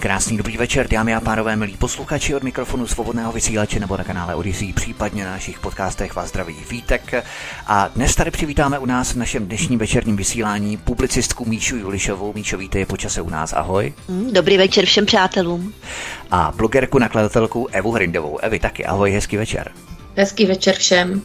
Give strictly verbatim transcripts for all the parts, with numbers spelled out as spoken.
Krásný dobrý večer, dámy a pánové, milí posluchači, od mikrofonu Svobodného vysílače nebo na kanále Odyssey, případně na našich podcastech vás zdraví Vítek. A dnes tady přivítáme u nás v našem dnešním večerním vysílání publicistku Míšu Julišovou. Míšo, vítej po čase u nás, ahoj. Dobrý večer všem přátelům. A blogerku, nakladatelku Evu Hrindovou. Evi, taky ahoj, hezký večer. Hezký večer všem.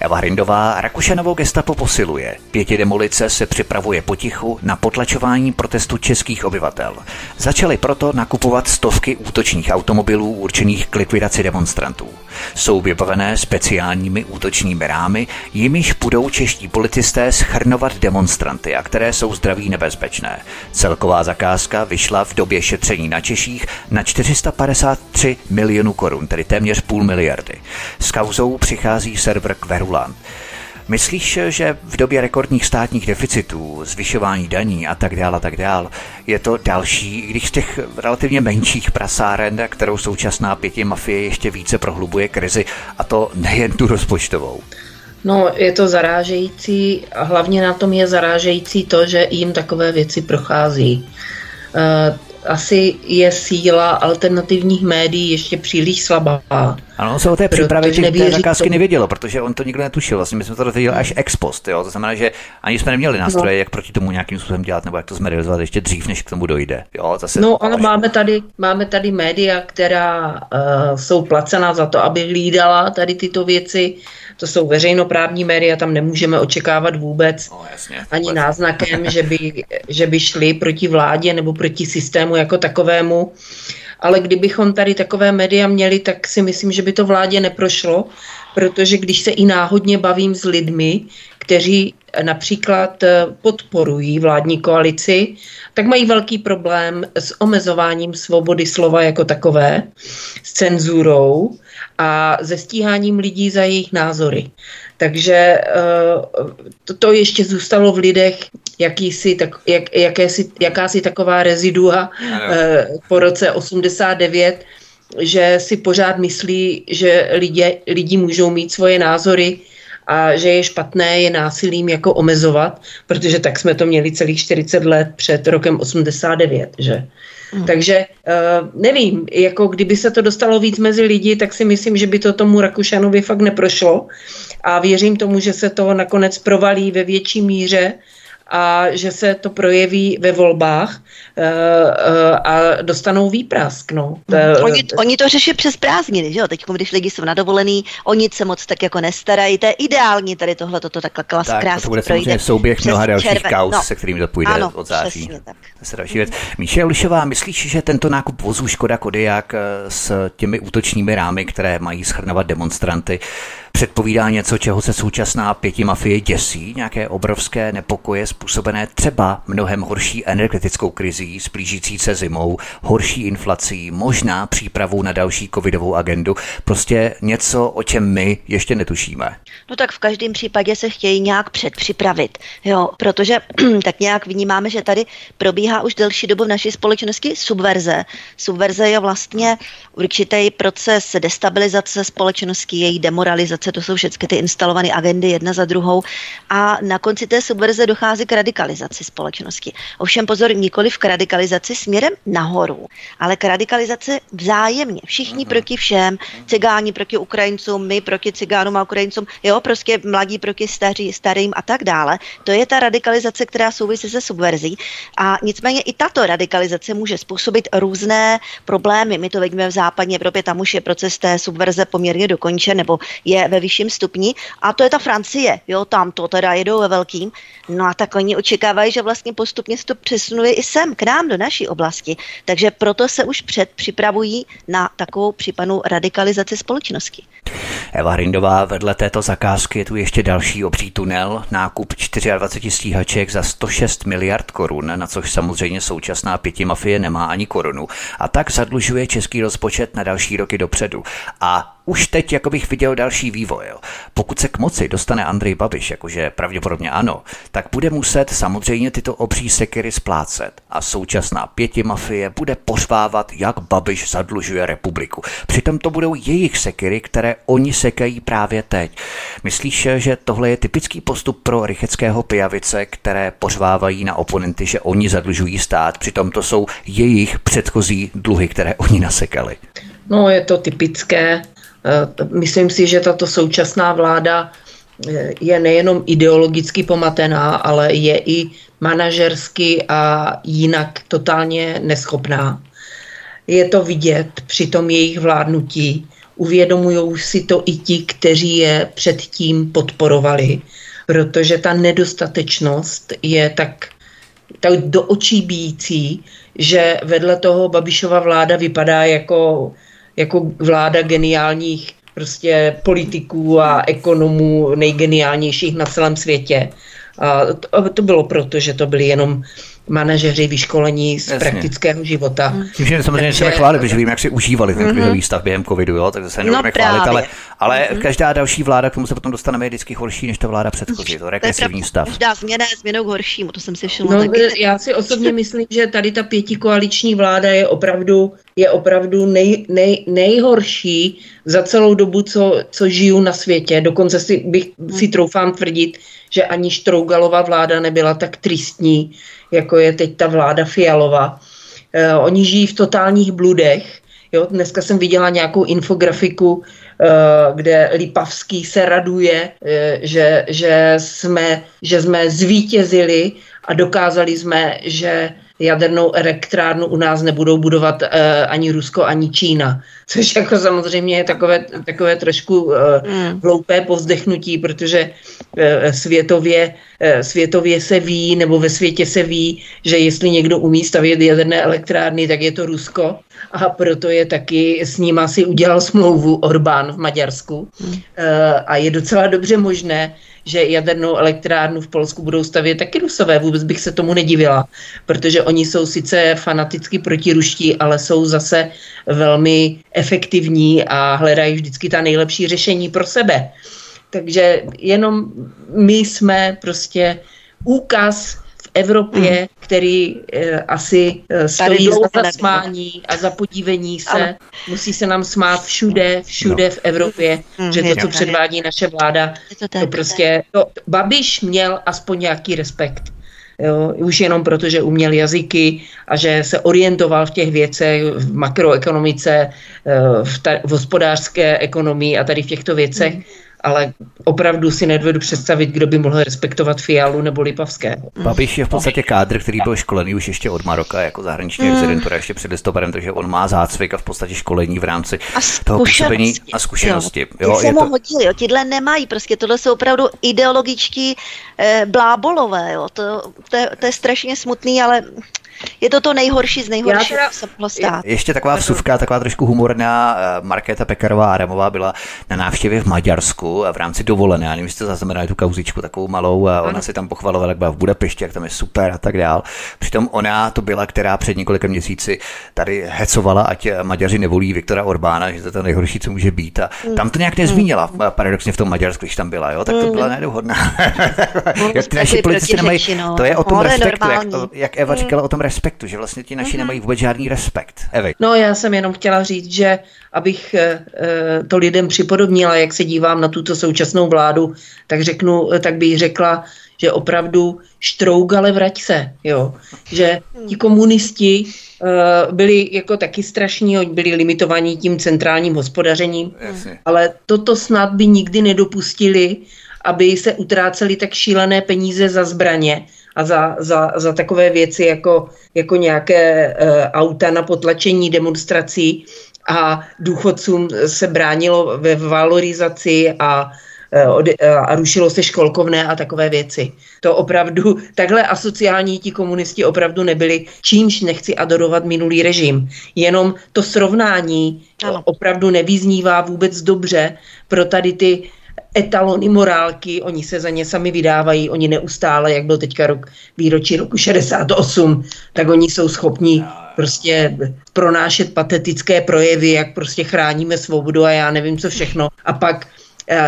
Eva Hrindová. Rakušanovo gestapo posiluje. Pěti demolice se připravuje potichu na potlačování protestu českých obyvatel. Začaly proto nakupovat stovky útočných automobilů určených k likvidaci demonstrantů. Jsou vybavené speciálními útočními rámy, jimiž budou čeští policisté schrnovat demonstranty, a které jsou zdraví nebezpečné. Celková zakázka vyšla v době šetření na Češích na čtyři sta padesát tři milionů korun, tedy téměř půl miliardy. S kauzou přichází server Kverulant. Myslíš, že v době rekordních státních deficitů, zvyšování daní a tak dále a tak dále, je to další, i když z těch relativně menších prasáren, kterou současná pěti mafie ještě více prohlubuje krizi, a to nejen tu rozpočtovou? No, je to zarážející, a hlavně na tom je zarážející to, že jim takové věci prochází. Uh, Asi je síla alternativních médií ještě příliš slabá. Ano, se o té přípravě té zakázky to... nevědělo, protože on to nikdo netušil. Vlastně my jsme to dozvěděli až ex post. Jo? To znamená, že ani jsme neměli nástroje, no, jak proti tomu nějakým způsobem dělat, nebo jak to zmedializovat ještě dřív, než k tomu dojde. Jo? Zase no, ale máme tady, máme tady média, která uh, jsou placena za to, aby hlídala tady tyto věci. To jsou veřejnoprávní média, tam nemůžeme očekávat vůbec, no, jasně, ani vůbec náznakem, že by, že by šli proti vládě nebo proti systému jako takovému. Ale kdybychom tady takové média měli, tak si myslím, že by to vládě neprošlo, protože když se i náhodně bavím s lidmi, kteří například podporují vládní koalici, tak mají velký problém s omezováním svobody slova jako takové, s cenzurou a se stíháním lidí za jejich názory. Takže to, to ještě zůstalo v lidech jakýsi, tak, jak, jakési, jakási taková rezidua po roce osmdesát devět, že si pořád myslí, že lidé, lidi můžou mít svoje názory a že je špatné je násilím jako omezovat, protože tak jsme to měli celých čtyřicet let před rokem osmdesát devět, že? Hmm. Takže nevím, jako kdyby se to dostalo víc mezi lidi, tak si myslím, že by to tomu Rakušanovi fakt neprošlo a věřím tomu, že se to nakonec provalí ve větší míře a že se to projeví ve volbách uh, uh, a dostanou výprask. No. Hmm. Oni, oni to řeší přes prázdniny, že jo? Teď, když lidi jsou na dovolený, o nic se moc tak jako nestarají. To je ideální tady tohle, toto takhle klas, tak, krásně projde. Tak to bude samozřejmě souběh mnoha dalších kauz, no, se kterým to půjde, ano, od září. Tak. To se další věc. Míša Julišová, myslíš, že tento nákup vozů Škoda Kodiaq s těmi útočními rámy, které mají schrnovat demonstranty, předpovídá něco, čeho se současná pěti mafie děsí, nějaké obrovské nepokoje způsobené třeba mnohem horší energetickou krizí, splížící se zimou, horší inflací, možná přípravou na další covidovou agendu, prostě něco, o čem my ještě netušíme? No tak v každém případě se chtějí nějak předpřipravit, jo, protože tak nějak vnímáme, že tady probíhá už delší dobu v naší společnosti subverze. Subverze je vlastně určitý proces destabilizace společnosti, její demoralizace. To jsou všechny ty instalované agendy jedna za druhou a na konci té subverze dochází k radikalizaci společnosti. Ovšem pozor, nikoliv k radikalizaci směrem nahoru, ale k radikalizaci vzájemně. Všichni, aha, proti všem, cigáni proti Ukrajincům, my proti cigánům a Ukrajincům, jo, prostě mladí proti staří, starým a tak dále. To je ta radikalizace, která souvisí se subverzí a nicméně i tato radikalizace může způsobit různé problémy. My to vidíme v západní Evropě, tam už je proces té subverze poměrně dokončen nebo je ve vyšším stupni, a to je ta Francie, jo, tam to teda jedou ve velkým, no a tak oni očekávají, že vlastně postupně se to přesunuje i sem, k nám, do naší oblasti, takže proto se už před připravují na takovou případnou radikalizaci společnosti. Eva Rindová, vedle této zakázky je tu ještě další obří tunel, nákup dvacet čtyři stíhaček za sto šest miliard korun, na což samozřejmě současná pětimafie nemá ani korunu. A tak zadlužuje český rozpočet na další roky dopředu. A už teď jako bych viděl další vývoj. Pokud se k moci dostane Andrej Babiš, jakože pravděpodobně ano, tak bude muset samozřejmě tyto obří sekery splácet. A současná pětimafie bude pořvávat, jak Babiš zadlužuje republiku. Přitom to budou jejich sekery, které oni sekají právě teď. Myslíš, že tohle je typický postup pro Rychetského, Pijavice, které pořvávají na oponenty, že oni zadlužují stát, přitom to jsou jejich předchozí dluhy, které oni nasekali? No, je to typické. Myslím si, že tato současná vláda je nejenom ideologicky pomatená, ale je i manažersky a jinak totálně neschopná. Je to vidět při tom jejich vládnutí. Uvědomují si to i ti, kteří je předtím podporovali, protože ta nedostatečnost je tak, tak do očí bíjící, že vedle toho Babišova vláda vypadá jako... jako vláda geniálních prostě politiků a ekonomů nejgeniálnějších na celém světě. A to, to bylo proto, že to byli jenom manažeři vyškolení z Jasně. praktického života. Tím, že samozřejmě Takže... se nechválit, protože vím, jak si užívali ten krizový mm-hmm. stav během covidu, jo? Tak zase nebudeme no chválit, ale, ale mm-hmm. každá další vláda, k tomu se potom dostaneme, je vždycky horší než ta vláda předchozí, to regresivní stav. Každá změna je změnou k horšímu, to jsem si všimla. No, já si osobně myslím, že tady ta pětikoaliční vláda je opravdu, je opravdu nej, nej, nejhorší za celou dobu, co, co žiju na světě. Dokonce si, bych, si troufám tvrdit, že ani Štrougalová vláda nebyla tak tristní, jako je teď ta vláda Fialova. E, oni žijí v totálních bludech. Jo, dneska jsem viděla nějakou infografiku, e, kde Lipavský se raduje, e, že, že, jsme, že jsme zvítězili a dokázali jsme, že jadernou elektrárnu u nás nebudou budovat e, ani Rusko, ani Čína. Což jako samozřejmě je takové, takové trošku e, mm. hloupé povzdechnutí, protože e, světově, e, světově se ví, nebo ve světě se ví, že jestli někdo umí stavět jaderné elektrárny, tak je to Rusko. A proto je taky, s ním asi udělal smlouvu Orbán v Maďarsku. Mm. E, a je docela dobře možné, že jadernou elektrárnu v Polsku budou stavět taky Rusové. Vůbec bych se tomu nedivila, protože oni jsou sice fanaticky protiruští, ale jsou zase velmi efektivní a hledají vždycky ta nejlepší řešení pro sebe. Takže jenom my jsme prostě úkaz v Evropě, mm. který e, asi e, stojí za zasmání a za podívení se. Ano. Musí se nám smát všude, všude no. v Evropě, mm, že to, co předvádí naše vláda, to, to prostě... To, Babiš měl aspoň nějaký respekt. Jo, už jenom proto, že uměl jazyky a že se orientoval v těch věcech, v makroekonomice, v, ta, v hospodářské ekonomii a tady v těchto věcech, mm. ale opravdu si nedovedu představit, kdo by mohl respektovat Fialu nebo Lipavského. Babiš je v podstatě kádr, který byl školený už ještě od Maroka jako zahraniční mm. rezidentura ještě před listopadem, takže on má zácvik a v podstatě školení v rámci toho působení a zkušenosti. Jo, se mu to... hodili, jo, tyhle nemají, prostě tohle jsou opravdu ideologičtí eh, blábolové, jo. To, to, je, to je strašně smutný, ale... Je to to nejhorší z nejhoršího, co se mohlo stát. Ještě taková vsuvka, taková trošku humorná. Markéta Pekarová Adamová byla na návštěvě v Maďarsku v rámci dovolené. Já nevím, jestli jste zaznamenali tu kauzičku takovou malou. A ona se tam pochvalovala, jak byla v Budapešti, jak tam je super a tak dál. Přitom ona to byla, která před několika měsíci tady hecovala, ať Maďaři nevolí Viktora Orbána, že to je to nejhorší, co může být. A tam to nějak nezmínila, paradoxně v tom Maďarsku, když tam byla, jo? Tak to byla nedohodná. To je o tom respektu, jak, jak Eva říkala o tom respektu, že vlastně ti naši nemají vůbec žádný respekt. Evi. No já jsem jenom chtěla říct, že abych e, to lidem připodobnila, jak se dívám na tuto současnou vládu, tak řeknu, tak bych řekla, že opravdu Štrougale vrať se, jo. Že ti komunisti e, byli jako taky strašní, byli limitovaní tím centrálním hospodařením, Jasně. ale toto snad by nikdy nedopustili, aby se utráceli tak šílené peníze za zbraně a za, za, za takové věci jako, jako nějaké e, auta na potlačení demonstrací a důchodcům se bránilo ve valorizaci a a rušilo se školkovné a takové věci. To opravdu, takhle asociální ti komunisti opravdu nebyli, čímž nechci adorovat minulý režim. Jenom to srovnání opravdu nevyznívá vůbec dobře pro tady ty etalony morálky, oni se za ně sami vydávají, oni neustále, jak byl teďka rok, výročí roku šedesát osm, tak oni jsou schopni prostě pronášet patetické projevy, jak prostě chráníme svobodu a já nevím co všechno. A pak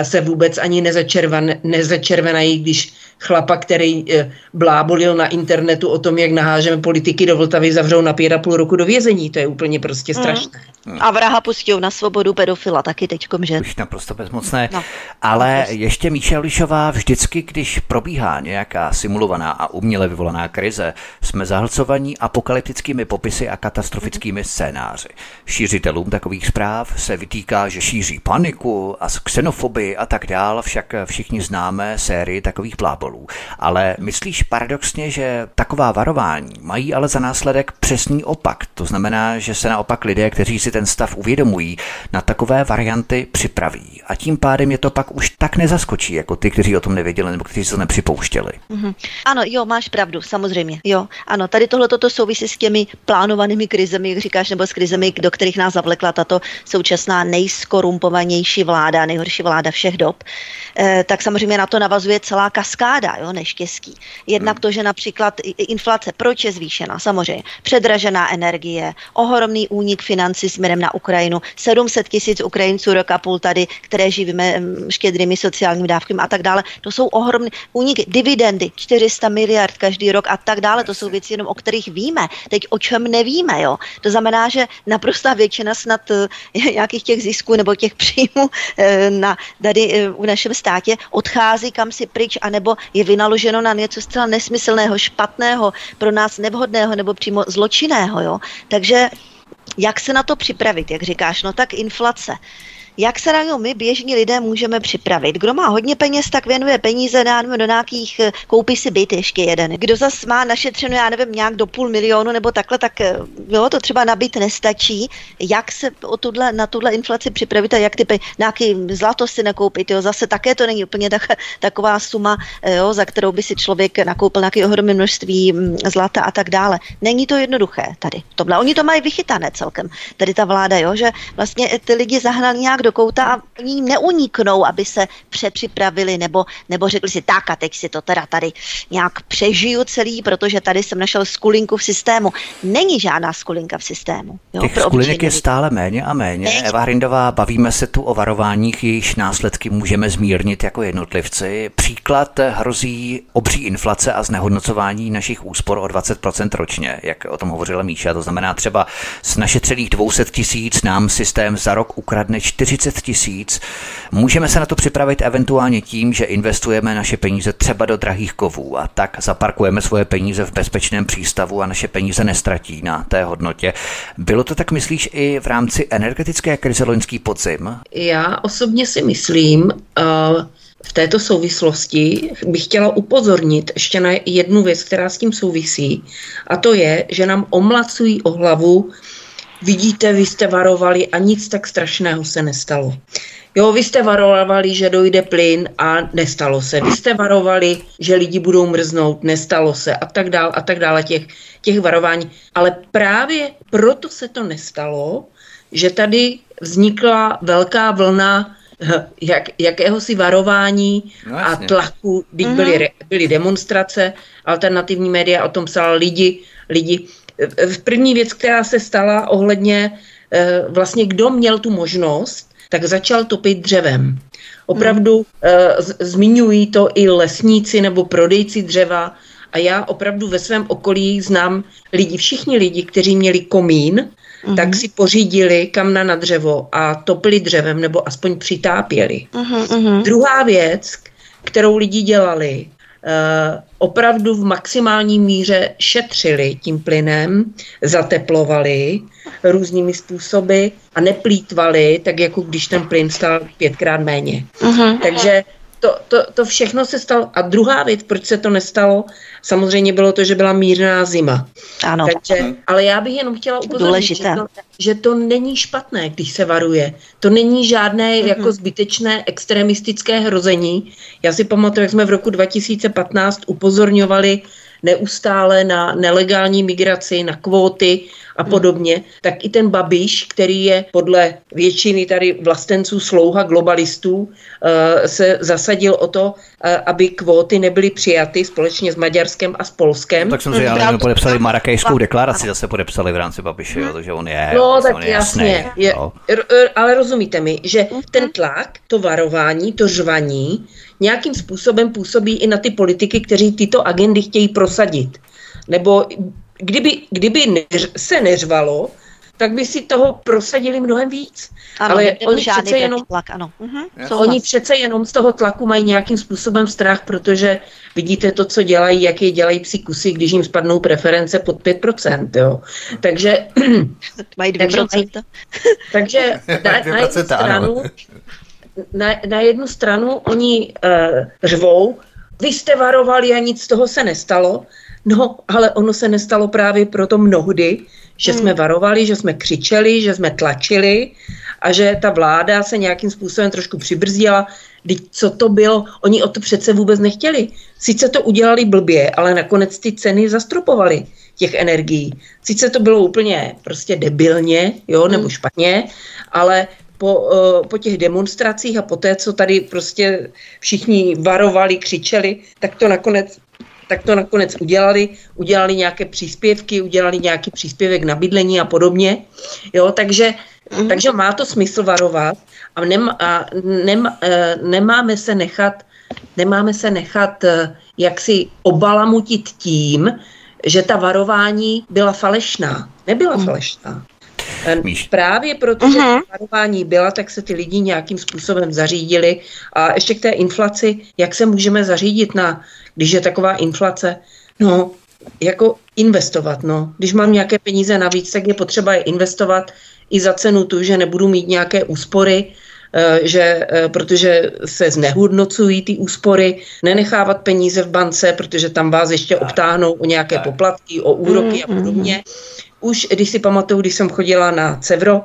se vůbec ani nezačerven, nezačervenají, když chlapa, který e, blábolil na internetu o tom, jak nahážeme politiky do Vltavy, zavřou na pět a půl roku do vězení. To je úplně prostě strašné. Mm. A vraha pustil na svobodu pedofila taky teďkom, že? Už naprosto bezmocné. No. Ale naprosto. Ještě Míša Lišová, vždycky, když probíhá nějaká simulovaná a uměle vyvolaná krize, jsme zahlcovaní apokalyptickými popisy a katastrofickými mm. scénáři. Šířitelům takových zpráv se vytýká, že šíří paniku a xenofobii a tak dál, však všichni známe sérii takových blábolů. Ale myslíš paradoxně, že taková varování mají ale za následek přesný opak. To znamená, že se naopak lidé, kteří si ten stav uvědomují, na takové varianty připraví. A tím pádem je to pak už tak nezaskočí, jako ty, kteří o tom nevěděli nebo kteří se to nepřipouštěli. Mm-hmm. Ano, jo, máš pravdu, samozřejmě. Jo, ano, tady tohle toto souvisí s těmi plánovanými krizemi, jak říkáš, nebo s krizemi, do kterých nás zavlekla tato současná nejskorumpovanější vláda, nejhorší vláda všech dob. E, tak samozřejmě na to navazuje celá kaskáda. Jo, neštěstí. Jednak to, že například inflace, proč je zvýšena? Samozřejmě předražená energie, ohromný únik financí směrem na Ukrajinu, sedm set tisíc Ukrajinců rok a půl tady, které živíme štědrými sociálními dávkami a tak dále. To jsou ohromné úniky, dividendy, čtyři sta miliard každý rok a tak dále. To jsou věci jenom, o kterých víme. Teď o čem nevíme. Jo? To znamená, že naprostá většina snad nějakých těch zisků nebo těch příjmů na, tady v našem státě odchází kam si pryč, anebo je vynaloženo na něco zcela nesmyslného, špatného, pro nás nevhodného nebo přímo zločinného. Jo? Takže jak se na to připravit, jak říkáš, no tak inflace. Jak se na něj my běžní lidé můžeme připravit? Kdo má hodně peněz, tak věnuje peníze na, do nějakých, koupí si byt ještě jeden. Kdo zas má našetřeno, já nevím, nějak do půl milionu nebo takhle, tak jo, to třeba na byt nestačí. Jak se o tuhle, na tuhle inflaci připravit a jak ty peníze, nějaký zlato si nakoupit, jo, zase také to není úplně tak, taková suma, jo, za kterou by si člověk nakoupil nějaké ohromné množství zlata a tak dále. Není to jednoduché tady. Tohle. Oni to mají vychytané celkem, tady ta vláda, jo, že vlastně ty lidi zahnal nějak do kouta a oni neuniknou, aby se přepřipravili nebo, nebo řekli si tak a teď si to teda tady nějak přežiju celý, protože tady jsem našel skulinku v systému. Není žádná skulinka v systému. Jo, těch skulinek je stále méně a méně. Teď. Eva Hrindová, bavíme se tu o varováních, jejichž následky můžeme zmírnit jako jednotlivci. Příklad hrozí obří inflace a znehodnocování našich úspor o dvacet procent ročně, jak o tom hovořila Míša. To znamená třeba z našetřených dvě stě tisíc nám systém za rok ukradne čtyřicet tisíc. Můžeme se na to připravit eventuálně tím, že investujeme naše peníze třeba do drahých kovů a tak zaparkujeme svoje peníze v bezpečném přístavu a naše peníze nestratí na té hodnotě. Bylo to tak, myslíš, i v rámci energetické krize loňský podzim? Já osobně si myslím, uh... v této souvislosti bych chtěla upozornit ještě na jednu věc, která s tím souvisí, a to je, že nám omlacují o hlavu, vidíte, vy jste varovali a nic tak strašného se nestalo. Jo, vy jste varovali, že dojde plyn a nestalo se. Vy jste varovali, že lidi budou mrznout, nestalo se a tak dál a tak dále těch, těch varování. Ale právě proto se to nestalo, že tady vznikla velká vlna Jak, jakéhosi varování no, a tlaku, když mm-hmm. byly, byly demonstrace, alternativní média o tom psala lidi, lidi. První věc, která se stala ohledně vlastně, kdo měl tu možnost, tak začal topit dřevem. Opravdu mm. z, zmiňují to i lesníci nebo prodejci dřeva a já opravdu ve svém okolí znám lidi, všichni lidi, kteří měli komín, Uhum. tak si pořídili kamna na dřevo a topili dřevem nebo aspoň přitápěli. Uhum, uhum. Druhá věc, kterou lidi dělali, uh, opravdu v maximální míře šetřili tím plynem, zateplovali různými způsoby a neplýtvali, tak jako když ten plyn stál pětkrát méně. Uhum. Takže to, to, to všechno se stalo. A druhá věc, proč se to nestalo, samozřejmě bylo to, že byla mírná zima. Ano. Takže, ale já bych jenom chtěla upozornit, že to, že to není špatné, když se varuje. To není žádné mm-hmm. jako zbytečné extremistické hrození. Já si pamatuju, jak jsme v roku dva tisíce patnáct upozorňovali neustále na nelegální migraci, na kvóty a podobně, tak i ten Babiš, který je podle většiny tady vlastenců slouha globalistů, se zasadil o to, aby kvóty nebyly přijaty společně s Maďarskem a s Polskem. No, tak samozřejmě, ale my podepsali Marrakešskou deklaraci, zase podepsali v rámci Babiše, jo, takže on je, no, tak on je jasný, jasně. Je, no. Ale rozumíte mi, že ten tlak, to varování, to řvaní nějakým způsobem působí i na ty politiky, kteří tyto agendy chtějí prosadit. Nebo kdyby, kdyby neř, se neřvalo, tak by si toho prosadili mnohem víc. Ano, ale oni přece, jenom, tlak, ano. Uh-huh. oni přece jenom z toho tlaku mají nějakým způsobem strach, protože vidíte to, co dělají, jak je dělají psi kusy, když jim spadnou preference pod pět procent. Jo. Takže mají dvě procenta. Takže na, na jednu stranu, na, na jednu stranu oni uh, řvou, vy jste varovali a nic z toho se nestalo. No, ale ono se nestalo právě proto mnohdy, že hmm. jsme varovali, že jsme křičeli, že jsme tlačili a že ta vláda se nějakým způsobem trošku přibrzdila. Vždyť co to bylo? Oni o to přece vůbec nechtěli. Sice to udělali blbě, ale nakonec ty ceny zastropovali těch energií. Sice to bylo úplně prostě debilně, jo, nebo špatně, ale po, po těch demonstracích a po té, co tady prostě všichni varovali, křičeli, tak to nakonec... tak to nakonec udělali, udělali nějaké příspěvky, udělali nějaký příspěvek na bydlení a podobně. Jo, takže, mm. takže má to smysl varovat a, nem, a nem, e, nemáme se nechat, nemáme se nechat e, jaksi obalamutit tím, že ta varování byla falešná. Nebyla mm. falešná. Míš. Právě proto, že uh-huh. varování byla, tak se ty lidi nějakým způsobem zařídili. A ještě k té inflaci, jak se můžeme zařídit, na, když je taková inflace, no, jako investovat, no. Když mám nějaké peníze navíc, tak je potřeba je investovat i za cenu tu, že nebudu mít nějaké úspory, že, protože se znehodnocují ty úspory, nenechávat peníze v bance, protože tam vás ještě obtáhnou o nějaké poplatky, o úroky uh-huh. a podobně. Už když si pamatuju, když jsem chodila na Cevro,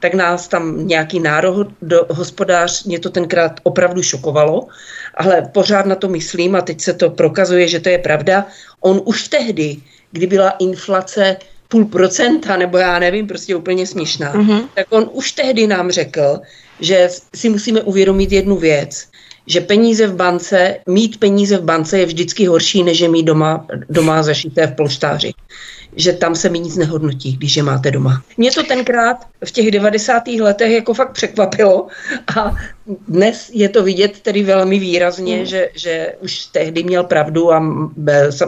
tak nás tam nějaký národohospodář, mě to tenkrát opravdu šokovalo, ale pořád na to myslím a teď se to prokazuje, že to je pravda. On už tehdy, kdy byla inflace půl procenta, nebo já nevím, prostě úplně směšná, mm-hmm. tak on už tehdy nám řekl, že si musíme uvědomit jednu věc, že peníze v bance, mít peníze v bance je vždycky horší, než je mít doma, doma zašité v polštáři. Že tam se mi nic nehodnotí, když je máte doma. Mě to tenkrát v těch devadesátých letech jako fakt překvapilo a dnes je to vidět tedy velmi výrazně, mm. že, že už tehdy měl pravdu a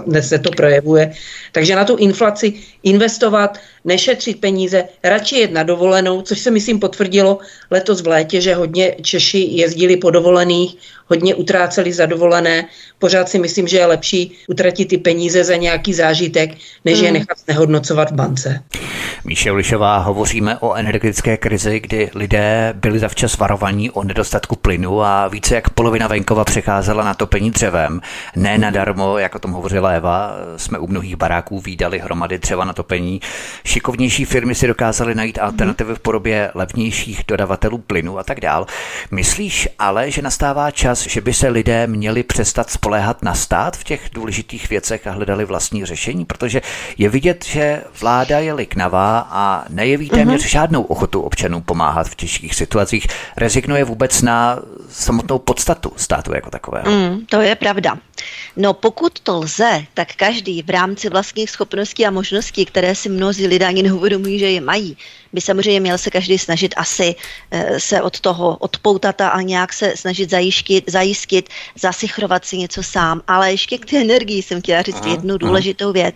dnes se to projevuje. Takže na tu inflaci investovat, nešetřit peníze, radši jet na dovolenou, což se myslím potvrdilo letos v létě, že hodně Češi jezdili po dovolených, hodně utráceli za dovolené. Pořád si myslím, že je lepší utratit ty peníze za nějaký zážitek, než mm. je nechat znehodnocovat v bance. Míše Ulišová, hovoříme o energetické krizi, kdy lidé byli zavčas varovaní o nedostatku plynu a více jak polovina venkova přecházela na topení dřevem. Ne nadarmo, jak o tom hovořila Eva, jsme u mnohých baráků vídali hromady dřeva na topení. Šikovnější firmy si dokázaly najít alternativy v podobě levnějších dodavatelů plynu a tak dál. Myslíš ale, že nastává čas, že by se lidé měli přestat spoléhat na stát v těch důležitých věcech a hledali vlastní řešení? Protože je vidět, že vláda je liknavá a nejeví téměř uh-huh. žádnou ochotu občanům pomáhat v těžkých situacích. Rezignuje vůbec na samotnou podstatu státu jako takového. Mm, to je pravda. No pokud to lze, tak každý v rámci vlastních schopností a možností, které si mnozí lidé ani neuvědomují, že je mají, by samozřejmě měl se každý snažit asi se od toho odpoutat a nějak se snažit zajištit, zajistit, zasichrovat si něco sám. Ale ještě k té energii jsem chtěla říct uh-huh. jednu důležitou věc.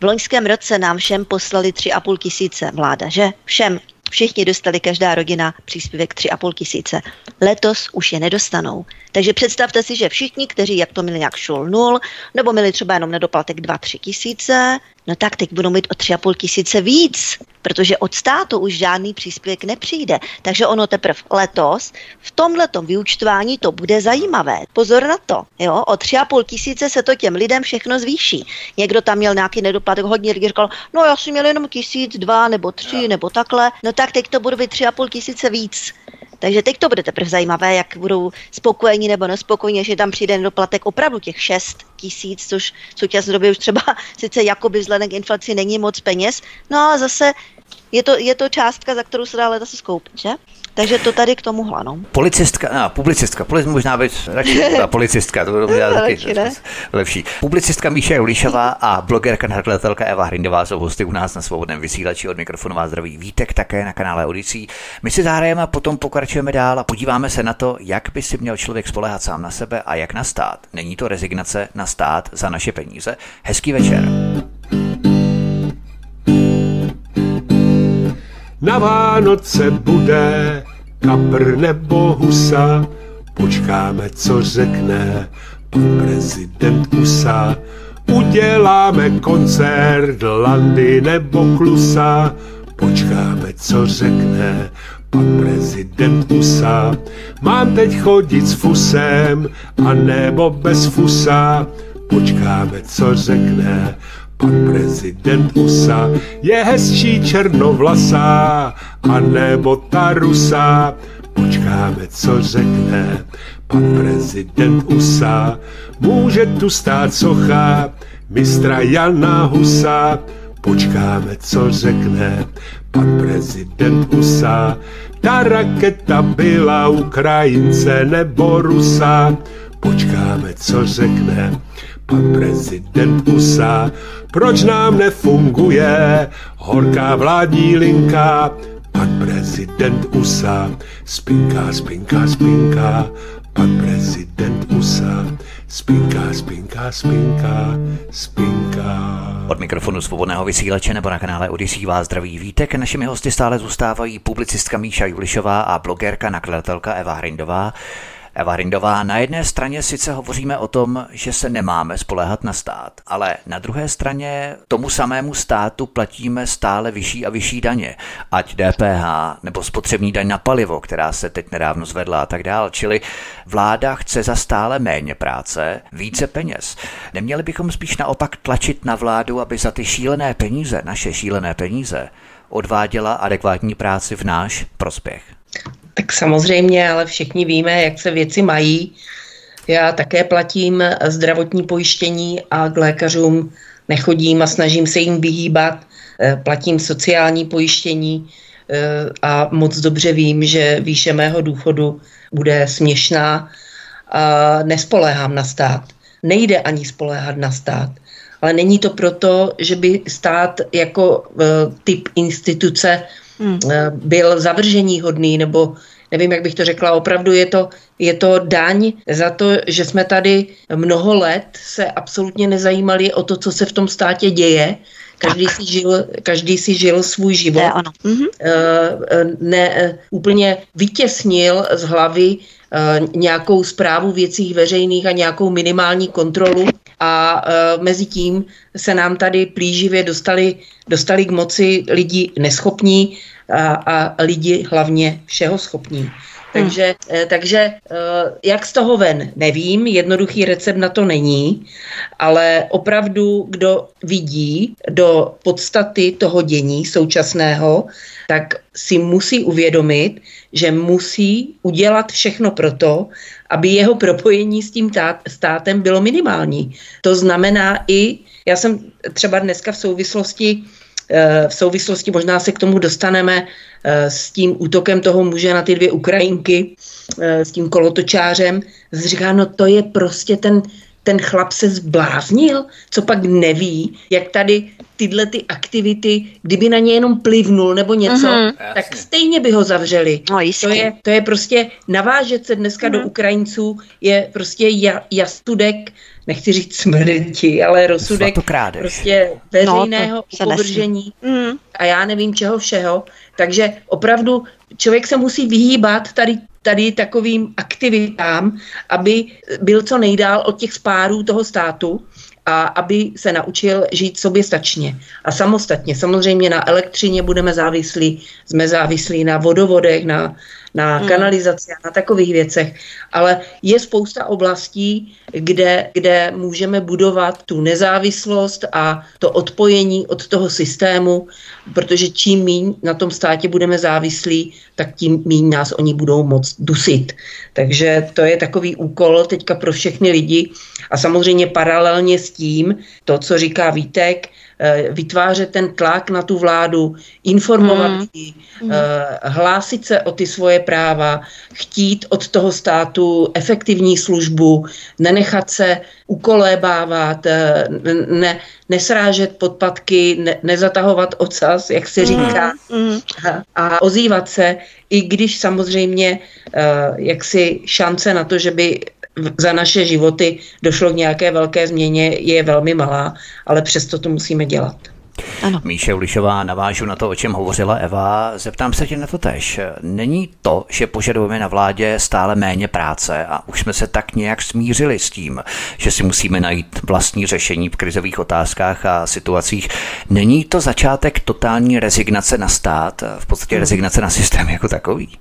V loňském roce nám všem poslali tři a půl tisíce vláda, že? Všem. Všichni dostali, každá rodina, příspěvek tři a půl tisíce. Letos už je nedostanou. Takže představte si, že všichni, kteří jak to měli nějak šulnul, nebo měli třeba jenom nedoplatek dva, tři tisíce, No tak teď budou mít o tři a půl tisíce víc, protože od státu už žádný příspěvek nepřijde. Takže ono teprve letos v tomhletom vyúčtování to bude zajímavé. Pozor na to, jo, o tři a půl tisíce se to těm lidem všechno zvýší. Někdo tam měl nějaký nedoplatek, hodně lidí říkal, no já jsem měl jenom tisíc, dva nebo tři no. nebo takhle, no tak teď to budou být tři a půl tisíce víc. Takže teď to bude teprve zajímavé, jak budou spokojení nebo nespokojení, že tam přijde nedoplatek opravdu těch šest tisíc, což v současné době už třeba sice jakoby vzhledem k inflaci není moc peněz, no ale zase je to, je to částka, za kterou se dá letos skoupit, že? Takže to tady k tomu hlanu. Policistka, a publicistka, polic, možná být radši ta policistka, to bude taky ne? lepší. Publicistka Míša Julišová a blogerka nakladatelka Eva Hrindová jsou hosty u nás na Svobodném vysílači. Od mikrofonu vás zdraví Vítek, také na kanále Odysee. My si zahrajeme a potom pokračujeme dál a podíváme se na to, jak by si měl člověk spoléhat sám na sebe a jak na stát. Není to rezignace na stát za naše peníze. Hezký večer. Na Vánoce bude kapr nebo husa, počkáme, co řekne pan prezident USA. Uděláme koncert Landy nebo Klusa, počkáme, co řekne pan prezident USA. Mám teď chodit s fusem, anebo bez fusa, počkáme, co řekne pan prezident USA. Je hezčí černovlasá, anebo ta rusá, počkáme, co řekne pan prezident USA. Může tu stát socha mistra Jana Husa, počkáme, co řekne pan prezident USA. Ta raketa byla Ukrajince nebo Rusa, počkáme, co řekne pan prezident USA. Proč nám nefunguje horká vládní linka, pan prezident USA. Spinka, spinka, spinka, pan prezident USA. Spinka, spinka, spinka, spinka. Od mikrofonu Svobodného vysílače nebo na kanále Odysee vás zdraví Vítek. Našimi hosty stále zůstávají publicistka Míša Julišová a blogerka nakladatelka Eva Hrindová. Eva Hrindová, na jedné straně sice hovoříme o tom, že se nemáme spoléhat na stát, ale na druhé straně tomu samému státu platíme stále vyšší a vyšší daně, ať D P H nebo spotřební daň na palivo, která se teď nedávno zvedla a tak dál. Čili vláda chce za stále méně práce, více peněz. Neměli bychom spíš naopak tlačit na vládu, aby za ty šílené peníze, naše šílené peníze, odváděla adekvátní práci v náš prospěch? Tak samozřejmě, ale všichni víme, jak se věci mají. Já také platím zdravotní pojištění a k lékařům nechodím a snažím se jim vyhýbat. Platím sociální pojištění a moc dobře vím, že výše mého důchodu bude směšná a nespoléhám na stát. Nejde ani spoléhat na stát. Ale není to proto, že by stát jako typ instituce Hmm. byl zavrženíhodný, nebo nevím, jak bych to řekla, opravdu je to, je to daň za to, že jsme tady mnoho let se absolutně nezajímali o to, co se v tom státě děje. Každý, si žil, každý si žil svůj život. Ne, ono. Mhm. ne, úplně vytěsnil z hlavy nějakou správu věcí veřejných a nějakou minimální kontrolu a uh, mezi tím se nám tady plíživě dostali, dostali k moci lidi neschopní a, a lidi hlavně všeho schopní. Takže, hmm. takže jak z toho ven, nevím, jednoduchý recept na to není, ale opravdu, kdo vidí do podstaty toho dění současného, tak si musí uvědomit, že musí udělat všechno proto, aby jeho propojení s tím státem bylo minimální. To znamená i, já jsem třeba dneska v souvislosti v souvislosti, možná se k tomu dostaneme, s tím útokem toho muže na ty dvě Ukrajinky, s tím kolotočářem, říká, no to je prostě ten, ten chlap se zbláznil, co pak neví, jak tady tyhle ty aktivity, kdyby na ně jenom plivnul nebo něco, mm-hmm. tak Jasně. stejně by ho zavřeli. No, to, je, to je prostě, navážet se dneska mm-hmm. do Ukrajinců je prostě ja, jastudek, nechci říct smrti, ale rozsudek prostě veřejného no, upovržení mm. a já nevím čeho všeho. Takže opravdu člověk se musí vyhýbat tady, tady takovým aktivitám, aby byl co nejdál od těch spárů toho státu a aby se naučil žít soběstačně a samostatně. Samozřejmě na elektřině budeme závislí, jsme závislí na vodovodech, na, na hmm. kanalizaci a na takových věcech, ale je spousta oblastí, kde, kde můžeme budovat tu nezávislost a to odpojení od toho systému, protože čím míň na tom státě budeme závislí, tak tím míň nás oni budou moc dusit. Takže to je takový úkol teďka pro všechny lidi a samozřejmě paralelně s tím, to, co říká Vítek, vytvářet ten tlak na tu vládu, informovat mm. ji, hlásit se o ty svoje práva, chtít od toho státu efektivní službu, nenechat se ukolébávat, ne, nesrážet podpatky, ne, nezatahovat ocas, jak se říká, mm. a ozývat se, i když samozřejmě jaksi šance na to, že by za naše životy došlo k nějaké velké změně, je velmi malá, ale přesto to musíme dělat. Ano. Míše Ulišová, navážu na to, o čem hovořila Eva. Zeptám se tě na to též. Není to, že požadujeme na vládě stále méně práce a už jsme se tak nějak smířili s tím, že si musíme najít vlastní řešení v krizových otázkách a situacích. Není to začátek totální rezignace na stát, v podstatě hmm. rezignace na systém jako takový?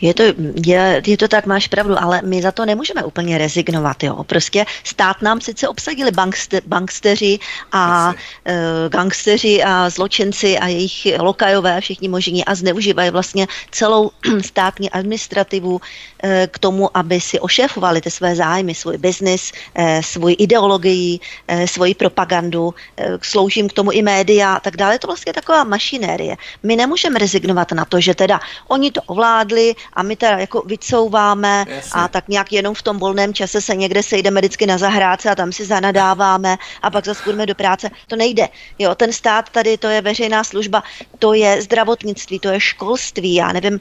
Je to, je, je to tak, máš pravdu, ale my za to nemůžeme úplně rezignovat, jo. Prostě stát nám sice obsadili bankste, banksteři a e, gangsteři a zločinci a jejich lokajové, všichni možní, a zneužívají vlastně celou státní administrativu e, k tomu, aby si ošéfovali ty své zájmy, svůj biznis, e, svoji ideologii, e, svoji propagandu, e, sloužím k tomu i média a tak dále. Je to vlastně taková mašinérie. My nemůžeme rezignovat na to, že teda oni to ovládají a my teda jako vycouváme. Jasně. A tak nějak jenom v tom volném čase se někde sejdeme vždycky na zahrádce a tam si zanadáváme a pak zase půjdeme do práce. To nejde. Jo, ten stát tady, to je veřejná služba, to je zdravotnictví, to je školství, já nevím,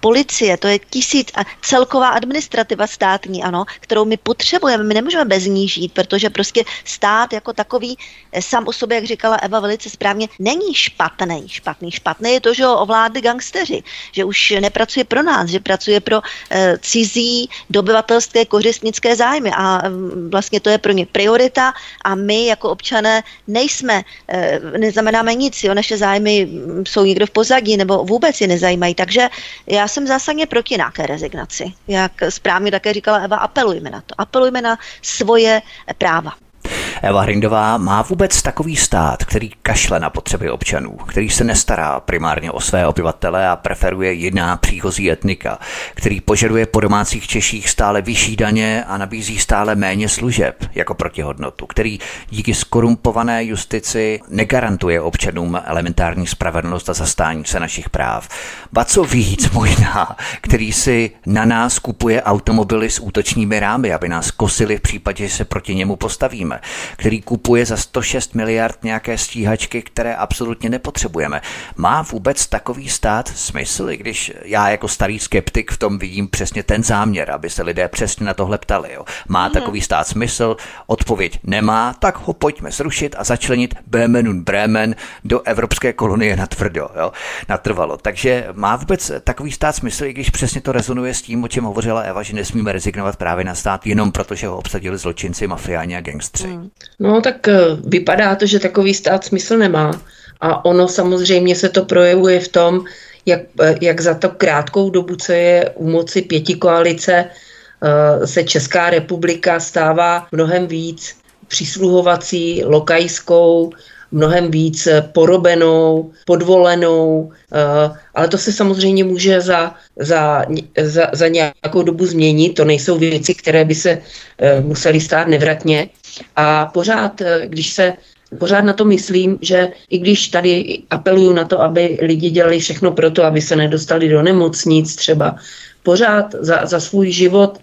policie, to je tisíc, celková administrativa státní, ano, kterou my potřebujeme, my nemůžeme bez ní žít, protože prostě stát jako takový sám o sobě, jak říkala Eva velice správně, není špatný, špatný, špatný je to, že ho ovládli gangsteři, že už nepracují pracuje pro nás, že pracuje pro e, cizí dobyvatelské kořistnické zájmy a m, vlastně to je pro ně priorita a my jako občané nejsme, e, neznamenáme nic, jo, naše zájmy jsou někdo v pozadí nebo vůbec je nezajímají, takže já jsem zásadně proti nějaké rezignaci. Jak správně také říkala Eva, apelujme na to, apelujme na svoje práva. Eva Hrindová, má vůbec takový stát, který kašle na potřeby občanů, který se nestará primárně o své obyvatele a preferuje jiná příchozí etnika, který požaduje po domácích Češích stále vyšší daně a nabízí stále méně služeb jako protihodnotu, který díky skorumpované justici negarantuje občanům elementární spravedlnost a zastání se našich práv. Ba co víc možná, který si na nás kupuje automobily s útočními rámy, aby nás kosili v případě, že se proti němu postavíme, který kupuje za sto šest miliard nějaké stíhačky, které absolutně nepotřebujeme. Má vůbec takový stát smysl, i když já jako starý skeptik v tom vidím přesně ten záměr, aby se lidé přesně na tohle ptali. Jo. Má mm-hmm. takový stát smysl? Odpověď nemá, tak ho pojďme zrušit a začlenit Böhmen und Bremen do evropské kolonie natvrdo, jo, natrvalo. Takže má vůbec takový stát smysl, i když přesně to rezonuje s tím, o čem hovořila Eva, že nesmíme rezignovat právě na stát, jenom protože ho obsadili zločinci, mafiáni a gangstři. Mm. No tak vypadá to, že takový stát smysl nemá a ono samozřejmě se to projevuje v tom, jak, jak za to krátkou dobu, co je u moci pětikoalice, se Česká republika stává mnohem víc přísluhovací, lokajskou, mnohem víc porobenou, podvolenou, ale to se samozřejmě může za, za, za, za nějakou dobu změnit, to nejsou věci, které by se musely stát nevratně. A pořád, když se, pořád na to myslím, že i když tady apeluju na to, aby lidi dělali všechno pro to, aby se nedostali do nemocnic třeba, pořád za, za svůj život,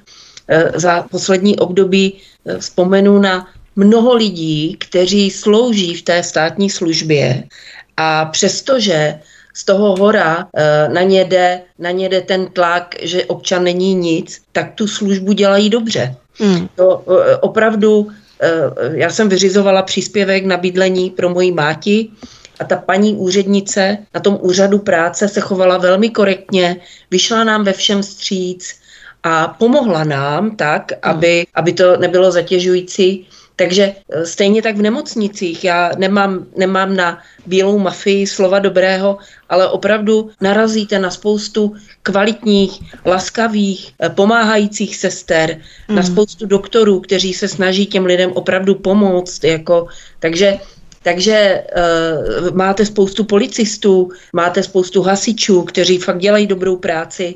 za poslední období vzpomenu na mnoho lidí, kteří slouží v té státní službě a přestože z toho hora na ně jde, na ně jde ten tlak, že občan není nic, tak tu službu dělají dobře. Hmm. To opravdu... Já jsem vyřizovala příspěvek na bydlení pro moji máti a ta paní úřednice na tom úřadu práce se chovala velmi korektně, vyšla nám ve všem vstříc a pomohla nám tak, aby, aby to nebylo zatěžující Takže stejně tak v nemocnicích. Já nemám, nemám na bílou mafii slova dobrého, ale opravdu narazíte na spoustu kvalitních, laskavých, pomáhajících sester, mm. na spoustu doktorů, kteří se snaží těm lidem opravdu pomoct. Jako, takže takže uh, máte spoustu policistů, máte spoustu hasičů, kteří fakt dělají dobrou práci.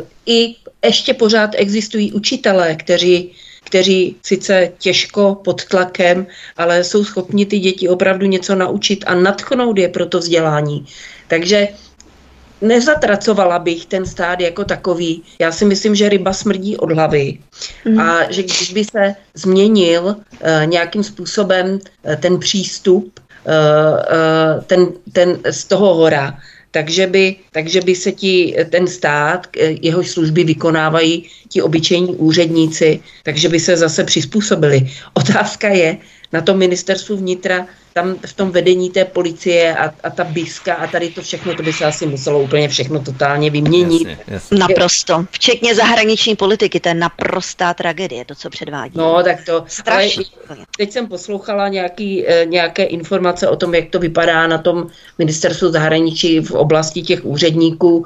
Uh, I ještě pořád existují učitelé, kteří kteří sice těžko pod tlakem, ale jsou schopni ty děti opravdu něco naučit a nadchnout je pro to vzdělání. Takže nezatracovala bych ten stát jako takový. Já si myslím, že ryba smrdí od hlavy mm. a že když by se změnil e, nějakým způsobem e, ten přístup e, e, ten, ten z toho hora, takže by, takže by se ti ten stát, jeho služby vykonávají ti obyčejní úředníci, takže by se zase přizpůsobili. Otázka je na tom ministerstvu vnitra, tam v tom vedení té policie a, a ta biska a tady to všechno, to by se asi muselo úplně všechno totálně vyměnit. Jasně, jasně. Naprosto. Včetně zahraniční politiky, to je naprostá tragédie, to, co předvádí. No, tak to... Strašný. Teď jsem poslouchala nějaký, nějaké informace o tom, jak to vypadá na tom ministerstvu zahraničí v oblasti těch úředníků.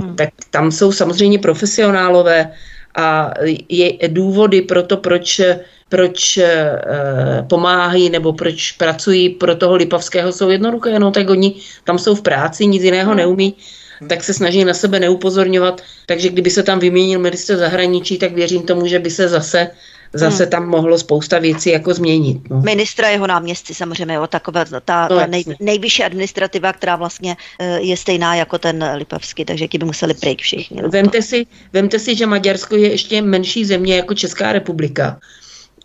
Hmm. Tak tam jsou samozřejmě profesionálové a je důvody pro to, proč... proč e, pomáhají nebo proč pracují pro toho Lipavského, jsou jednoduché, no tak oni tam jsou v práci, nic jiného neumí, tak se snaží na sebe neupozorňovat, takže kdyby se tam vyměnil ministr zahraničí, tak věřím tomu, že by se zase Zase hmm. tam mohlo spousta věcí jako změnit. No. Ministra, jeho náměstci samozřejmě, jo, taková ta, no, ta nej, nejvyšší administrativa, která vlastně e, je stejná jako ten Lipavský, takže ti by museli pryč všichni. No, vemte, si, vemte si, že Maďarsko je ještě menší země jako Česká republika.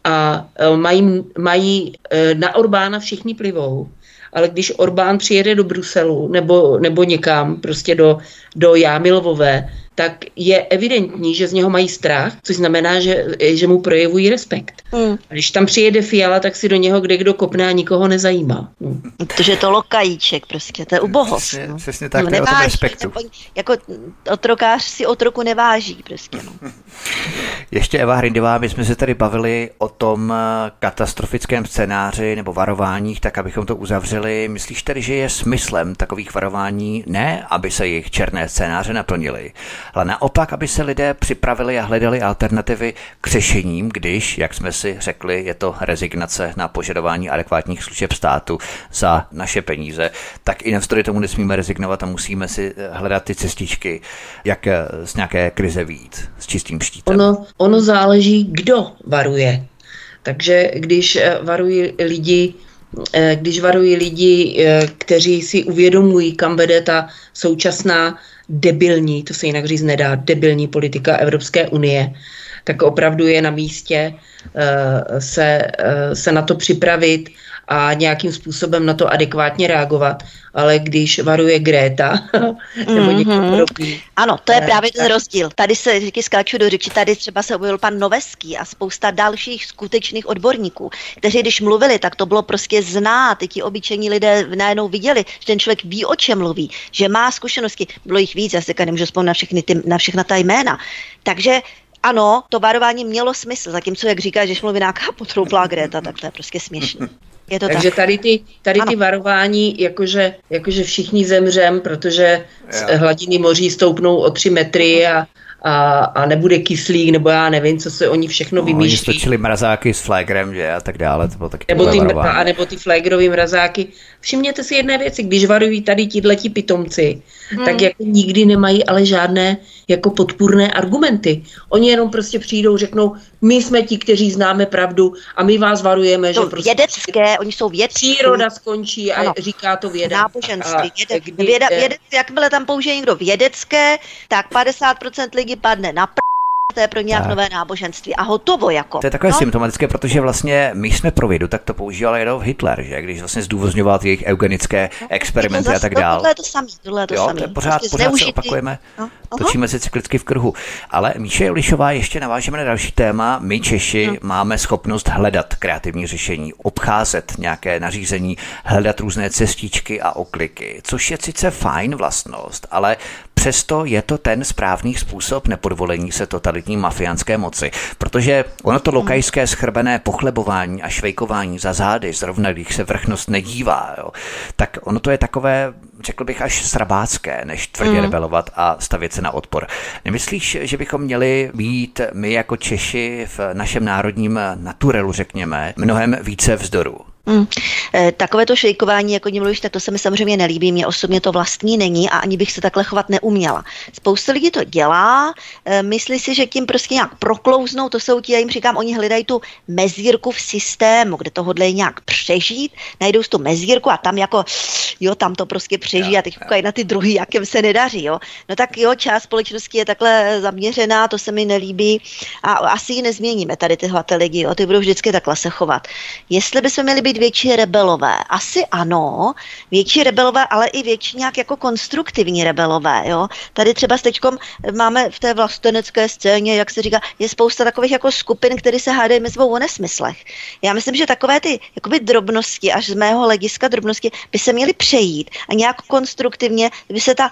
A mají, mají na Orbána všichni plivou, ale když Orbán přijede do Bruselu nebo, nebo někam, prostě do, do Jámylovové, tak je evidentní, že z něho mají strach, což znamená, že, že mu projevují respekt. Mm. A když tam přijede Fiala, tak si do něho kdekdo kopne a nikoho nezajímá. Mm. Protože je to lokajíček prostě, to je ubohost. Přesně, no. přesně tak, no, to je o tom respektu. Nebo, jako otrokář si otroku neváží prostě. No. Ještě Eva Hryndová, my jsme se tady bavili o tom katastrofickém scénáři nebo varováních, tak abychom to uzavřeli. Myslíš tedy, že je smyslem takových varování ne, aby se jejich černé scénáře naplnily, ale naopak, aby se lidé připravili a hledali alternativy k řešením, když, jak jsme si řekli, je to rezignace na požadování adekvátních služeb státu za naše peníze, tak i navzdory tomu nesmíme rezignovat a musíme si hledat ty cestičky, jak z nějaké krize vyjít s čistým štítem. Ono, ono záleží, kdo varuje. Takže když varují lidi, když varují lidi, kteří si uvědomují, kam vede ta současná debilní, to se jinak říct nedá, debilní politika Evropské unie, tak opravdu je na místě se, se na to připravit a nějakým způsobem na to adekvátně reagovat. Ale když varuje Greta, nebo mm-hmm. někdo podobný. Ano, to je ne, právě ten rozdíl. Tady se říky skáču do řeči, tady třeba se objevil pan Noveský a spousta dalších skutečných odborníků, kteří když mluvili, tak to bylo prostě znát. Ti obyčejní lidé najednou viděli, že ten člověk ví, o čem mluví, že má zkušenosti. Bylo jich víc, já se nemůžu vzpomínat na všechny ty, na všechna ta jména. Takže ano, to varování mělo smysl, zatímco, jak říká, že mluví nějaká potrouplá Greta, tak to je prostě směšné. Takže tak. tady, ty, tady ty varování, jakože, jakože všichni zemřem, protože já. hladiny moří stoupnou o tři metry a, a, a nebude kyslík, nebo já nevím, co se oni všechno no, vymýšlí. Oni stočili mrazáky s flagrem, že a tak dále. To bylo taky nebo ty, a nebo ty flagrový mrazáky. Všimněte si jedné věci, když varují tady tihleti pitomci, hmm. tak jako nikdy nemají ale žádné jako podpůrné argumenty. Oni jenom prostě přijdou, řeknou, my jsme ti, kteří známe pravdu a my vás varujeme, to že prostě vědecké, oni jsou vědci. Příroda skončí a ano. říká to vědec. Náboženství, vědec, kdy, věda, vědec, jakmile tam použije někdo vědecké, tak padesát procent lidí padne na pr... to je pro nějak nové náboženství a hotovo jako. To je takové no? symptomatické, protože vlastně my jsme pro vědu, tak to používal jenom Hitler, že? Když vlastně zdůvozňoval jejich eugenické no, experimenty zase, a tak dál. Tohle je to samý, tohle je to jo, samý. To je pořád, prostě pořád se opakujeme, no, točíme se cyklicky v kruhu. Ale Míše Julišová, ještě navážeme na další téma. My Češi no. máme schopnost hledat kreativní řešení, obcházet nějaké nařízení, hledat různé cestičky a okliky, což je sice fajn vlastnost, ale přesto je to ten správný způsob nepodvolení se totalitě totalitní mafiánské moci. Protože ono to lokajské schrbené pochlebování a švejkování za zády, zrovna když se vrchnost nedívá, jo, tak ono to je takové, řekl bych, až srabácké, než tvrdě mm. rebelovat a stavět se na odpor. Nemyslíš, že bychom měli být my jako Češi v našem národním naturelu, řekněme, mnohem více vzdoru? Hmm. Takové to šejkování, jako mluvíš, tak to se mi samozřejmě nelíbí. Mně osobně to vlastní není a ani bych se takhle chovat neuměla. Spousta lidí to dělá, myslí si, že tím prostě nějak proklouznou, to jsou ti, já jim říkám, oni hledají tu mezírku v systému, kde to hodlejí nějak přežít, najdou si tu mezírku a tam jako, jo, tam to prostě přežijí a teď koukají na ty druhý, jak jim se nedaří, jo. No tak jo, část společnosti je takhle zaměřená, to se mi nelíbí a asi ji nezměníme tady tyhle lidi, jo, ty budou vždycky takhle se chovat. Jestli bychom měli být větší rebelové. Asi ano, větší rebelové, ale i větší nějak jako konstruktivní rebelové. Jo? Tady třeba s teďkom máme v té vlastenecké scéně, jak se říká, je spousta takových jako skupin, které se hádají mezi sebou o nesmyslech. Já myslím, že takové ty jakoby drobnosti, až z mého hlediska drobnosti, by se měly přejít a nějak konstruktivně by se, ta,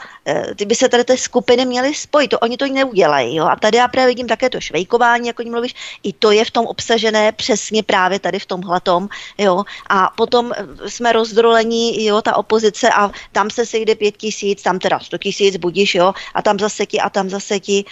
by se tady ty skupiny měly spojit. To oni to neudělají. Jo? A tady já právě vidím také to švejkování, jako jim mluvíš, i to je v tom obsažené přesně právě tady v tomhletom, jo. A potom jsme rozdrolení, jo, ta opozice a tam se sejde pět tisíc, tam teda sto tisíc, budíš, jo, a tam zase ti, a tam zase ti.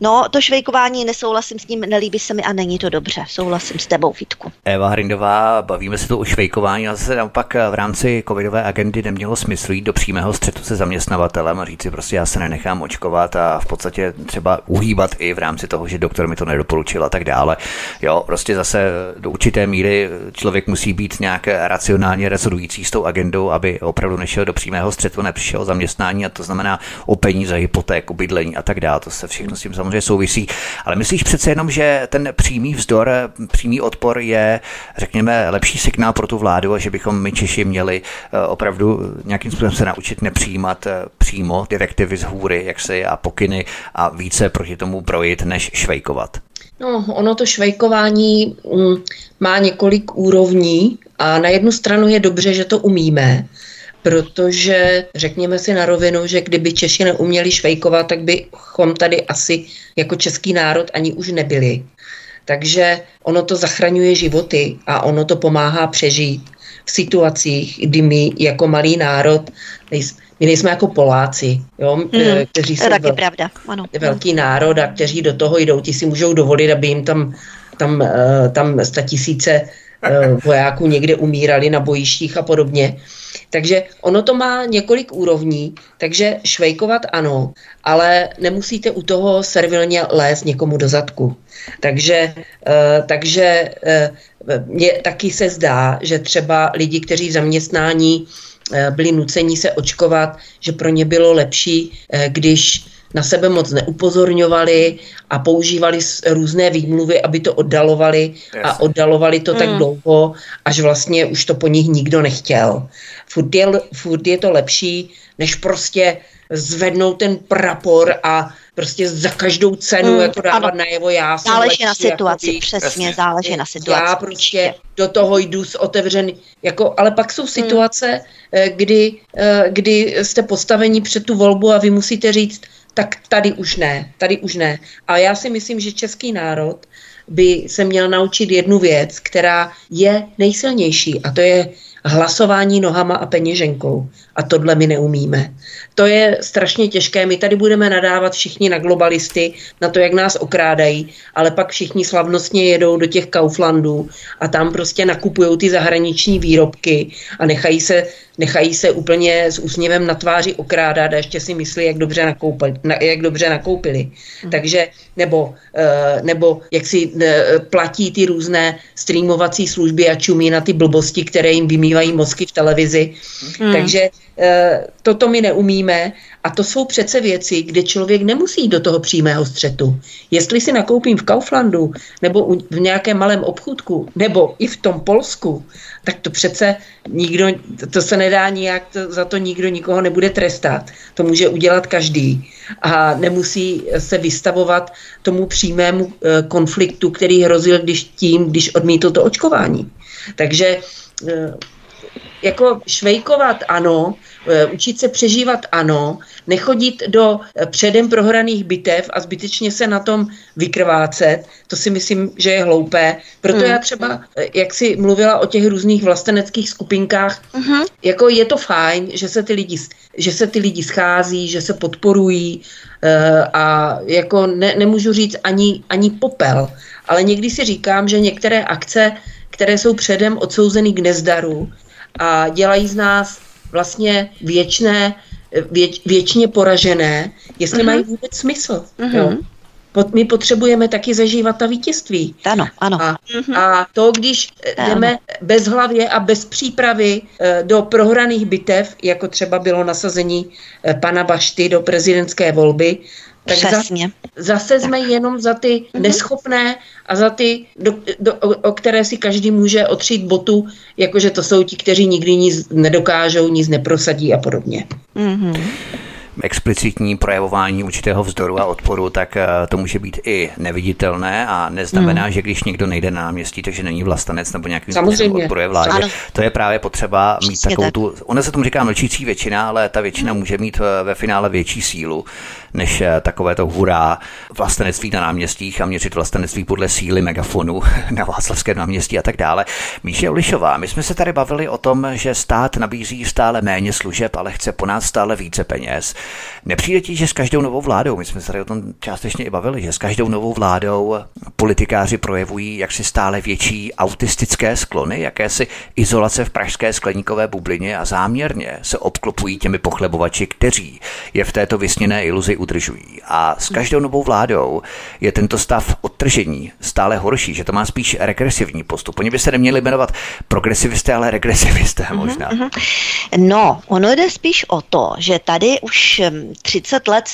No, to švejkování, nesouhlasím s ním, nelíbí se mi a není to dobře. Souhlasím s tebou, Vítku. Eva Hrindová, bavíme se tu o švejkování, ale se naopak v rámci covidové agendy nemělo smysl jít do přímého střetu se zaměstnavatelem a říct si prostě já se nenechám očkovat a v podstatě třeba uhýbat i v rámci toho, že doktor mi to nedoporučil a tak dále. Jo, prostě zase do určité míry člověk musí být nějak racionálně rozhodující s tou agendou, aby opravdu nešel do přímého střetu, nepřišel zaměstnání, a to znamená o peníze, hypotéku, bydlení a tak dále. To se všechno s tím samozřejmě souvisí, ale myslíš přece jenom, že ten přímý vzdor, přímý odpor je, řekněme, lepší signál pro tu vládu a že bychom my Češi měli opravdu nějakým způsobem se naučit nepřijímat přímo direktivy z hůry, jak se a pokyny a více proti tomu brojit, než švejkovat? No, ono to švejkování má několik úrovní a na jednu stranu je dobře, že to umíme, protože řekněme si na rovinu, že kdyby Češi neuměli švejkovat, tak bychom tady asi jako český národ ani už nebyli. Takže ono to zachraňuje životy a ono to pomáhá přežít v situacích, kdy my jako malý národ, my nejsme jako Poláci, jo, mm, kteří jsou velký, pravda. Ano. velký národ a kteří do toho jdou, ti si můžou dovolit, aby jim tam, tam, tam statisíce vojáků někde umírali na bojištích a podobně. Takže ono to má několik úrovní, takže švejkovat ano, ale nemusíte u toho servilně lézt někomu do zadku. Takže, takže mně taky se zdá, že třeba lidi, kteří v zaměstnání byli nuceni se očkovat, že pro ně bylo lepší, když na sebe moc neupozorňovali a používali různé výmluvy, aby to oddalovali a oddalovali to mm. tak dlouho, až vlastně už to po nich nikdo nechtěl. Furt je, furt je to lepší, než prostě zvednout ten prapor a prostě za každou cenu mm, jako dávat najevo, já jsem záleží lepší, na situaci, jako přesně, záleží na situaci. Já prostě do toho jdu s otevřený, jako, ale pak jsou situace, mm. kdy, kdy jste postaveni před tu volbu a vy musíte říct, tak tady už ne, tady už ne. A já si myslím, že český národ by se měl naučit jednu věc, která je nejsilnější, a to je hlasování nohama a peněženkou. A tohle my neumíme. To je strašně těžké. My tady budeme nadávat všichni na globalisty, na to, jak nás okrádají, ale pak všichni slavnostně jedou do těch Kauflandů a tam prostě nakupujou ty zahraniční výrobky a nechají se, nechají se úplně s úsměvem na tváři okrádat a ještě si myslí, jak dobře nakoupili. Na, jak dobře nakoupili. Hmm. Takže nebo, nebo jak si platí ty různé streamovací služby a čumí na ty blbosti, které jim vymývají mozky v televizi. Hmm. Takže toto my neumíme a to jsou přece věci, kde člověk nemusí jít do toho přímého střetu. Jestli si nakoupím v Kauflandu nebo v nějakém malém obchůdku nebo i v tom Polsku, tak to přece nikdo, to se nedá nijak, to, za to nikdo nikoho nebude trestat. To může udělat každý a nemusí se vystavovat tomu přímému konfliktu, který hrozil když tím, když odmítl to očkování. Takže jako švejkovat ano, učit se přežívat ano, nechodit do předem prohraných bitev a zbytečně se na tom vykrvácet, to si myslím, že je hloupé. Proto hmm. já třeba, jak jsi mluvila o těch různých vlasteneckých skupinkách, uh-huh. jako je to fajn, že se ty lidi, že se ty lidi schází, že se podporují a jako ne, nemůžu říct ani, ani popel, ale někdy si říkám, že některé akce, které jsou předem odsouzeny k nezdaru, a dělají z nás vlastně věčné, věč, věčně poražené, jestli uh-huh. mají vůbec smysl. Uh-huh. Jo. Pot, my potřebujeme taky zažívat ta vítězství. Ano, ano. A, uh-huh. a to, když ano. jdeme bezhlavě a bez přípravy e, do prohraných bitev, jako třeba bylo nasazení e, pana Bašty do prezidentské volby, tak Přesně. zase tak. jsme jenom za ty mm-hmm. neschopné a za ty, do, do, o, o které si každý může otřít botu, jakože to jsou ti, kteří nikdy nic nedokážou, nic neprosadí a podobně. Mm-hmm. Explicitní projevování určitého vzdoru a odporu, tak to může být i neviditelné a neznamená, mm. že když někdo nejde na náměstí, takže není vlastenec nebo nějakým způsobem odporuje vládě. To je právě potřeba mít Přesně takovou tak. tu, ona se tomu říká mlčící většina, ale ta většina mm. může mít ve finále větší sílu než takové to hurá vlastenectví na náměstích a měřit vlastenectví podle síly megafonu na Václavském náměstí a tak dále. Míše Ulišová, my jsme se tady bavili o tom, že stát nabízí stále méně služeb, ale chce po nás stále více peněz. Nepřijde ti, že s každou novou vládou, my jsme se tady o tom částečně i bavili, že s každou novou vládou politikáři projevují jaksi stále větší autistické sklony, jakési izolace v pražské skleníkové bublině a záměrně se obklopují těmi pochlebovači, kteří je v této vysněné iluzi udržují. A s každou novou vládou je tento stav odtržení stále horší, že to má spíš regresivní postup. Oni by se neměli jmenovat progresivisté, ale regresivisté možná. Mm-hmm. No, ono jde spíš o to, že tady už třicet let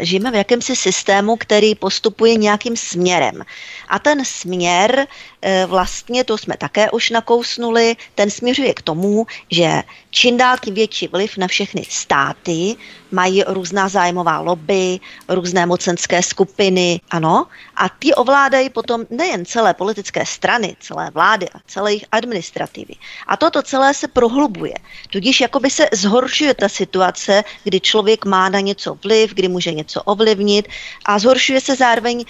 žijeme v jakémsi systému, který postupuje nějakým směrem. A ten směr, vlastně to jsme také už nakousnuli, ten směřuje k tomu, že čím dál tím větší vliv na všechny státy mají různá zájmová lobby, různé mocenské skupiny, ano, a ty ovládají potom nejen celé politické strany, celé vlády a celé jejich administrativy. A toto celé se prohlubuje. Tudíž jakoby se zhoršuje ta situace, kdy člověk má na něco vliv, kdy může něco ovlivnit a zhoršuje se zároveň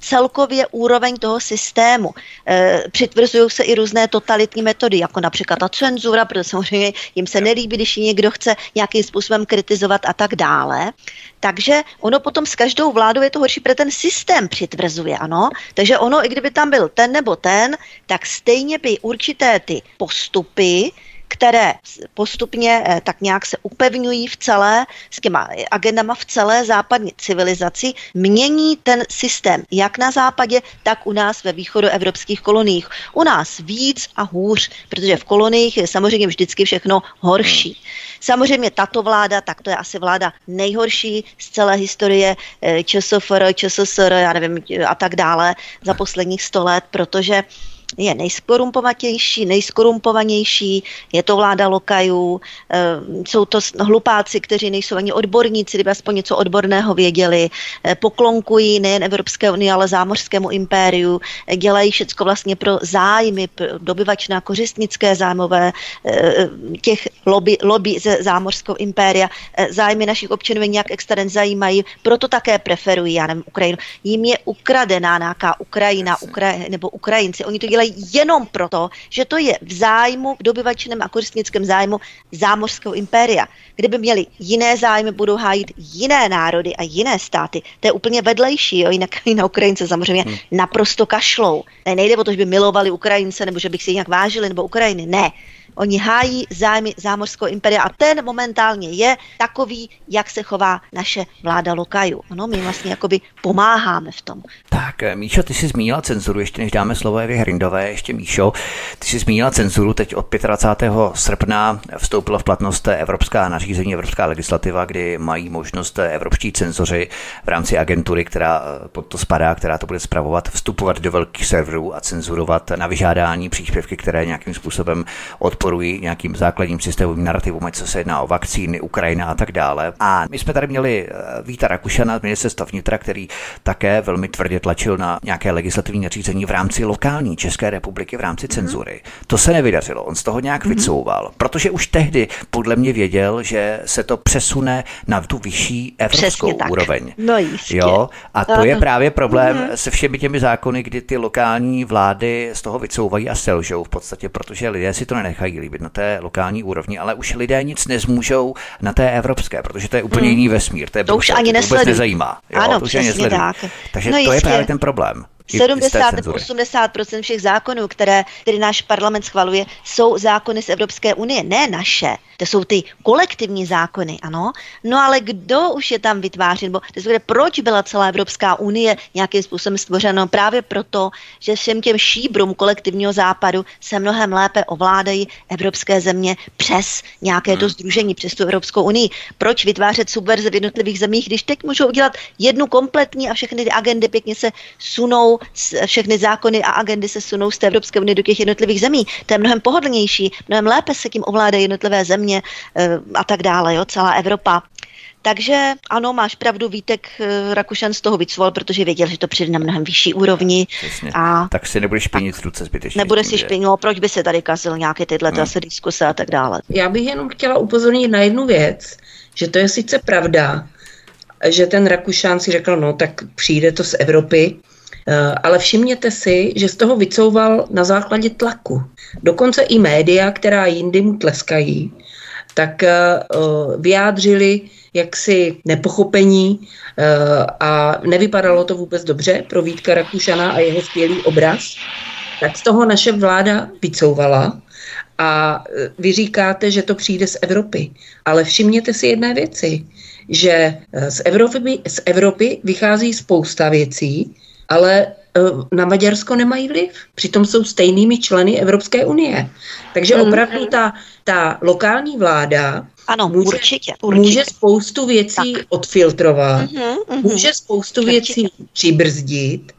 celkově úroveň toho systému. E, přitvrzují se i různé totalitní metody, jako například ta cenzura, protože samozřejmě jim se nelíbí, když někdo chce nějakým způsobem kritizovat a tak dále. Takže ono potom s každou vládou je to horší, protože ten systém přitvrzuje, ano. Takže ono, i kdyby tam byl ten nebo ten, tak stejně by určité ty postupy, které postupně tak nějak se upevňují v celé, s těma agendama v celé západní civilizaci, mění ten systém jak na západě, tak u nás ve východoevropských koloniích. U nás víc a hůř, protože v koloniích je samozřejmě vždycky všechno horší. Samozřejmě tato vláda, tak to je asi vláda nejhorší z celé historie ČSFR, ČSSR, já nevím, a tak dále za posledních sto let, protože je nejskorumpovatější, nejskorumpovanější, je to vláda lokajů, jsou to hlupáci, kteří nejsou ani odborníci, kdyby aspoň něco odborného věděli, poklonkují nejen Evropské unii, ale zámořskému impériu, dělají všecko vlastně pro zájmy, dobyvačná kořistnické zájmové, těch lobby, lobby ze zámořského impéria, zájmy našich občanů nějak extra zajímají, proto také preferují, já nevím, Ukrajinu. Jím je ukradená nějaká Ukrajina, Ukra- nebo Ukrajinci, oni to dělají jenom proto, že to je v zájmu, v dobyvačném a koristnickém zájmu zámořského impéria. Kdyby měli jiné zájmy, budou hájit jiné národy a jiné státy. To je úplně vedlejší, jo? Jinak na Ukrajince samozřejmě hmm. naprosto kašlou. Ne, nejde o to, že by milovali Ukrajince, nebo že bych si nějak vážili, nebo Ukrajiny, ne. Oni hájí zájmy zámořského imperia a ten momentálně je takový, jak se chová naše vláda lokajů. Ano, my vlastně jakoby pomáháme v tom. Tak, Míšo, ty jsi zmínila cenzuru, ještě než dáme slovo Evě Hrindové, ještě Míšo, ty jsi zmínila cenzuru, teď od dvacátého pátého srpna vstoupila v platnost evropská nařízení, evropská legislativa, kdy mají možnost evropští cenzoři v rámci agentury, která pod to spadá, která to bude spravovat, vstupovat do velkých serverů a cenzurovat na vyžádání příspěvky, které nějakým způsobem od podporují nějakým základním systémovým narrativům, ať se jedná o vakcíny, Ukrajina a tak dále. A my jsme tady měli Víta Rakušana z ministerstva vnitra, který také velmi tvrdě tlačil na nějaké legislativní nařízení v rámci lokální České republiky v rámci cenzury. Mm-hmm. To se nevydařilo, on z toho nějak mm-hmm. vycouval, protože už tehdy podle mě věděl, že se to přesune na tu vyšší evropskou úroveň. No jistě. Jo, a to je právě problém mm-hmm. se všemi těmi zákony, kdy ty lokální vlády z toho vycouvají a selžou v podstatě, protože lidé si to nenechají líbit na té lokální úrovni, ale už lidé nic nezmůžou na té evropské, protože to je úplně mm. jiný vesmír. To, je to prostě, už ani nesledují. Nezajímá. Jo, ano, to přesně tak. Takže no to jistě. Je právě ten problém. sedmdesát až osmdesát procent všech zákonů, které, které náš parlament schvaluje, jsou zákony z Evropské unie, ne naše. To jsou ty kolektivní zákony, ano. No ale kdo už je tam vytváří? Nebo proč byla celá Evropská unie nějakým způsobem stvořena? Právě proto, že všem těm šíbrům kolektivního západu se mnohem lépe ovládají evropské země přes nějaké hmm. to sdružení, přes tu Evropskou unii. Proč vytvářet subverze v jednotlivých zemích, když teď můžou udělat jednu kompletní a všechny ty agendy pěkně se sunou, všechny zákony a agendy se sunou z té Evropské unie do těch jednotlivých zemí. To je mnohem pohodlnější, mnohem lépe se tím ovládají jednotlivé země e, a tak dále, jo, celá Evropa. Takže ano, máš pravdu, Vítek Rakušan z toho vycval, protože věděl, že to přijde na mnohem vyšší úrovni. A tak si nebudeš špinit ruce zbytečně. Nebude si špinit, no, proč by se tady kazil nějaké tyhle hmm. zase diskuse a tak dále. Já bych jenom chtěla upozornit na jednu věc, že to je sice pravda, že ten Rakušan si řekl, no tak přijde to z Evropy, ale všimněte si, že z toho vycouval na základě tlaku. Dokonce i média, která jindy mu tleskají, tak uh, vyjádřili jaksi nepochopení uh, a nevypadalo to vůbec dobře pro Vítka Rakušana a jeho skvělý obraz. Tak z toho naše vláda vycouvala a vy říkáte, že to přijde z Evropy. Ale všimněte si jedné věci, že z Evropy, z Evropy vychází spousta věcí, ale na Maďarsko nemají vliv. Přitom jsou stejnými členy Evropské unie. Takže opravdu ta, ta lokální vláda ano, může, určitě, určitě. může spoustu věcí tak. odfiltrovat, uh-huh, uh-huh. může spoustu určitě. věcí přibrzdit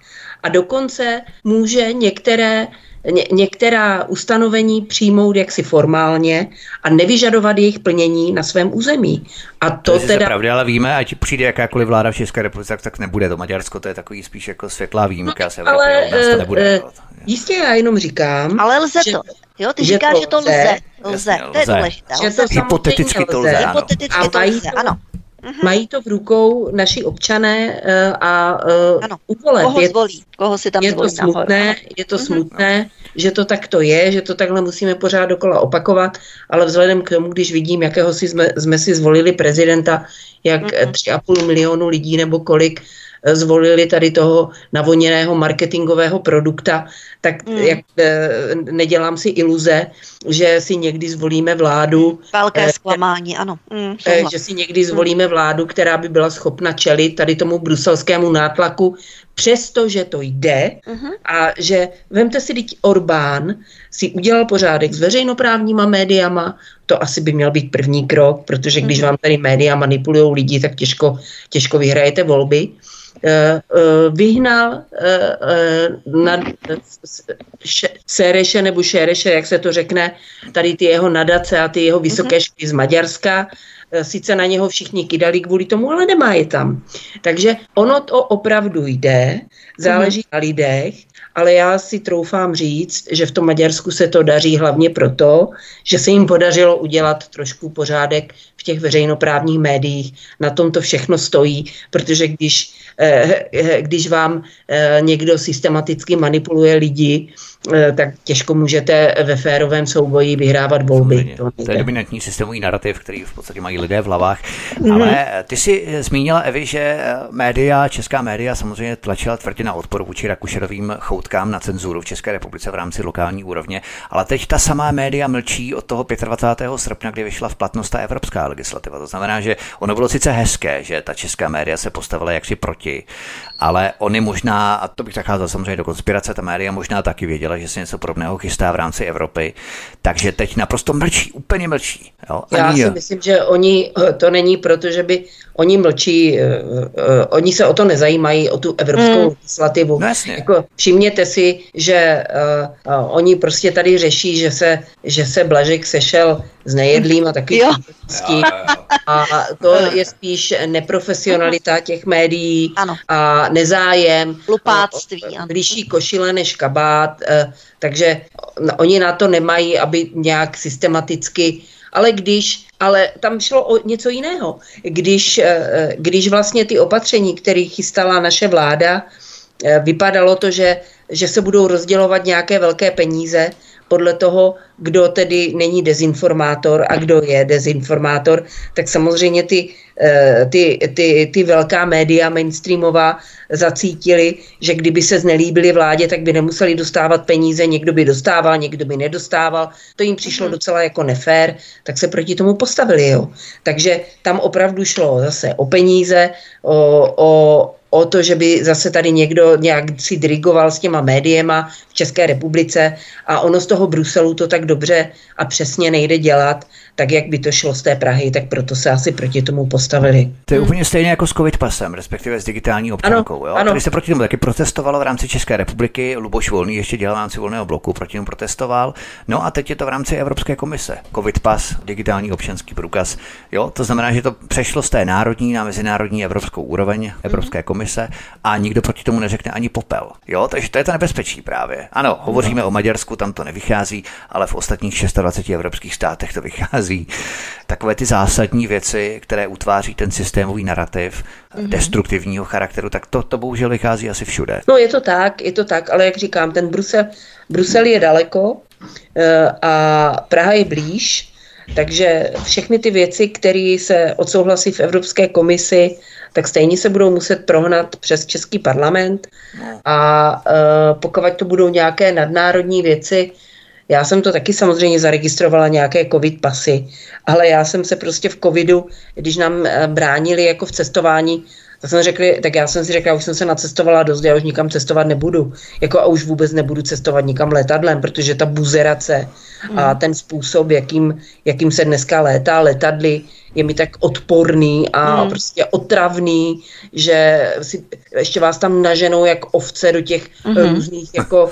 a dokonce může některé, ně, některá ustanovení přijmout jaksi formálně a nevyžadovat jejich plnění na svém území. A to, to je teda... pravda, ale víme, ať přijde jakákoliv vláda v České republice, tak nebude to Maďarsko, to je takový spíš jako světlá výjimka, no, se Evropy, ale, nás to nebude. Uh, jistě, já jenom říkám... Ale lze že... to. Jo, ty že říkáš, to že to lze. Lze, jasně, to je důležité. Hypoteticky to lze, ano. A to lze, to... ano. Uhum. Mají to v rukou naši občané uh, a uh, úkolem. Koho je, zvolí, koho si tam je zvolí. To smutné, je to uhum. smutné, že to takto je, že to takhle musíme pořád dokola opakovat, ale vzhledem k tomu, když vidím, jakého si jsme, jsme si zvolili prezidenta, jak tři a půl milionu lidí nebo kolik zvolili tady toho navoněného marketingového produkta, tak mm. jak, e, nedělám si iluze, že si někdy zvolíme vládu. Velké zklamání, e, ano. Mm, e, že si někdy zvolíme vládu, která by byla schopna čelit tady tomu bruselskému nátlaku, přestože to jde mm-hmm. a že, vemte si, teď Orbán si udělal pořádek s veřejnoprávníma médiama, to asi by měl být první krok, protože když mm. vám tady média manipulujou lidi, tak těžko, těžko vyhrajete volby. Vyhnal na Sereše nebo Šereše, jak se to řekne, tady ty jeho nadace a ty jeho vysoké školy z Maďarska. Sice na něho všichni kydali kvůli tomu, ale nemá je tam. Takže ono to opravdu jde, záleží na lidech, ale já si troufám říct, že v tom Maďarsku se to daří hlavně proto, že se jim podařilo udělat trošku pořádek v těch veřejnoprávních médiích. Na tom to všechno stojí, protože když, když vám někdo systematicky manipuluje lidi, tak těžko můžete ve férovém souboji vyhrávat volby. To, to je dominantní systémový narrativ, který v podstatě mají lidé v hlavách. Mm. Ale ty jsi zmínila, Evi, že média, česká média samozřejmě tlačila tvrdě na odpor vůči Rakušanovým choutkám na cenzuru v České republice v rámci lokální úrovně, ale teď ta samá média mlčí od toho dvacátého pátého srpna, kdy vyšla v platnost ta evropská legislativa. To znamená, že ono bylo sice hezké, že ta česká média se postavila jaksi proti proti, ale oni možná, a to bych zacházel samozřejmě do konspirace, ta média možná taky věděla, že se něco podobného chystá v rámci Evropy, takže teď naprosto mlčí, úplně mlčí. Jo? Já si myslím, že oni to není, protože by oni mlčí, oni se o to nezajímají, o tu evropskou hmm. legislativu. No jasně. Jako, všimněte si, že uh, oni prostě tady řeší, že se, že se Blažek sešel s Nejedlým a taky a to je spíš neprofesionalita těch médií ano. a nezájem, lupáctví, blížší košile než kabát, takže oni na to nemají, aby nějak systematicky, ale když, ale tam šlo o něco jiného, když, když vlastně ty opatření, které chystala naše vláda, vypadalo to, že, že se budou rozdělovat nějaké velké peníze podle toho, kdo tedy není dezinformátor a kdo je dezinformátor, tak samozřejmě ty, ty, ty, ty velká média mainstreamová zacítili, že kdyby se znelíbili vládě, tak by nemuseli dostávat peníze, někdo by dostával, někdo by nedostával, to jim přišlo docela jako nefér, tak se proti tomu postavili. Jo. Takže tam opravdu šlo zase o peníze, o, o o to, že by zase tady někdo nějak si dirigoval s těma médiema v České republice a ono z toho Bruselu to tak dobře a přesně nejde dělat, tak jak by to šlo z té Prahy, tak proto se asi proti tomu postavili. To je hmm. úplně stejně jako s covid pasem, respektive s digitální občankou. Tady se proti tomu taky protestovalo v rámci České republiky, Luboš Volný ještě dělal v rámci Volného bloku, proti tomu protestoval, no a teď je to v rámci Evropské komise. Covid pas, digitální občanský průkaz, jo, to znamená, že to přešlo z té národní na mezinárodní evropskou úroveň, Evropské komise. A nikdo proti tomu neřekne ani popel. Jo, takže to je to nebezpečí právě. Ano, hovoříme o Maďarsku, tam to nevychází, ale v ostatních dvaceti šesti evropských státech to vychází. Takové ty zásadní věci, které utváří ten systémový narrativ mm-hmm. destruktivního charakteru, tak to, to bohužel vychází asi všude. No je to tak, je to tak, ale jak říkám, ten Brusel, Brusel je daleko a Praha je blíž, takže všechny ty věci, které se odsouhlasí v Evropské komisi, tak stejně se budou muset prohnat přes český parlament a e, pokud to budou nějaké nadnárodní věci, já jsem to taky samozřejmě zaregistrovala nějaké covid pasy, ale já jsem se prostě v covidu, když nám e, bránili jako v cestování, tak, jsem řekli, tak já jsem si řekla, už jsem se nacestovala dost, já už nikam cestovat nebudu. Jako a už vůbec nebudu cestovat nikam letadlem, protože ta buzerace mm. a ten způsob, jakým, jakým se dneska létá letadly, je mi tak odporný a mm. prostě otravný, že si, ještě vás tam naženou jak ovce do těch mm-hmm. různých jako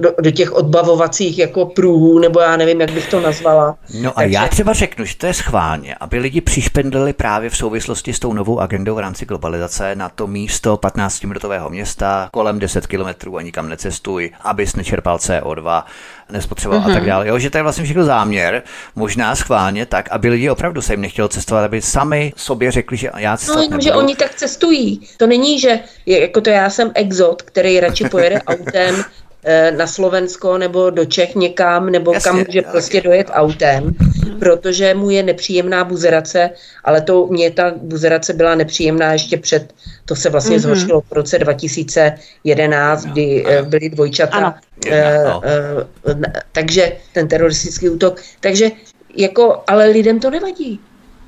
Do, do těch odbavovacích jako průhů, nebo já nevím, jak bych to nazvala. No a takže... já třeba řeknu, že to je schválně, aby lidi přišpendlili právě v souvislosti s tou novou agendou v rámci globalizace na to místo patnáctiminutového města, kolem deset kilometrů a nikam necestuj, abys nečerpal C O dva, nespotřeboval mm-hmm. a tak dále. Jo, že to je vlastně všechno záměr, možná schválně tak, aby lidi opravdu se jim nechtělo cestovat, aby sami sobě řekli, že já cestovat no, jenom, nebudu. Že oni tak cestují. To není, že je, jako to já jsem exot, který radši pojede auto Ten, na Slovensko nebo do Čech někam, nebo jasně, kam může tak. prostě dojet autem, protože mu je nepříjemná buzerace, ale to mě ta buzerace byla nepříjemná ještě před, to se vlastně mm-hmm. zhoršilo v roce dva tisíce jedenáct, no, kdy ano. byly dvojčata. Ano. Eh, no. eh, takže ten teroristický útok. Takže jako, ale lidem to nevadí.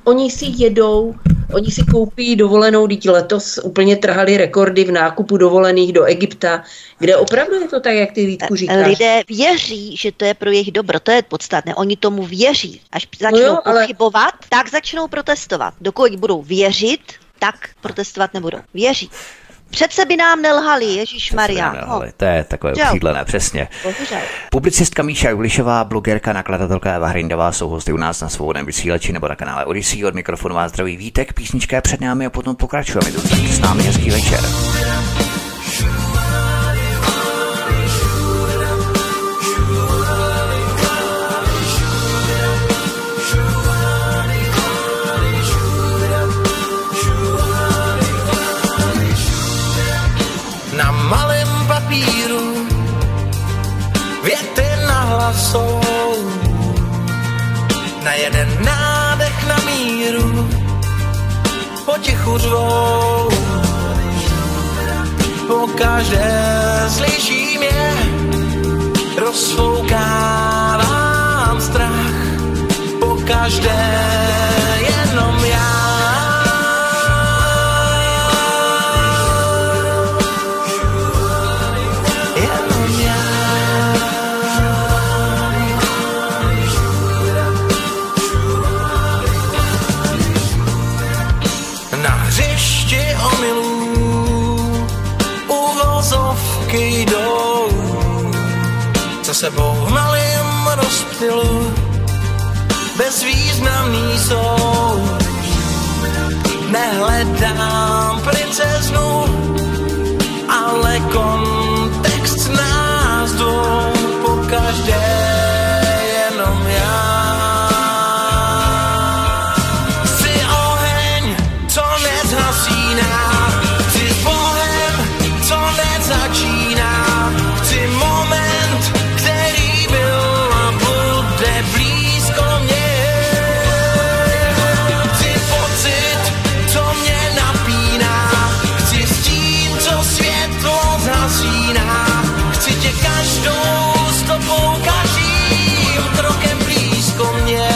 Oni si jedou, oni si koupí dovolenou, teď letos úplně trhali rekordy v nákupu dovolených do Egypta, kde opravdu je to tak, jak ty Vítku říkáš. Lidé věří, že to je pro jejich dobro, to je podstatné, oni tomu věří. Až začnou no jo, ale... pochybovat, tak začnou protestovat. Dokud budou věřit, tak protestovat nebudou. Věří. Přece by nám nelhali, ježišmarja. No. To je takové usídlené, přesně. Bohužel. Publicistka Míša Julišová, blogerka, nakladatelka Eva Hrindová jsou hosty u nás na Svobodném vysílači nebo na kanále Odyssey. Od mikrofonu vás zdraví Vítek, písnička je před námi a potom pokračujeme. S námi hezký večer. Na jeden nádech na míru potichu řvou, pokaždé slyším je, rozfoukávám strach, pokaždé jenom já. roky jdou, za sebou v malém rozptylu bezvýznamný jsou. Nehledám princeznu, ale kontext nás dvou, pokaždé jenom já. Jsi oheň, co nezhasíná, jsi s Bohem, co nezačíná, jsi moment, který byl a bude blízko mě. Jsi pocit, co mě napíná, chci stín, co světlo zasíná, chci tě každou stopou, každým krokem blízko mě.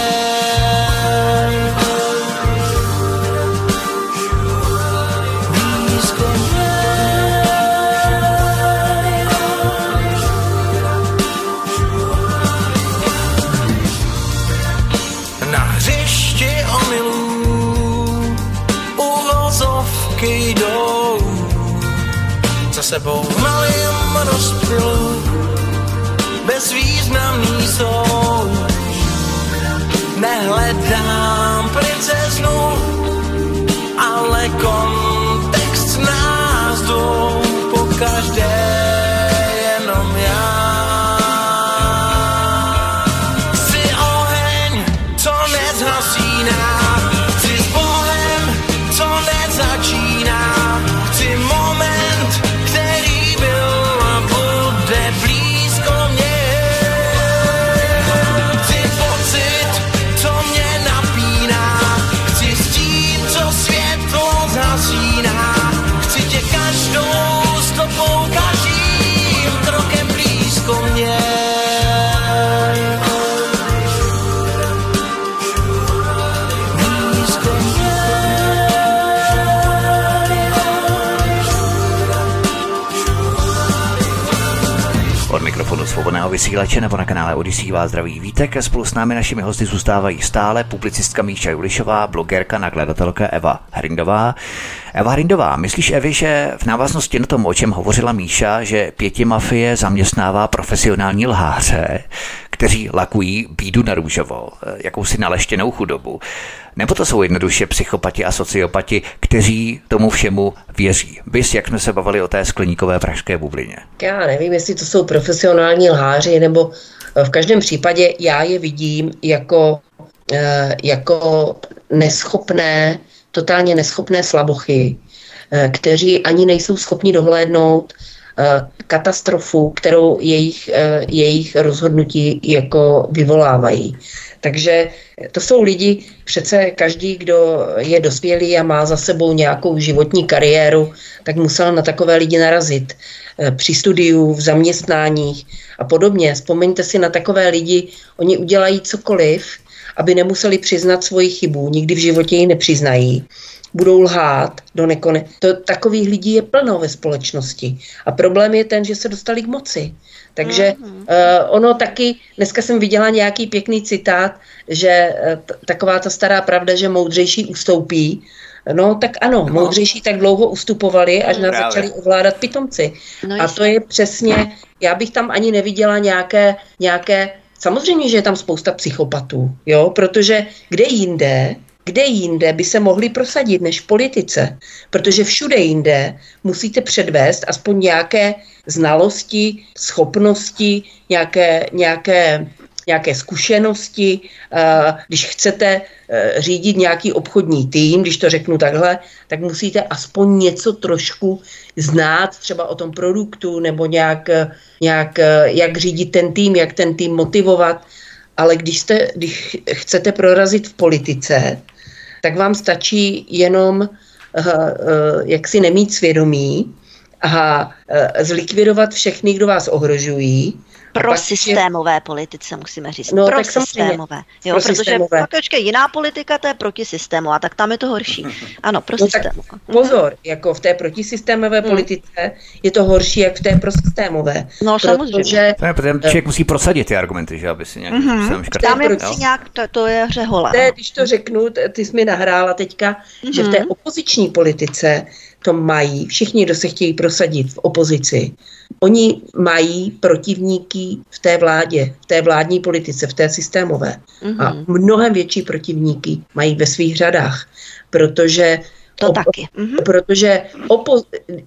Jdou za sebou v malém rozptylu bezvýznamný jsou. Nehledám princeznu, ale kontext nás dvou, pokaždé jenom já. Jsi oheň, co nezhasíná, jsi s Bohem, co nezačíná, Svobodného vysílače nebo na kanále Odyssey vás zdraví Vítek a spolu s námi našimi hosty zůstávají stále publicistka Míša Julišová, blogerka, nakladatelka Eva Hrindová. Eva Hrindová, myslíš, Evi, že v návaznosti na tom, o čem hovořila Míša, že pětimafie zaměstnává profesionální lháře, kteří lakují bídu na růžovo, jakousi naleštěnou chudobu, nebo to jsou jednoduše psychopati a sociopati, kteří tomu všemu věří? Bys, jak jsme se bavili o té skleníkové pražské bublině. Já nevím, jestli to jsou profesionální lháři, nebo v každém případě já je vidím jako, jako neschopné, totálně neschopné slabochy, kteří ani nejsou schopni dohlédnout katastrofu, kterou jejich, jejich rozhodnutí jako vyvolávají. Takže to jsou lidi, přece každý, kdo je dospělý a má za sebou nějakou životní kariéru, tak musel na takové lidi narazit při studiu, v zaměstnáních a podobně. Vzpomeňte si na takové lidi, oni udělají cokoliv, aby nemuseli přiznat svoji chybu, nikdy v životě ji nepřiznají. Budou lhát do nekone. To, takových lidí je plno ve společnosti. A problém je ten, že se dostali k moci. Takže mm-hmm. uh, ono taky, dneska jsem viděla nějaký pěkný citát, že uh, t- taková ta stará pravda, že moudřejší ustoupí. No tak ano, no. Moudřejší tak dlouho ustupovali, až nás Právě. začali ovládat pitomci. No, a to je přesně, já bych tam ani neviděla nějaké, nějaké, samozřejmě, že je tam spousta psychopatů, jo, protože kde jinde, Kde jinde by se mohli prosadit než v politice? Protože všude jinde musíte předvést aspoň nějaké znalosti, schopnosti, nějaké, nějaké, nějaké zkušenosti. Když chcete řídit nějaký obchodní tým, když to řeknu takhle, tak musíte aspoň něco trošku znát třeba o tom produktu nebo nějak, nějak jak řídit ten tým, jak ten tým motivovat. Ale když, jste, když chcete prorazit v politice, tak vám stačí jenom uh, uh, jaksi nemít svědomí a uh, zlikvidovat všechny, kdo vás ohrožují. Pro systémové je... politice, musíme říct. No, pro systémové. Jo, pro protože systémové. Pak, počkej, jiná politika, to je protisystémová, tak tam je to horší. Ano, prosystémová. No, pozor, jako v té protisystémové hmm. politice je to horší, jak v té prosystémové. No, proto, samozřejmě. Že... Protože člověk musí prosadit ty argumenty, že aby si nějak mm-hmm. škrtali. Tam je proti... nějak, to, to je hřehola. Té, když to řeknu, ty jsi mi nahrála teďka, mm-hmm. že v té opoziční politice to mají všichni, kdo se chtějí prosadit v opozici, Oni mají protivníky v té vládě, v té vládní politice, v té systémové. Mm-hmm. A mnohem větší protivníky mají ve svých řadách, protože... To opo- taky. Mm-hmm. Protože opo-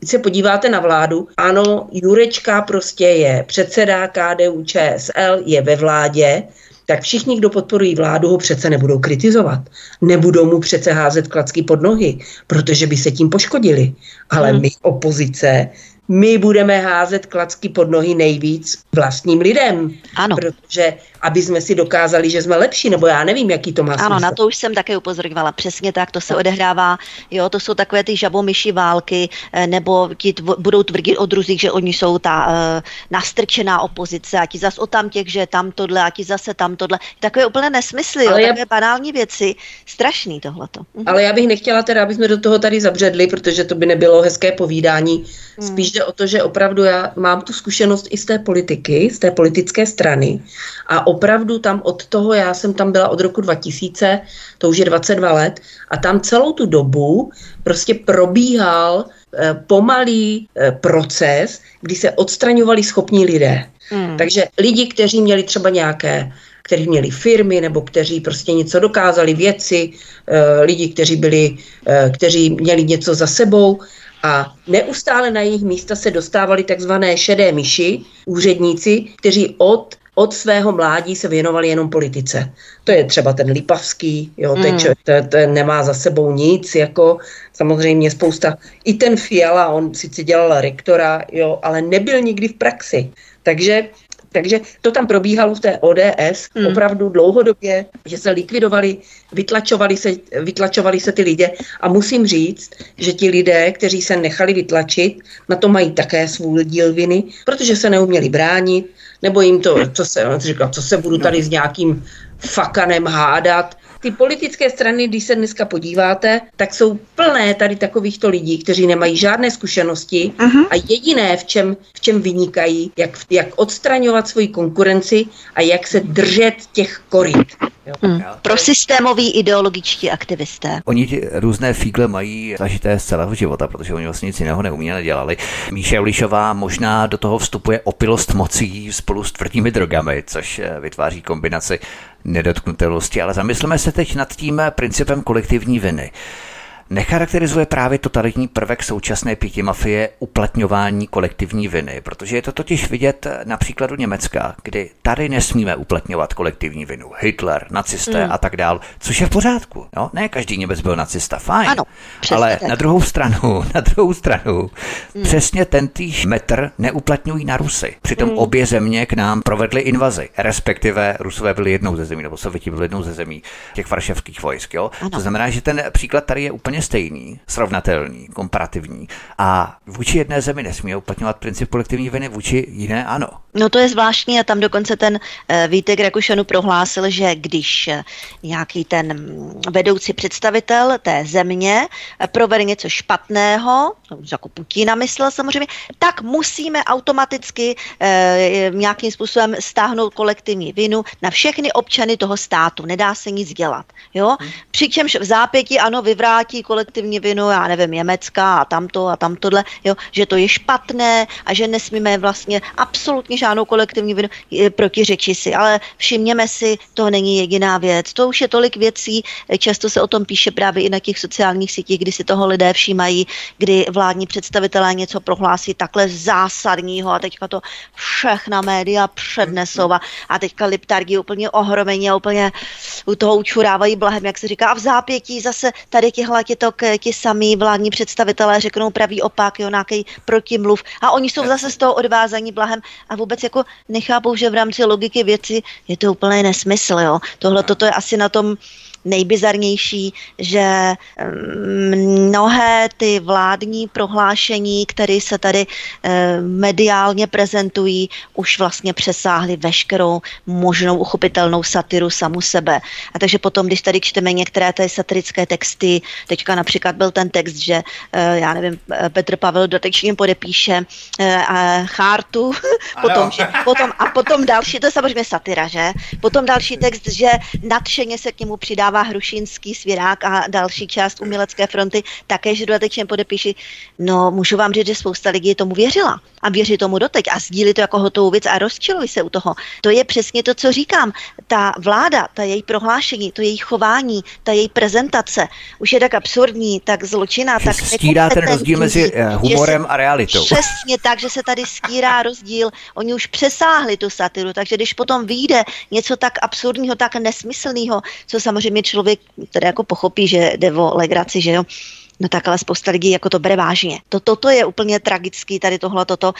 se podíváte na vládu, ano, Jurečka prostě je předseda K D U Č S L, je ve vládě, tak všichni, kdo podporují vládu, ho přece nebudou kritizovat. Nebudou mu přece házet klacky pod nohy, protože by se tím poškodili. Ale mm. my, opozice, my budeme házet klacky pod nohy nejvíc vlastním lidem. Ano. Protože aby jsme si dokázali, že jsme lepší, nebo já nevím, jaký to má smysl. Ano, na to už jsem také upozorňovala. Přesně tak, to se odehrává, jo, to jsou takové ty žabomyší války, nebo ti tvo, budou tvrdit o druzích, že oni jsou ta e, nastrčená opozice, a ti zas o tam těch, že tam tohle, a ti zase tam tohle. Takové úplně nesmysly, jo, takové já... banální věci. Strašný tohleto. Mhm. Ale já bych nechtěla teda, aby jsme do toho tady zabředli, protože to by nebylo hezké povídání. Spíš jde o to, že opravdu já mám tu zkušenost i z té politiky, z té politické strany, a opravdu tam od toho, já jsem tam byla od roku dva tisíce, to už je dvacet dva let, a tam celou tu dobu prostě probíhal eh, pomalý eh, proces, kdy se odstraňovali schopní lidé. Hmm. Takže lidi, kteří měli třeba nějaké, kteří měli firmy, nebo kteří prostě něco dokázali, věci, eh, lidi, kteří byli, eh, kteří měli něco za sebou, a neustále na jejich místa se dostávali takzvané šedé myši, úředníci, kteří od Od svého mládí se věnovali jenom politice. To je třeba ten Lipavský, jo, mm. teď nemá za sebou nic, jako samozřejmě spousta. I ten Fiala, on sice dělal rektora, jo, ale nebyl nikdy v praxi. Takže, takže to tam probíhalo v té O D S mm. opravdu dlouhodobě, že se likvidovali, vytlačovali se, vytlačovali se ty lidé. A musím říct, že ti lidé, kteří se nechali vytlačit, na to mají také svůj díl viny, protože se neuměli bránit, nebo jim to, co se, říkám, co se budu tady s nějakým fakanem hádat. Ty politické strany, když se dneska podíváte, tak jsou plné tady takovýchto lidí, kteří nemají žádné zkušenosti uh-huh. a jediné, v čem, v čem vynikají, jak, jak odstraňovat svoji konkurenci a jak se držet těch koryt. Hmm. Pro systémoví ideologičtí aktivisté. Oni ty různé fígle mají zažité z celého života, protože oni vlastně nic jiného neumí nedělali. Míša Julišová možná do toho vstupuje opilost mocí spolu s tvrdými drogami, což vytváří kombinaci nedotknutelnosti, ale zamysleme se teď nad tím principem kolektivní viny. Necharakterizuje právě totalitní prvek současné pětimafie uplatňování kolektivní viny, protože je to totiž vidět na příkladu Německa, kdy tady nesmíme uplatňovat kolektivní vinu. Hitler, nacisté mm. a tak dál, což je v pořádku. No, ne každý Němec byl nacista, fajn, ano, ale tak. na druhou stranu, na druhou stranu, mm. přesně tentýž metr neuplatňují na Rusy. Přitom mm. obě země k nám provedly invazi, respektive Rusové byli jednou ze zemí, nebo Sověti byli jednou ze zemí těch varšavských vojsk. Jo? To znamená, že ten příklad tady je úplně stejný, srovnatelný, komparativní. A vůči jedné zemi nesmí uplatňovat princip kolektivní viny, vůči jiné ano. No to je zvláštní a tam dokonce ten e, Vítek Rakušanů prohlásil, že když e, nějaký ten vedoucí představitel té země e, provede něco špatného, jako Putina myslel samozřejmě, tak musíme automaticky e, nějakým způsobem stáhnout kolektivní vinu na všechny občany toho státu. Nedá se nic dělat. Jo? Hmm. Přičemž v zápětí ano, vyvrátí kolektivní vinu, já nevím, Německa a tamto a tamtohle, jo, že to je špatné a že nesmíme vlastně absolutně žádnou kolektivní vinu protiřečí si, ale všimněme si, to není jediná věc, to už je tolik věcí, často se o tom píše právě i na těch sociálních sítích, kdy si toho lidé všímají, kdy vládní představitelé něco prohlásí takhle zásadního a teďka to všechna média přednesou a, a teďka liptargí úplně ohromení a úplně u toho učurávají blahem, jak se říká, a v zápětí zase tady těchhle ti samí vládní představitelé řeknou pravý opak, jo, nějaký protimluv. A oni jsou zase z toho odvázaní blahem a vůbec jako nechápou, že v rámci logiky věci je to úplně nesmysl. Jo. Tohle toto je asi na tom nejbizarnější, že mnohé ty vládní prohlášení, které se tady mediálně prezentují, už vlastně přesáhly veškerou možnou uchopitelnou satiru samu sebe. A takže potom, když tady čteme některé ty satirické texty, teďka například byl ten text, že já nevím, Petr Pavel dotečně podepíše chartu, potom, že, potom, a potom další, to je samozřejmě satira, že? Potom další text, že nadšeně se k němu přidá Práva Hrušínský, Svirák a další část Umělecké fronty také, že dodatečně podepíši. No, můžu vám říct, že spousta lidí tomu věřila a věří tomu doteď a sdílí to jako hotovou věc a rozčilují se u toho. To je přesně to, co říkám. Ta vláda, ta její prohlášení, to její chování, ta její prezentace už je tak absurdní, tak zločinná, tak stírá ten rozdíl mezi humorem a realitou. Přesně tak, že se tady stírá rozdíl. Oni už přesáhli tu satiru, takže když potom vyjde něco tak absurdního, tak nesmyslného, co samozřejmě člověk teda jako pochopí, že jde o legraci, že jo. No tak ale spousta lidí jako to bere vážně. To, toto je úplně tragický, tady tohle, toto,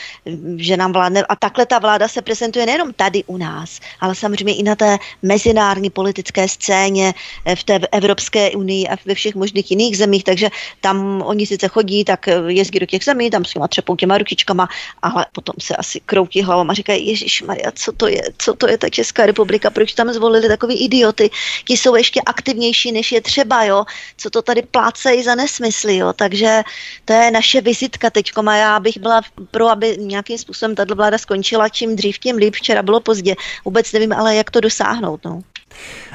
že nám vládne. A takhle ta vláda se prezentuje nejenom tady u nás, ale samozřejmě i na té mezinárodní politické scéně, v té Evropské unii a ve všech možných jiných zemích. Takže tam oni sice chodí, tak jezdí do těch zemí, tam s těma třepou těma ručičkama, ale potom se asi kroutí hlavou a říkají, ježišmarja, co to je, co to je ta Česká republika, proč tam zvolili takový idioty, ti jsou ještě aktivnější, než je třeba, jo, co to tady plácejí za nesmysl. Jo. Takže to je naše vizitka teďko a já bych byla pro, aby nějakým způsobem tato vláda skončila čím dřív, tím líp. Včera bylo pozdě. Vůbec nevím, ale jak to dosáhnout. No.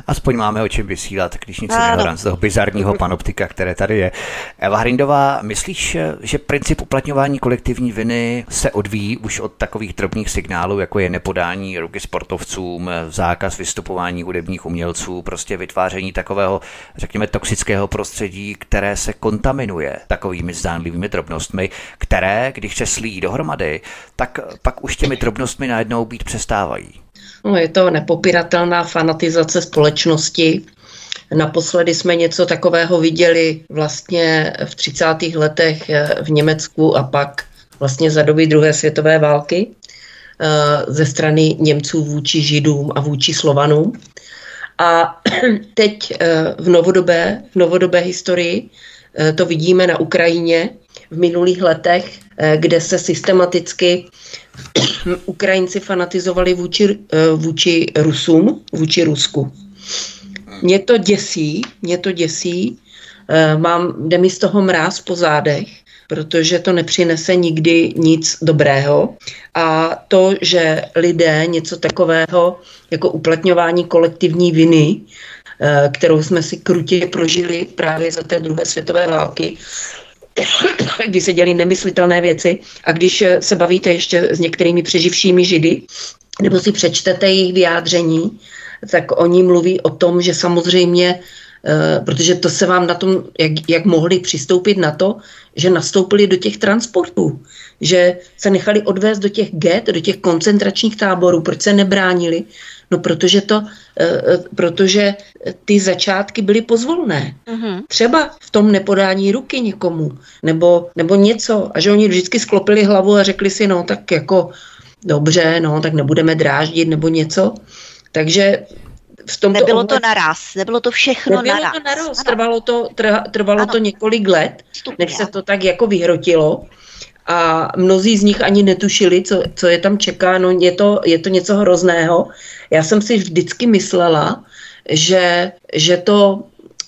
Aspoň máme o čem vysílat, když nic nehodám z toho bizarního panoptika, které tady je. Eva Hrindová, myslíš, že princip uplatňování kolektivní viny se odvíjí už od takových drobných signálů, jako je nepodání ruky sportovcům, zákaz vystupování hudebních umělců, prostě vytváření takového, řekněme, toxického prostředí, které se kontaminuje takovými zdánlivými drobnostmi, které, když se slíjí dohromady, tak pak už těmi drobnostmi najednou být přestávají? No, je to nepopiratelná fanatizace společnosti. Naposledy jsme něco takového viděli vlastně v třicátých letech v Německu a pak vlastně za doby druhé světové války ze strany Němců vůči Židům a vůči Slovanům. A teď v novodobé, v novodobé historii to vidíme na Ukrajině v minulých letech, kde se systematicky Ukrajinci fanatizovali vůči, vůči Rusům, vůči Rusku. Mě to děsí, mě to děsí, mám, jde mi z toho mráz po zádech, protože to nepřinese nikdy nic dobrého. A to, že lidé něco takového jako uplatňování kolektivní viny, kterou jsme si krutě prožili právě za té druhé světové války, když se dělí nemyslitelné věci a když se bavíte ještě s některými přeživšími Židy, nebo si přečtete jejich vyjádření, tak oni mluví o tom, že samozřejmě, protože to se vám na tom, jak, jak mohli přistoupit na to, že nastoupili do těch transportů, že se nechali odvést do těch get, do těch koncentračních táborů, proč se nebránili? No protože, to, protože ty začátky byly pozvolné. Uh-huh. Třeba v tom nepodání ruky někomu, nebo, nebo něco. A že oni vždycky sklopili hlavu a řekli si, no tak jako dobře, no tak nebudeme dráždit nebo něco. Takže v tomto nebylo ohledu, to naraz, nebylo to všechno nebylo naraz. Nebylo to naraz, trvalo, to, trvalo to několik let, než se to tak jako vyhrotilo. A mnozí z nich ani netušili, co, co je tam čeká, no je to, je to něco hrozného. Já jsem si vždycky myslela, že, že to,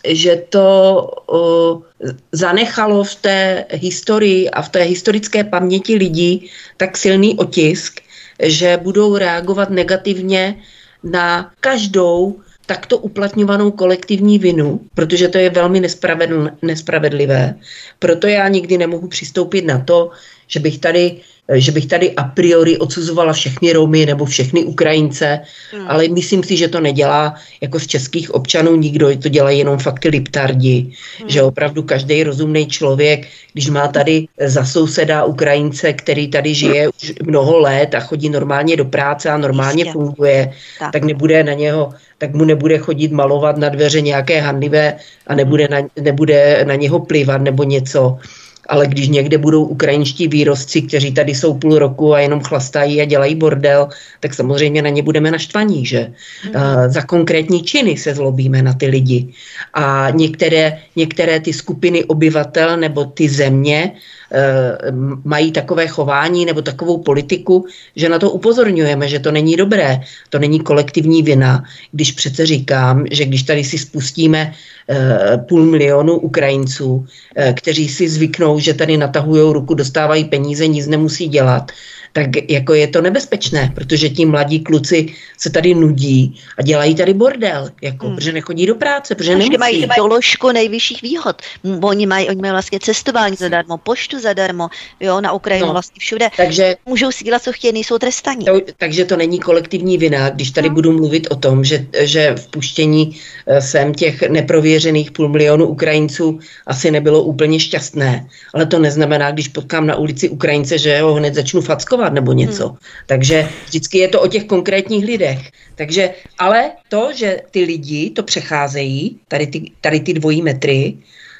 že to uh, zanechalo v té historii a v té historické paměti lidí tak silný otisk, že budou reagovat negativně na každou takto uplatňovanou kolektivní vinu, protože to je velmi nespravedl, nespravedlivé. Proto já nikdy nemohu přistoupit na to, že bych tady, že bych tady a priori odsuzovala všechny Romy nebo všechny Ukrajince, hmm. ale myslím si, že to nedělá jako z českých občanů nikdo, to dělají jenom fakt ty liptardi, hmm. že opravdu každý rozumný člověk, když má tady za souseda Ukrajince, který tady žije už mnoho let a chodí normálně do práce a normálně Jistě. funguje, tak. tak nebude na něho, tak mu nebude chodit malovat na dveře nějaké hanlivé a nebude na, nebude na něho plivat nebo něco. Ale když někde budou ukrajinští výrostci, kteří tady jsou půl roku a jenom chlastají a dělají bordel, tak samozřejmě na ně budeme naštvaní, že? Hmm. Uh, za konkrétní činy se zlobíme na ty lidi. A některé, některé ty skupiny obyvatel nebo ty země uh, mají takové chování nebo takovou politiku, že na to upozorňujeme, že to není dobré, to není kolektivní vina. Když přece říkám, že když tady si spustíme uh, půl milionu Ukrajinců, uh, kteří si zvyknou, že tady natahují ruku, dostávají peníze, nic nemusí dělat, tak jako je to nebezpečné, protože ti mladí kluci se tady nudí a dělají tady bordel, jako, hmm. protože nechodí do práce, protože nemusí. Mají doložku nejvyšších výhod. Oni mají, oni mají vlastně cestování zadarmo, poštu zadarmo, jo, na Ukrajinu no, vlastně všude. Takže můžou si dělat, co chtějí, nejsou trestaní. To, takže to není kolektivní vina, když tady hmm. budu mluvit o tom, že, že vpuštění sem těch neprověřených půl milionu Ukrajinců asi nebylo úplně šťastné. Ale to neznamená, když potkám na ulici Ukrajince, že ho hned začnu fackovat nebo něco. Hmm. Takže vždycky je to o těch konkrétních lidech. Takže, ale to, že ty lidi to přecházejí, tady ty, tady ty dvojí metry,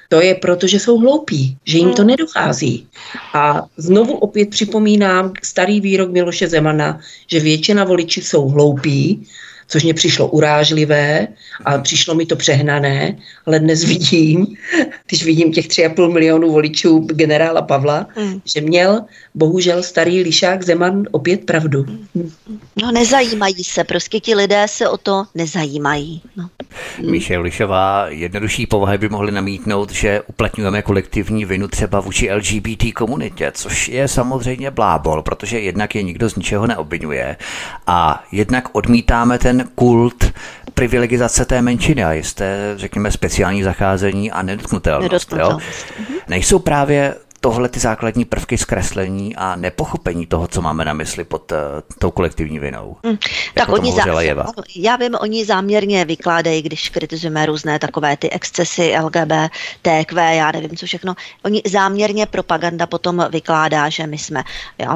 to je proto, že jsou hloupí, že jim to nedochází. A znovu opět připomínám starý výrok Miloše Zemana, že většina voličů jsou hloupí, což mě přišlo urážlivé a přišlo mi to přehnané, ale dnes vidím, když vidím těch tři a půl milionu voličů generála Pavla, mm. že měl bohužel starý lišák Zeman opět pravdu. No nezajímají se, prostě ti lidé se o to nezajímají. No. Míše Lišová, jednodušší povahy by mohly namítnout, že uplatňujeme kolektivní vinu třeba vůči L G B T komunitě, což je samozřejmě blábol, protože jednak je nikdo z ničeho neobvinuje a jednak odmítáme ten kult privilegizace té menšiny a jisté, řekněme, speciální zacházení a nedotknutelnost. Jo? Nejsou právě tohle ty základní prvky zkreslení a nepochopení toho, co máme na mysli pod uh, tou kolektivní vinou. Mm, tak oni zá... Já vím, oni záměrně vykládají, když kritizujeme různé takové ty excesy L G B T Q, já nevím, co všechno. Oni záměrně propaganda potom vykládá, že my jsme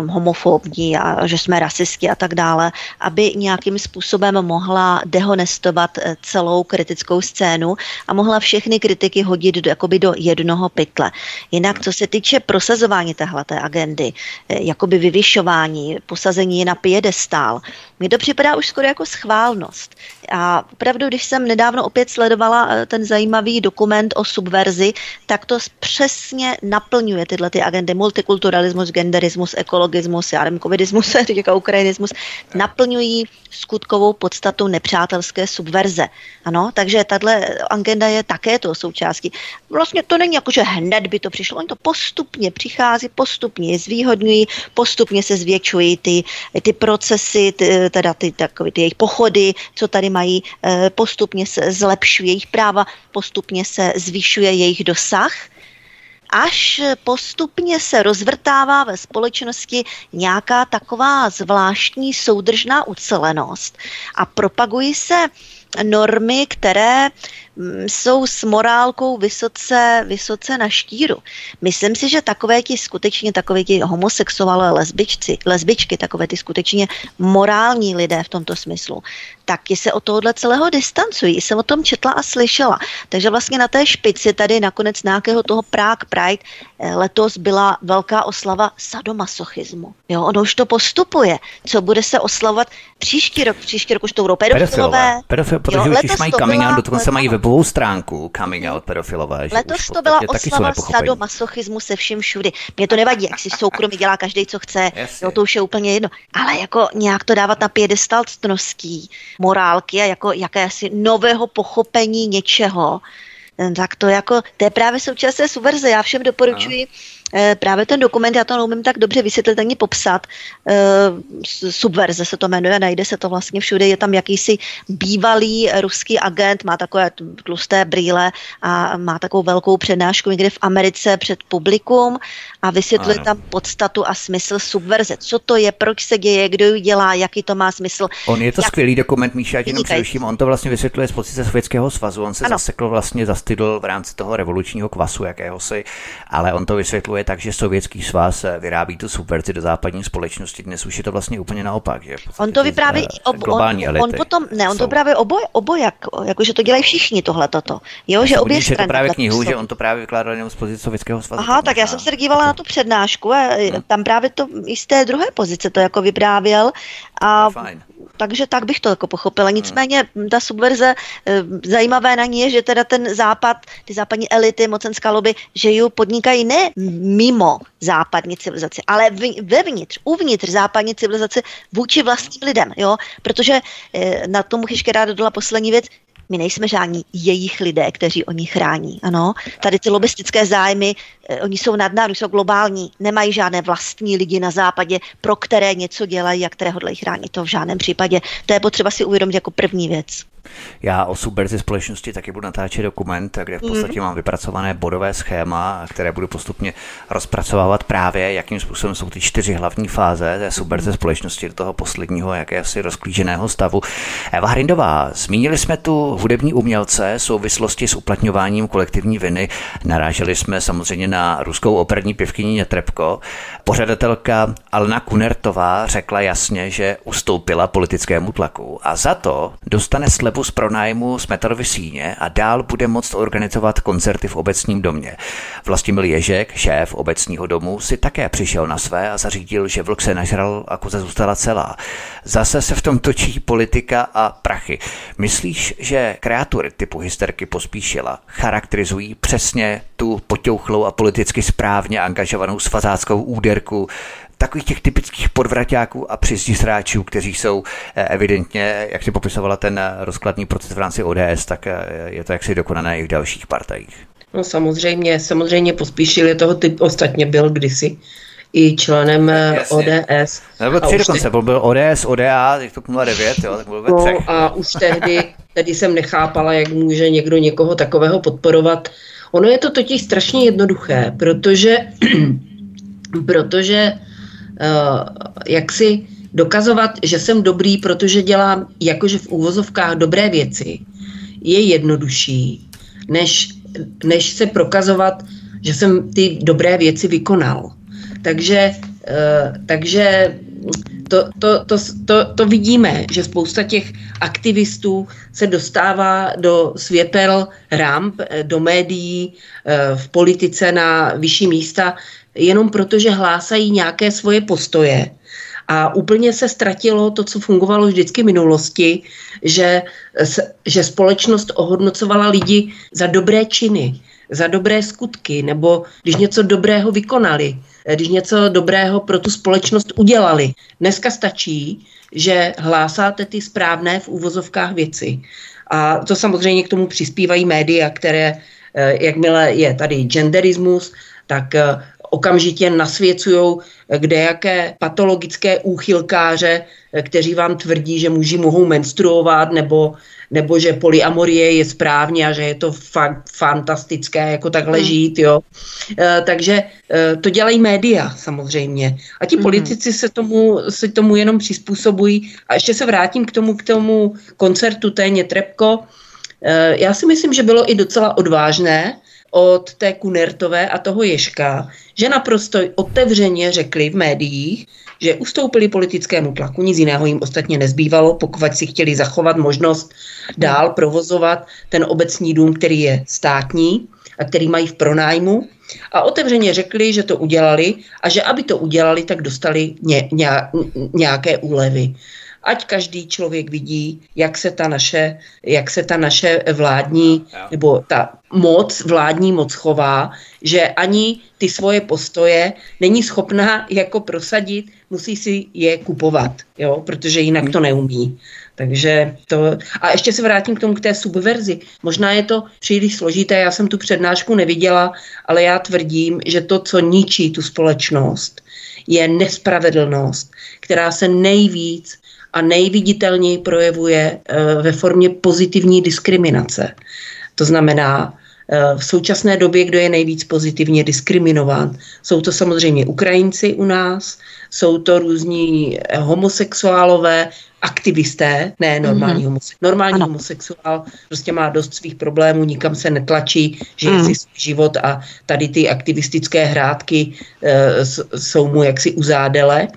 homofobní a že jsme rasisti a tak dále, aby nějakým způsobem mohla dehonestovat celou kritickou scénu a mohla všechny kritiky hodit do, jakoby do jednoho pytle. Jinak, co se týče prosazování téhleté agendy, jakoby vyvyšování, posazení na piedestál, mně to připadá už skoro jako schválnost. A opravdu, když jsem nedávno opět sledovala ten zajímavý dokument o subverzi, tak to přesně naplňuje tyhle ty agendy. Multikulturalismus, genderismus, ekologismus, já nevím, covidismus, říká ukrajinismus, naplňují skutkovou podstatu nepřátelské subverze. Ano, takže tato agenda je také toho součástí. Vlastně to není jako, že hned by to přišlo, oni to postupně přichází, postupně je zvýhodňují, postupně se zvětšují ty, ty procesy, ty, teda ty, takový, ty jejich pochody, co tady mají, postupně se zlepšuje jejich práva, postupně se zvyšuje jejich dosah, až postupně se rozvrtává ve společnosti nějaká taková zvláštní soudržná ucelenost a propagují se normy, které jsou s morálkou vysoce, vysoce na štíru. Myslím si, že takové ti skutečně, takové ti homosexuálové lesbičci, lesbičky, takové ti skutečně morální lidé v tomto smyslu, taky se od tohohle celého distancují. Jsem o tom četla a slyšela. Takže vlastně na té špici tady nakonec nějakého toho Prague Pride letos byla velká oslava sadomasochismu. Jo, ono už to postupuje. Co bude se oslavovat příští rok? Příští rok už to budou pedofilové. Pedofil, protože jo, už mají coming out, dokonce mají webovou stránku coming out pedofilové. Letos to byla oslava sadomasochismu se vším všudy. Mně to nevadí, jak si soukromí dělá každý, co chce, jo, to už je úplně jedno. Ale jako nějak to dávat na piedestal ctností, morálky a jako jakési nového pochopení něčeho, tak to jako, to je právě současné subverze. Já všem doporučuji eh, právě ten dokument, já to neumím tak dobře vysvětlit ani popsat. Eh, subverze se to jmenuje, najde se to vlastně všude. Je tam jakýsi bývalý ruský agent, má takové tlusté brýle a má takovou velkou přednášku někde v Americe před publikum a vysvětluje ano. tam podstatu a smysl subverze. Co to je, proč se děje, kdo ji dělá, jaký to má smysl. On je to jak... skvělý dokument, Míša, já jenom především, on to vlastně vysvětluje z pozice Sovětského svazu, on se ano. zasekl vlastně za v rámci toho revolučního kvasu jakéhosi, ale on to vysvětluje tak, že Sovětský svaz vyrábí tu subverzi do západní společnosti. Dnes už je to vlastně úplně naopak. Že on to vypráví globální elity. On potom, ne, on jsou. to právě oboje, obojak, jakože to dělají všichni tohle toto. Jo, že obě strany. To právě knihu, že on to právě vykládal jenom z pozice Sovětského svazu. Aha, tak já jsem se dívala na tu přednášku a hmm. tam právě to i z té druhé pozice to jako vyprávěl. A takže tak bych to jako pochopila. Nicméně ta subverze, zajímavé na ní je, že teda ten západ, ty západní elity, mocenská lobby, že ji podnikají ne mimo západní civilizaci, ale vevnitř, uvnitř západní civilizace vůči vlastním lidem, jo, protože na tomu Chyške rád dodala poslední věc, my nejsme žádní jejich lidé, kteří oni chrání. Ano? Tady ty lobistické zájmy, oni jsou nadnárodní, jsou globální, nemají žádné vlastní lidi na západě, pro které něco dělají a které hodlají chránit. To v žádném případě. To je potřeba si uvědomit jako první věc. Já o subverzi společnosti taky budu natáčet dokument, kde v podstatě mm. mám vypracované bodové schéma, které budu postupně rozpracovávat právě, jakým způsobem jsou ty čtyři hlavní fáze té subverze mm. společnosti do toho posledního, jakési rozklíženého stavu. Eva Hrindová, zmínili jsme tu hudební umělce v souvislosti s uplatňováním kolektivní viny. Naráželi jsme samozřejmě na ruskou operní pěvkyni Netrebko. Pořadatelka Alena Kunertová řekla jasně, že ustoupila politickému tlaku a za to dostane slevu z pronájmu Smetanovy Síně a dál bude moct organizovat koncerty v Obecním domě. Vlastimil Ježek, šéf Obecního domu, si také přišel na své a zařídil, že vlk se nažral a koza zůstala celá. Zase se v tom točí politika a prachy. Myslíš, že kreatury typu hysterky Pospíšila charakterizují přesně tu poťouchlou a politicky správně angažovanou svazáckou úderku takových těch typických podvraťáků a přistisráčů, kteří jsou evidentně, jak si popisovala ten rozkladný proces v rámci O D S, tak je to jaksi dokonané i v dalších partajích. No samozřejmě, samozřejmě Pospíšil toho typ, ostatně byl kdysi i členem Jasně. O D S. No, byl tři dokonce, te... byl O D S, O D A, nula devět, jo, tak byl ve třech. No a už tehdy, tehdy jsem nechápala, jak může někdo někoho takového podporovat. Ono je to totiž strašně jednoduché, protože, protože Uh, jak si dokazovat, že jsem dobrý, protože dělám jakože v úvozovkách dobré věci, je jednodušší, než, než se prokazovat, že jsem ty dobré věci vykonal. Takže, uh, takže to, to, to, to, to vidíme, že spousta těch aktivistů se dostává do světel ramp, do médií, uh, v politice na vyšší místa, jenom protože hlásají nějaké svoje postoje. A úplně se ztratilo to, co fungovalo vždycky v minulosti, že, že společnost ohodnocovala lidi za dobré činy, za dobré skutky, nebo když něco dobrého vykonali, když něco dobrého pro tu společnost udělali. Dneska stačí, že hlásáte ty správné v úvozovkách věci. A to samozřejmě k tomu přispívají média, které, jakmile je tady genderismus, tak okamžitě nasvěcujou kdejaké patologické úchylkáře, kteří vám tvrdí, že muži mohou menstruovat, nebo, nebo že polyamorie je správně a že je to fa- fantastické, jako takhle mm. žít. Jo. E, takže e, to dělají média samozřejmě. A ti mm. politici se tomu, se tomu jenom přizpůsobují. A ještě se vrátím k tomu, k tomu koncertu té Netrebko. E, já si myslím, že bylo i docela odvážné od té Kunertové a toho Ježka, že naprosto otevřeně řekli v médiích, že ustoupili politickému tlaku, nic jiného jim ostatně nezbývalo, pokud si chtěli zachovat možnost dál provozovat ten Obecní dům, který je státní a který mají v pronájmu. A otevřeně řekli, že to udělali a že aby to udělali, tak dostali ně, ně, nějaké úlevy. Ať každý člověk vidí, jak se ta naše, jak se ta naše vládní, nebo ta moc, vládní moc chová, že ani ty svoje postoje není schopná jako prosadit, musí si je kupovat, jo, protože jinak to neumí. Takže to, a ještě se vrátím k tomu, k té subverzi. Možná je to příliš složité, já jsem tu přednášku neviděla, ale já tvrdím, že to, co ničí tu společnost, je nespravedlnost, která se nejvíc a nejviditelněji projevuje e, ve formě pozitivní diskriminace. To znamená, e, v současné době, kdo je nejvíc pozitivně diskriminován, jsou to samozřejmě Ukrajinci u nás, jsou to různí homosexuálové, aktivisté, ne normální mm-hmm. homosexuál. Normální ano. homosexuál prostě má dost svých problémů, nikam se netlačí, žije mm. si svůj život a tady ty aktivistické hrátky e, s, jsou mu jaksi uzádele.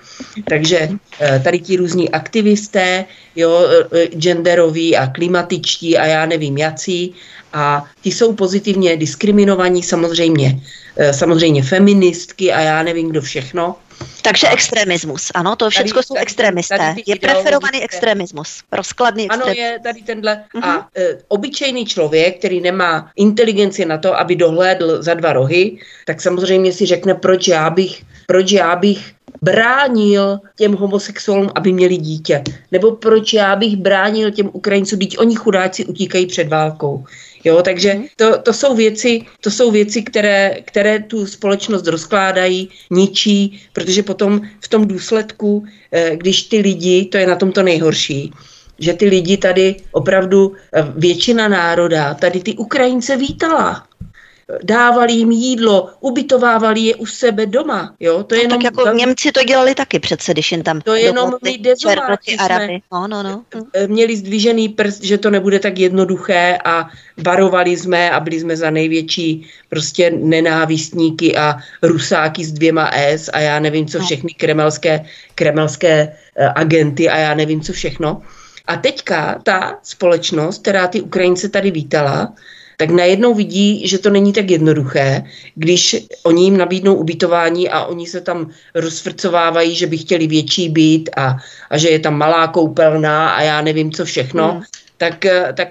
Takže e, tady ti různí aktivisté, jo, e, genderoví a klimatičtí a já nevím jací, a ty jsou pozitivně diskriminovaní, samozřejmě, e, samozřejmě feministky a já nevím kdo všechno. Takže extremismus, ano, to všechno tady, jsou extremisté. Tady, tady je preferovaný extremismus, rozkladný extremismus. Ano, je tady tenhle. Uh-huh. A e, obyčejný člověk, který nemá inteligenci na to, aby dohlédl za dva rohy, tak samozřejmě si řekne, proč já bych, proč já bych bránil těm homosexuálům, aby měli dítě. Nebo proč já bych bránil těm Ukrajincům, když oni chudáci utíkají před válkou. Jo, takže to, to jsou věci, to jsou věci, které, které tu společnost rozkládají, ničí, protože potom v tom důsledku, když ty lidi, to je na tom to nejhorší, že ty lidi tady opravdu, většina národa, tady ty Ukrajince vítala. Dávali jim jídlo, ubytovávali je u sebe doma. Jo? To no, jenom, tak jako tam, Němci to dělali taky přece, když jim tam to jenom my dezoláci jsme no, no, no. měli zdvižený prst, že to nebude tak jednoduché a varovali jsme a byli jsme za největší prostě nenávistníky a rusáky s dvěma S a já nevím co všechny kremelské, kremelské uh, agenty a já nevím co všechno. A teďka ta společnost, která ty Ukrajince tady vítala, tak najednou vidí, že to není tak jednoduché, když oni jim nabídnou ubytování a oni se tam rozfrcovávají, že by chtěli větší byt a, a že je tam malá koupelna a já nevím, co všechno, hmm. tak, tak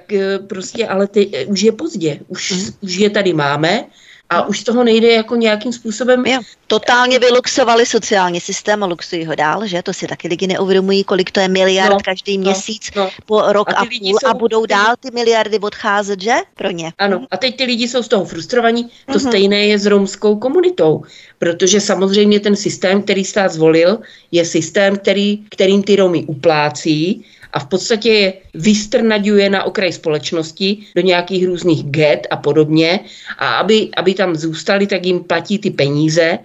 prostě, ale ty, už je pozdě, už, hmm. už je tady máme a už z toho nejde jako nějakým způsobem. Jo. Totálně vyluxovali sociální systém a luxují ho dál, že? To si taky lidi neuvědomují, kolik to je miliard no, každý no, měsíc no. po rok a, a půl jsou, a budou dál ty miliardy odcházet, že? Pro ně. Ano, a teď ty lidi jsou z toho frustrovaní. To mm-hmm. stejné je s romskou komunitou, protože samozřejmě ten systém, který stát zvolil, je systém, který, kterým ty Romy uplácí a v podstatě je vystrnaďuje na okraj společnosti do nějakých různých get a podobně a aby, aby tam zůstali, tak jim platí ty peníze,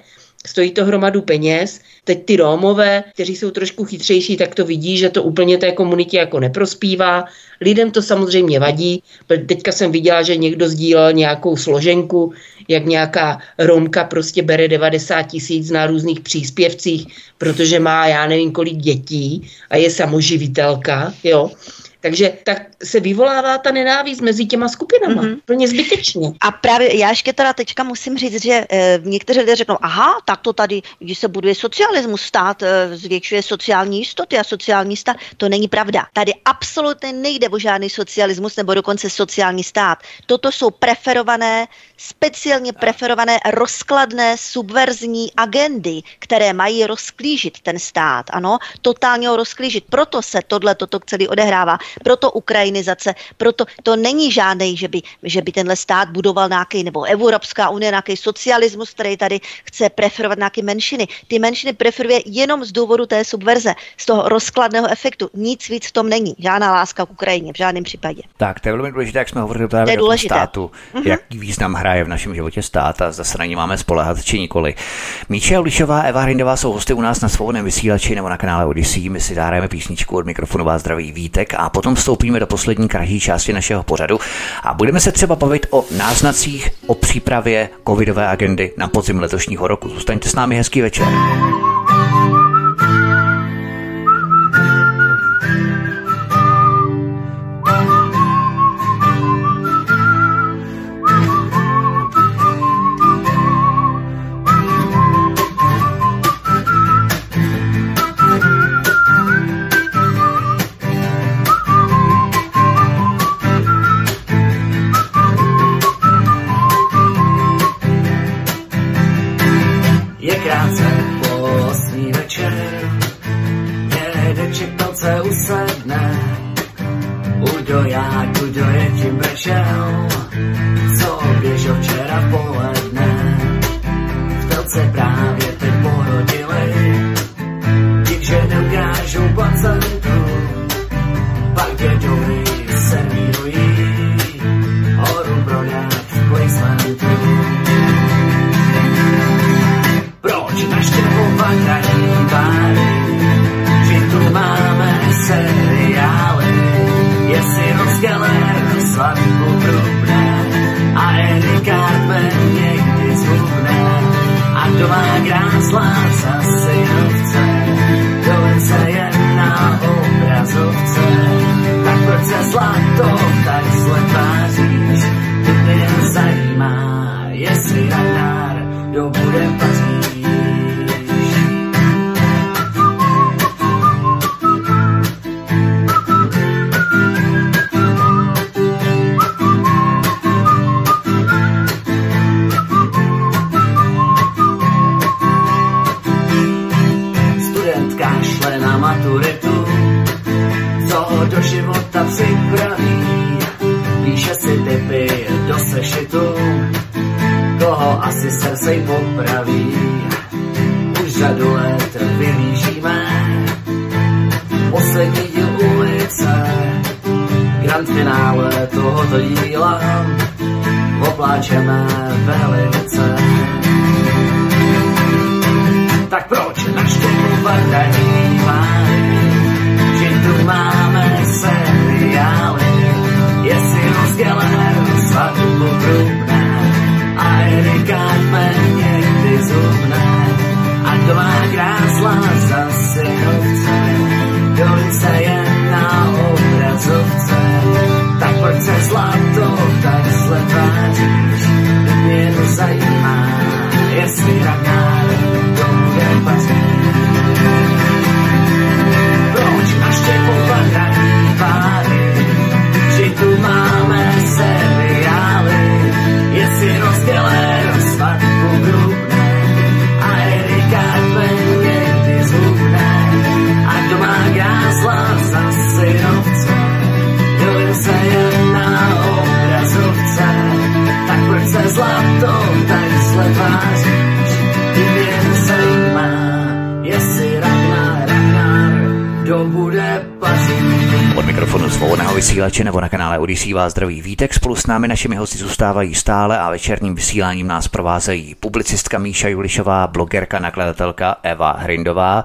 stojí to hromadu peněz. Teď ty Rómové, kteří jsou trošku chytřejší, tak to vidí, že to úplně té komunitě jako neprospívá. Lidem to samozřejmě vadí. Teďka jsem viděla, že někdo sdílel nějakou složenku, jak nějaká Rómka prostě bere devadesát tisíc na různých příspěvcích, protože má já nevím kolik dětí a je samoživitelka, jo. Takže tak se vyvolává ta nenávist mezi těma skupinama, mm-hmm. plně zbytečně. A právě já ještě teda teďka musím říct, že e, někteří lidé řeknou, aha, tak to tady, když se buduje socialismus, stát e, zvětšuje sociální jistoty a sociální stát, to není pravda. Tady absolutně nejde o žádný socialismus nebo dokonce sociální stát. Toto jsou preferované, speciálně preferované, rozkladné, subverzní agendy, které mají rozklížit ten stát, ano, totálně ho rozklížit. Proto se tohle toto celý odehrává. Proto ukrajinizace, proto to není žádný, že by, že by tenhle stát budoval nějaký, nebo Evropská unie, nějaký socialismus, který tady chce preferovat nějaké menšiny. Ty menšiny preferuje jenom z důvodu té subverze, z toho rozkladného efektu. Nic víc v tom není. Žádná láska k Ukrajině v žádném případě. Tak, to je velmi důležité, jak jsme hovořili právě to o tom státu, mm-hmm. jaký význam hraje v našem životě stát a zase na ní máme spoléhat či nikoli. Míša Ulišová, Eva Hryndová jsou hosty u nás na Svobodném vysílači nebo na kanále Odyssey. My si zahrajeme písničku, od mikrofonu vás zdraví Vítek a potom vstoupíme do poslední kratší části našeho pořadu a budeme se třeba bavit o náznacích o přípravě covidové agendy na podzim letošního roku. Zůstaňte s námi, hezký večer. Bye. student kašle na maturitu, co ho do života připraví, píše si typy do sešitu, koho asi srdcej popraví. Už řadu let vylížíme poslední díl ulice, grand finále tohoto díla opláčeme velice. Tak proč naštupovat daní pány, že tu máme seriály, jestli rozdělené svatbu průbné a Erika méně ty zubné a dvakrát zlaza synovce, kdo se jen na obrazovce. Tak proč se zlato tak zle tváříš, mě to zajímá, jestli raká Od mikrofonu svobodného vysílače nebo na kanále Odyssey vás zdraví Vítek. Spolu s námi našimi hosty zůstávají stále a večerním vysíláním nás provázejí publicistka Míša Julišová, blogerka, nakladatelka Eva Hrindová.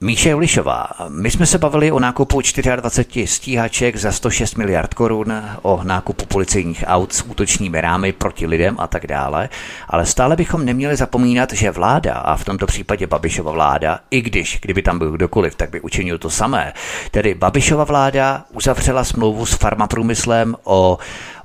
Míša Julišová, my jsme se bavili o nákupu dvaceti čtyř stíhaček za sto šest miliard korun, o nákupu policejních aut s útočnými rámy proti lidem a tak dále, ale stále bychom neměli zapomínat, že vláda, a v tomto případě Babišova vláda, i když, kdyby tam byl kdokoliv, tak by učinil to samé, tedy Babišova vláda uzavřela smlouvu s farmaprůmyslem o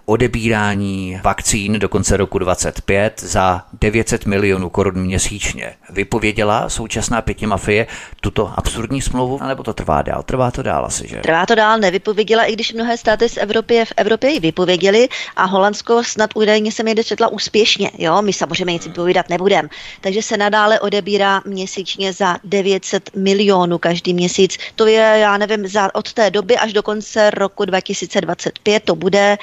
odebírání vakcín do konce roku dvacet pět za devět set milionů korun měsíčně. Vypověděla současná pětimafie tuto absurdní smlouvu, anebo to trvá dál? Trvá to dál asi, že? Trvá to dál, nevypověděla, i když mnohé státy z Evropy v Evropě ji vypověděly a Holandsko snad údajně se mi jde četla úspěšně. Jo, my samozřejmě nic vypovídat nebudeme. Takže se nadále odebírá měsíčně za devět set milionů každý měsíc. To je, já nevím, za, od té doby až do konce roku dva tisíce dvacet pět to bude.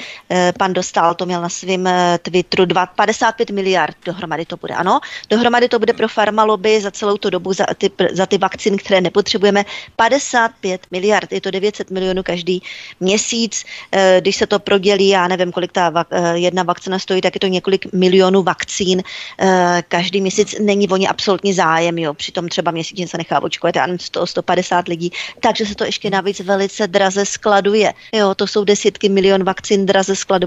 Pan Dostál to měl na svém Twitteru, padesát pět miliard dohromady to bude, ano. Dohromady to bude pro farmalobby za celou tu dobu, za ty, za ty vakcín, které nepotřebujeme, padesát pět miliard, je to devět set milionů každý měsíc. Když se to prodělí, já nevím, kolik ta jedna vakcina stojí, tak je to několik milionů vakcín každý měsíc. Není o ně absolutní zájem, jo. Přitom třeba měsíčně se nechá očkovat, já nevím, sto, sto padesát lidí, takže se to ještě navíc velice draze skladuje. Jo, to jsou desítky milion vakcín draze skladuje.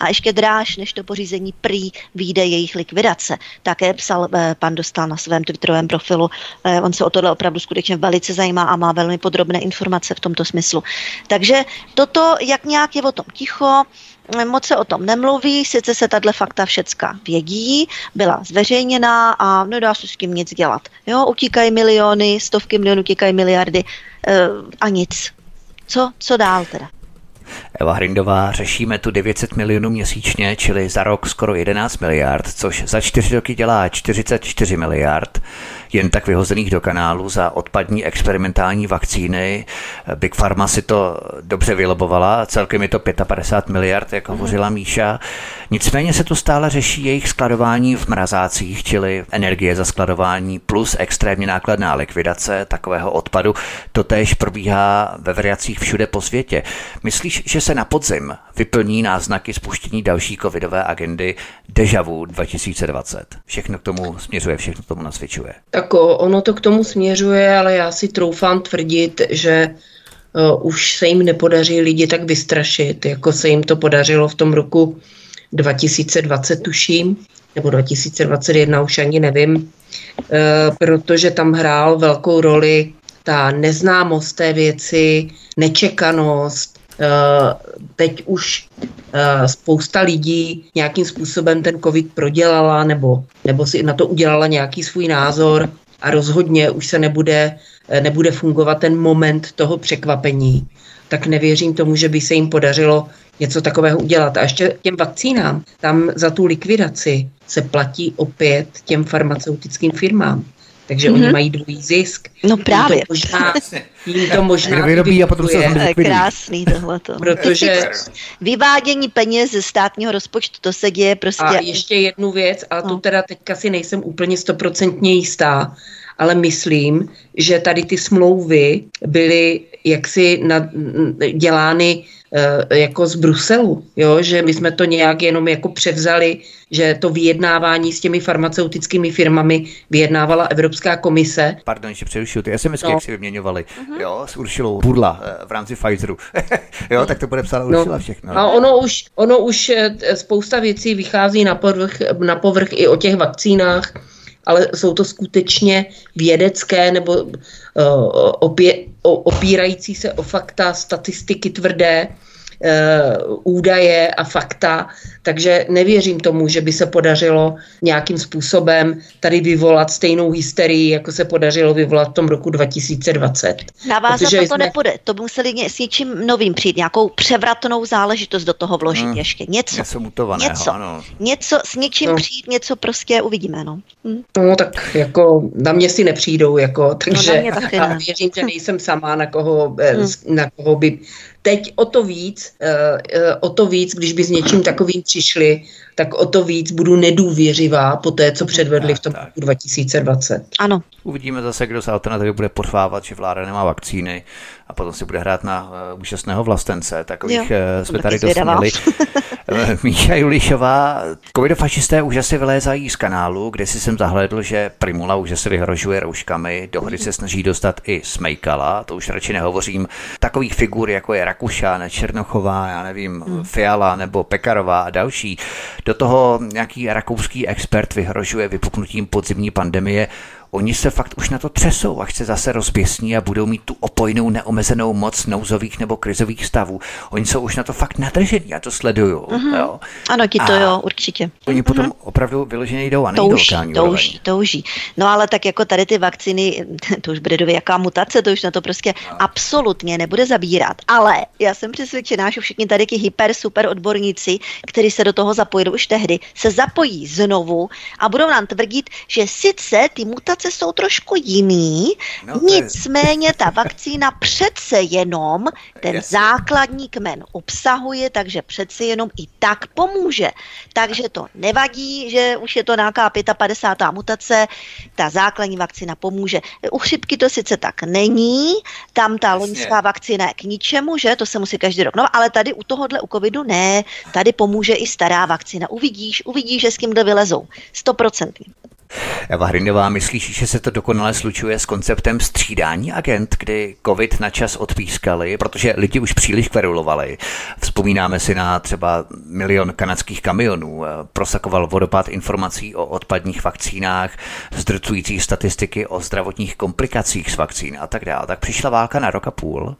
A ještě dráž než to pořízení prý výjde jejich likvidace. Také psal eh, pan Dostal na svém twitterovém profilu. Eh, on se o tohle opravdu skutečně velice zajímá a má velmi podrobné informace v tomto smyslu. Takže toto, jak nějak je o tom ticho, moc se o tom nemluví, sice se tato fakta všecka vědí, byla zveřejněná a nedá se s tím nic dělat. Jo, utíkají miliony, stovky milionů, utíkají miliardy eh, a nic. Co, co dál teda? Eva Hrindová, řešíme tu devět set milionů měsíčně, čili za rok skoro jedenáct miliard, což za čtyři roky dělá čtyřicet čtyři miliard, jen tak vyhozených do kanálu za odpadní experimentální vakcíny. Big Pharma si to dobře vylobovala, celkem je to padesát pět miliard, jak hovořila Míša. Nicméně se tu stále řeší jejich skladování v mrazácích, čili energie za skladování plus extrémně nákladná likvidace takového odpadu. Totéž probíhá ve variacích všude po světě. Myslíš, že se na podzim vyplní náznaky spuštění další covidové agendy Deja vu dva tisíce dvacet. Všechno k tomu směřuje, všechno k tomu nasvědčuje. Tak ono to k tomu směřuje, ale já si troufám tvrdit, že uh, už se jim nepodaří lidi tak vystrašit, jako se jim to podařilo v tom roku dva tisíce dvacet, tuším, nebo dva tisíce dvacet jedna, už ani nevím, uh, protože tam hrál velkou roli ta neznámost té věci, nečekanost. Uh, teď už uh, spousta lidí nějakým způsobem ten covid prodělala nebo, nebo si na to udělala nějaký svůj názor a rozhodně už se nebude, nebude fungovat ten moment toho překvapení. Tak nevěřím tomu, že by se jim podařilo něco takového udělat. A ještě těm vakcínám, tam za tu likvidaci se platí opět těm farmaceutickým firmám. takže mm-hmm. oni mají dvojí zisk. No právě. Jím to možná, jim to možná vyrobí a potom se zase krásný tohleto. Protože vyvádění peněz ze státního rozpočtu, to se děje prostě. A ještě jednu věc, a no. tu teda teďka si nejsem úplně stoprocentně jistá, ale myslím, že tady ty smlouvy byly jaksi nad, dělány e, jako z Bruselu, jo? Že my jsme to nějak jenom jako převzali, že to vyjednávání s těmi farmaceutickými firmami vyjednávala Evropská komise. Pardon, že přerušil ty SMSky, no. jak si vyměňovali, uh-huh. jo, s Uršilou Burla v rámci Pfizeru, jo, no. tak to bude psala Uršila no. všechno. A ono už, ono už spousta věcí vychází na povrch, na povrch i o těch vakcínách, ale jsou to skutečně vědecké nebo uh, opě, opírající se o fakta, statistiky tvrdé, uh, údaje a fakta. Takže nevěřím tomu, že by se podařilo nějakým způsobem tady vyvolat stejnou hysterii, jako se podařilo vyvolat v tom roku dva tisíce dvacet. Navázat na to jsme... nepůjde. To museli s něčím novým přijít, nějakou převratnou záležitost do toho vložit hmm. ještě. Něco. Něco mutovaného, něco, ano. Něco s něčím no. přijít, něco prostě uvidíme, no. Hmm. No tak jako na mě si nepřijdou, jako, takže no, ne. a věřím, že nejsem sama, na koho, hmm. na koho by... Teď o to víc, o to víc, když by s něčím takovým přišli, tak o to víc budu nedůvěřivá po té, co předvedli v tom roku dva tisíce dvacet. Ano. Uvidíme zase, kdo z alternativy bude potvávat, že vláda nemá vakcíny a potom si bude hrát na uh, úžasného vlastence. Takových jo, uh, jsme tady dost měli. Míša Julišová, covidofašisté už asi vylézají z kanálu, kde si jsem zahlédl, že Primula už asi vyhrožuje rouškami, dohody se snaží dostat i Smejkala, to už radši nehovořím. Takových figur, jako je Rakušan, Černochová, já nevím, hmm. Fiala nebo Pekarová a další. Do toho nějaký rakouský expert vyhrožuje vypuknutím podzimní pandemie. Oni se fakt už na to třesou, až se zase rozběsní a budou mít tu opojnou neomezenou moc nouzových nebo krizových stavů. Oni jsou už na to fakt nadržení, já to sleduju. Mm-hmm. Jo. Ano, ti to a jo, určitě. Oni mm-hmm. potom opravdu vyloženě jdou a nejdou lokální úroveň. Touží, touží. No ale tak jako tady ty vakcíny, to už bude do jaká mutace, to už na to prostě no. absolutně nebude zabírat. Ale já jsem přesvědčená, že všichni tady ti hyper, super odborníci, kteří se do toho zapojili už tehdy, se zapojí znovu a budou nám tvrdit, že sice ty mutace jsou trošku jiný, no, nicméně ta vakcína přece jenom ten jasný. základní kmen obsahuje, takže přece jenom i tak pomůže. Takže to nevadí, že už je to nějaká padesátá pátá mutace, ta základní vakcína pomůže. U chřipky to sice tak není, tam ta jasný. loňská vakcína je k ničemu, že to se musí každý rok. No, ale tady u tohohle, u covidu ne, tady pomůže i stará vakcína. Uvidíš, uvidíš, že s kýmhle vylezou. Stoprocentně. Eva Hryndová, myslíš, že se to dokonale slučuje s konceptem střídání agent, kdy covid na čas odpískali, protože lidi už příliš kverulovali. Vzpomínáme si na třeba milion kanadských kamionů, prosakoval vodopád informací o odpadních vakcínách, zdrcující statistiky o zdravotních komplikacích z vakcín a tak dále. Tak přišla válka na rok a půl,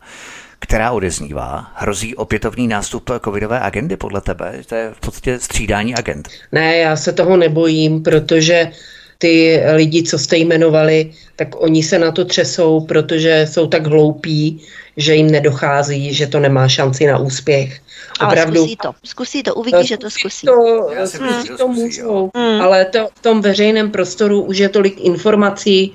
která odeznívá. Hrozí opětovný nástup covidové agendy podle tebe? To je v podstatě střídání agent. Ne, já se toho nebojím, protože ty lidi, co jste jmenovali, tak oni se na to třesou, protože jsou tak hloupí, že jim nedochází, že to nemá šanci na úspěch. Ale opravdu, zkusí to, zkusí to, uvidí, to, že to zkusí. To, zkusí to můžou, mm. ale to, v tom veřejném prostoru už je tolik informací,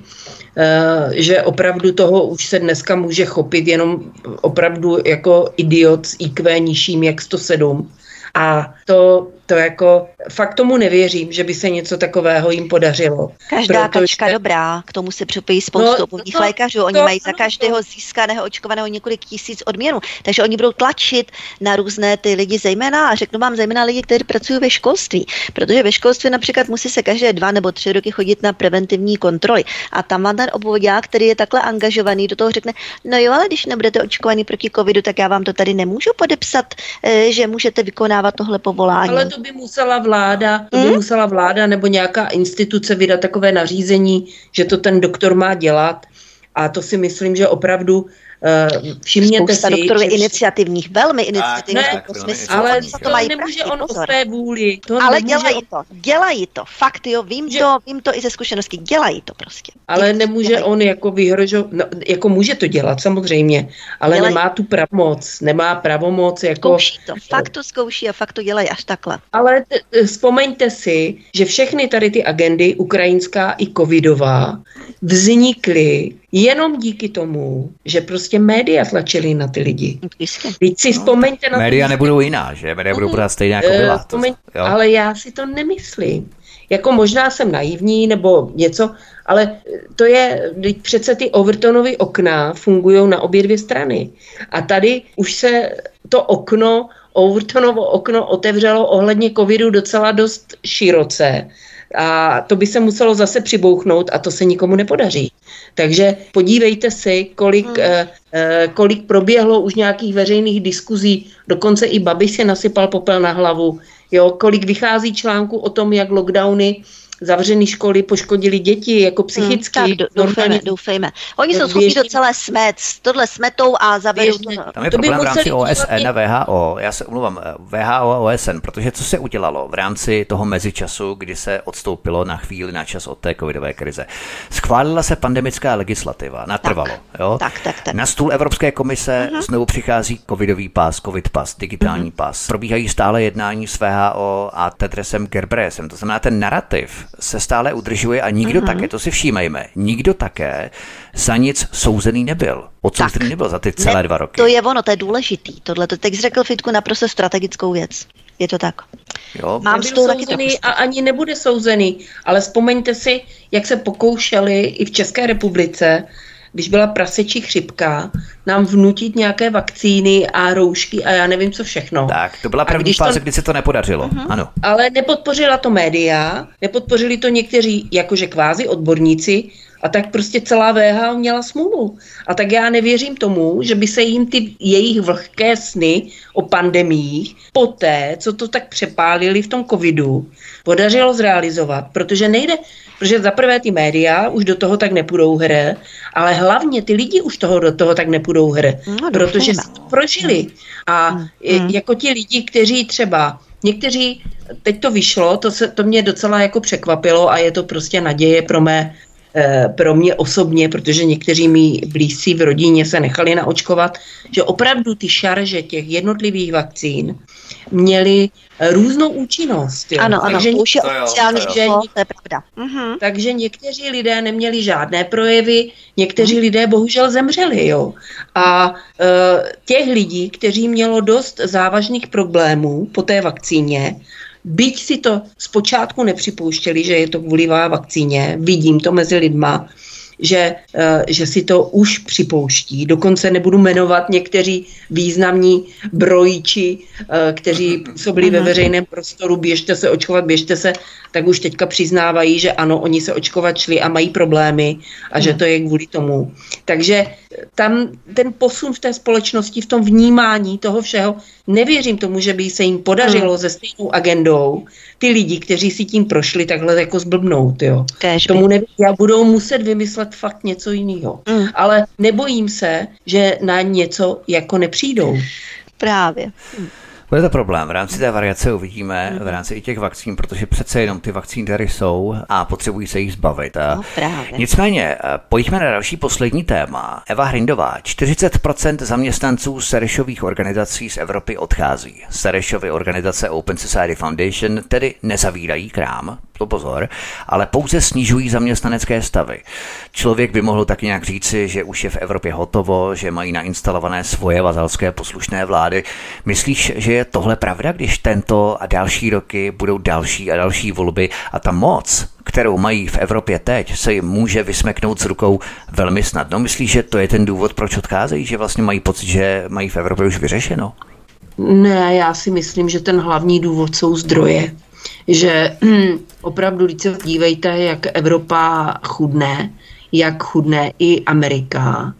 Uh, že opravdu toho už se dneska může chopit jenom opravdu jako idiot s í kvé nižším jak sto sedm. A to, to jako, fakt tomu nevěřím, že by se něco takového jim podařilo. Každá protože... kačka dobrá, k tomu se připojí spoustu no, obvodních to, lékařů, oni to, mají za každého to. získaného, očkovaného několik tisíc odměnů, takže oni budou tlačit na různé ty lidi zejména, a řeknu vám zejména lidi, kteří pracují ve školství, protože ve školství například musí se každé dva nebo tři roky chodit na preventivní kontroly a tam vám ten obvodňák, který je takhle angažovaný, do toho řekne, no jo, ale když nebudete očkovaný proti covidu, tak já vám to tady nemůžu podepsat, že můžete vykonávat tohle povolání. Ale to by musela vláda, to by hmm? musela vláda nebo nějaká instituce vydat takové nařízení, že to ten doktor má dělat. A to si myslím, že opravdu uh, všimněte si... doktorů iniciativních, velmi iniciativních. Ne, ale to nemůže on o své vůli. Ale dělají to, dělají to. Fakt, jo, vím to, vím to i ze zkušenosti. Dělají to prostě. Ale nemůže on jako vyhrožovat, no, jako může to dělat samozřejmě, ale nemá tu pravomoc, nemá pravomoc jako... Zkouší to, fakt to zkouší a fakt to dělají až takhle. Ale vzpomeňte si, že všechny tady ty agendy, ukrajinská i covidová, vznikly jenom díky tomu, že prostě média tlačily na ty lidi. Vždyť si vzpomeňte no, na... Média to, nebudou jiná, že? Média budou pořád stejná, jako byla. Vzpomeň, to, ale já si to nemyslím. Jako možná jsem naivní nebo něco, ale to je, přece ty Overtonovy okna fungují na obě dvě strany. A tady už se to okno, Overtonovo okno otevřelo ohledně covidu docela dost široce. A to by se muselo zase přibouchnout a to se nikomu nepodaří. Takže podívejte si, kolik, hmm. eh, kolik proběhlo už nějakých veřejných diskuzí, dokonce i Babiš si nasypal popel na hlavu, jo, kolik vychází článků o tom, jak lockdowny, zavřené školy poškodili děti jako psychicky. Hmm, tak doufejme, doufejme. Oni jsou schopni to celé smet, tohle smetou a zavedou to. No. Tam je to problém v rámci O S N a V H O, já se omluvám, V H O a O S N, protože co se udělalo v rámci toho mezičasu, kdy se odstoupilo na chvíli, na čas od té covidové krize? Schválila se pandemická legislativa, natrvalo. Tak, jo? Tak, tak, tak. Na stůl Evropské komise uh-huh. znovu přichází covidový pas, covid pas, digitální uh-huh. pas. Probíhají stále jednání s V H O a Tedrosem Ghebreyesusem, to znamená ten narrativ se stále udržuje a nikdo mm-hmm. také, to si všímejme, nikdo také za nic souzený nebyl. Odsouzený nebyl za ty celé ne, dva roky. To je ono, to je důležitý. Tohle to teď řekl Fitku naprosto strategickou věc. Je to tak. Jo. Mám nebyl souzený a ani nebude souzený, ale vzpomeňte si, jak se pokoušeli i v České republice, když byla prasečí chřipka, nám vnutit nějaké vakcíny a roušky a já nevím co všechno. Tak, to byla první fáze, to... kdy se to nepodařilo. Uh-huh. Ano. Ale nepodpořila to média, nepodpořili to někteří jakože kvázi odborníci a tak prostě celá V H O měla smůlu. A tak já nevěřím tomu, že by se jim ty jejich vlhké sny o pandemiích poté, co to tak přepálili v tom covidu, podařilo zrealizovat, protože nejde... Protože za prvé ty média už do toho tak nepůjdou hre, ale hlavně ty lidi už toho do toho tak nepůjdou hre, no, protože si to prožili. A mm. jako ti lidi, kteří třeba, někteří, teď to vyšlo, to, se, to mě docela jako překvapilo a je to prostě naděje pro mé, pro mě osobně, protože někteří mý blízcí v rodině se nechali naočkovat, že opravdu ty šarže těch jednotlivých vakcín měly různou účinnost. Jo. Ano, ano, takže už je oficiální, že to je pravda. Mhm. Takže někteří lidé neměli žádné projevy, někteří mhm. lidé bohužel zemřeli. Jo. A e, těch lidí, kteří mělo dost závažných problémů po té vakcíně, byť si to zpočátku nepřipouštěli, že je to kvůli vakcíně, vidím to mezi lidma, že, že si to už připouští. Dokonce nebudu jmenovat někteří významní brojiči, kteří působili ve veřejném prostoru, běžte se očkovat, běžte se, tak už teďka přiznávají, že ano, oni se očkovat šli a mají problémy a že to je kvůli tomu. Takže tam ten posun v té společnosti, v tom vnímání toho všeho, nevěřím tomu, že by se jim podařilo se stejnou agendou ty lidi, kteří si tím prošli, takhle jako zblbnout. Jo. Tomu nevěřím. Já budou muset vymyslet fakt něco jiného. Mm. Ale nebojím se, že na něco jako nepřijdou. Právě. Mm. Bude to problém. V rámci té variace uvidíme, v rámci i těch vakcín, protože přece jenom ty vakcíny tady jsou a potřebují se jich zbavit. No, nicméně, pojďme na další poslední téma. Eva Hrindová. čtyřicet procent zaměstnanců Serešových organizací z Evropy odchází. Serešovy organizace Open Society Foundation tedy nezavírají krám, to pozor, ale pouze snižují zaměstnanecké stavy. Člověk by mohl tak nějak říci, že už je v Evropě hotovo, že mají nainstalované svoje vazalské poslušné vlády. Myslíš, že je tohle pravda, když tento a další roky budou další a další volby a ta moc, kterou mají v Evropě teď, se jim může vysmeknout s rukou velmi snadno? Myslíš, že to je ten důvod, proč odcházejí, že vlastně mají pocit, že mají v Evropě už vyřešeno? Ne, já si myslím, že ten hlavní důvod jsou zdroje. Že opravdu, když se dívejte, jak Evropa chudne, jak chudne i Amerika,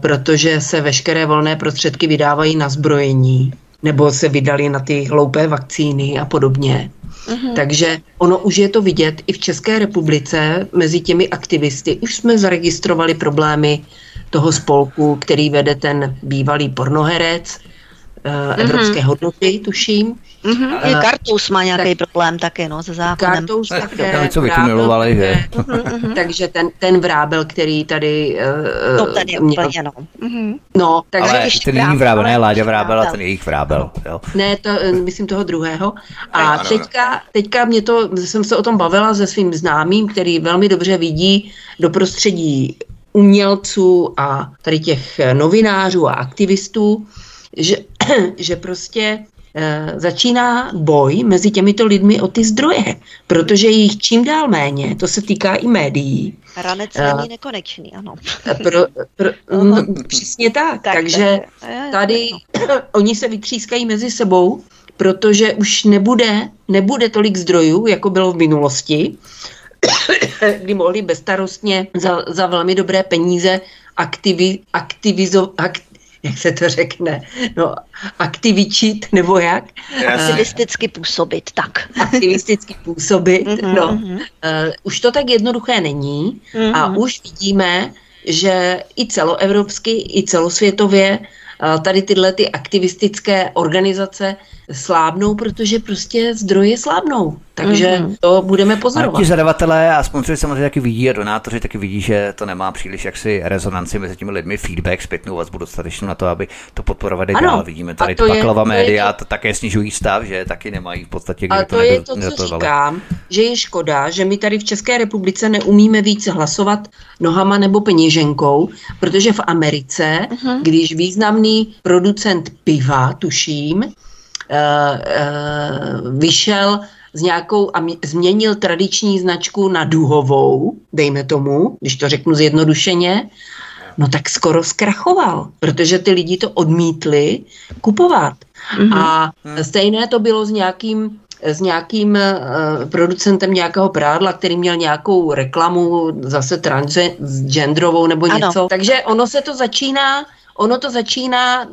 protože se veškeré volné prostředky vydávají na zbrojení, nebo se vydali na ty hloupé vakcíny a podobně. Mm-hmm. Takže ono už je to vidět i v České republice mezi těmi aktivisty. Už jsme zaregistrovali problémy toho spolku, který vede ten bývalý pornoherec, mm-hmm. Evropské hodnoty, tuším. Mm-hmm. Je Kartous má nějaký tak, problém také, no, se zákonem. Kartous také. Vrábel, vytunelovali, že? Takže ten, ten Vrábel, který tady... No, ten je měl, úplně, no. No takže ale ten není Vrábel, ne Láďa Vrábel, a ten je jich Vrábel. Jo. Ne, to, myslím toho druhého. A teďka, teďka mě to, jsem se o tom bavila se svým známým, který velmi dobře vidí do prostředí umělců a tady těch novinářů a aktivistů, že, že prostě začíná boj mezi těmito lidmi o ty zdroje, protože jich čím dál méně, to se týká i médií. Ranec není nekonečný, ano. Pro, pro, no, přesně tak, tak takže tady oni se vytřískají mezi sebou, protože už nebude, nebude tolik zdrojů, jako bylo v minulosti, kdy mohli bezstarostně za, za velmi dobré peníze aktivi, aktivizovat, aktiv, jak se to řekne, no, aktivičit, nebo jak? Aktivisticky působit, tak. Aktivisticky působit, mm-hmm, no. Mm-hmm. Uh, už to tak jednoduché není, mm-hmm, a už vidíme, že i celoevropsky, i celosvětově uh, tady tyhle ty aktivistické organizace slábnou, protože prostě zdroje slábnou. Takže mm-hmm, to budeme pozorovat. A ti zadavatelé a sponzoři samozřejmě taky vidí a donátoři taky vidí, že to nemá příliš jaksi rezonanci mezi těmi lidmi, feedback, zpětnou vazbu dostatečnou na to, aby to podporovali dál. Vidíme tady Paklava média, to také snižují stav, že taky nemají v podstatě, kde to nedotovali. A to je to, co říkám, že je škoda, že my tady v České republice neumíme víc hlasovat nohama nebo peněženkou, protože v Americe, mm-hmm, když významný producent piva, tuším, Uh, uh, vyšel s nějakou a mě, změnil tradiční značku na duhovou, dejme tomu, když to řeknu zjednodušeně, no tak skoro zkrachoval, protože ty lidi to odmítli kupovat. Mm-hmm. A stejné to bylo s nějakým s nějakým uh, producentem nějakého prádla, který měl nějakou reklamu, zase transgendrovou nebo ano, něco. Takže ono se to začíná Ono to začíná,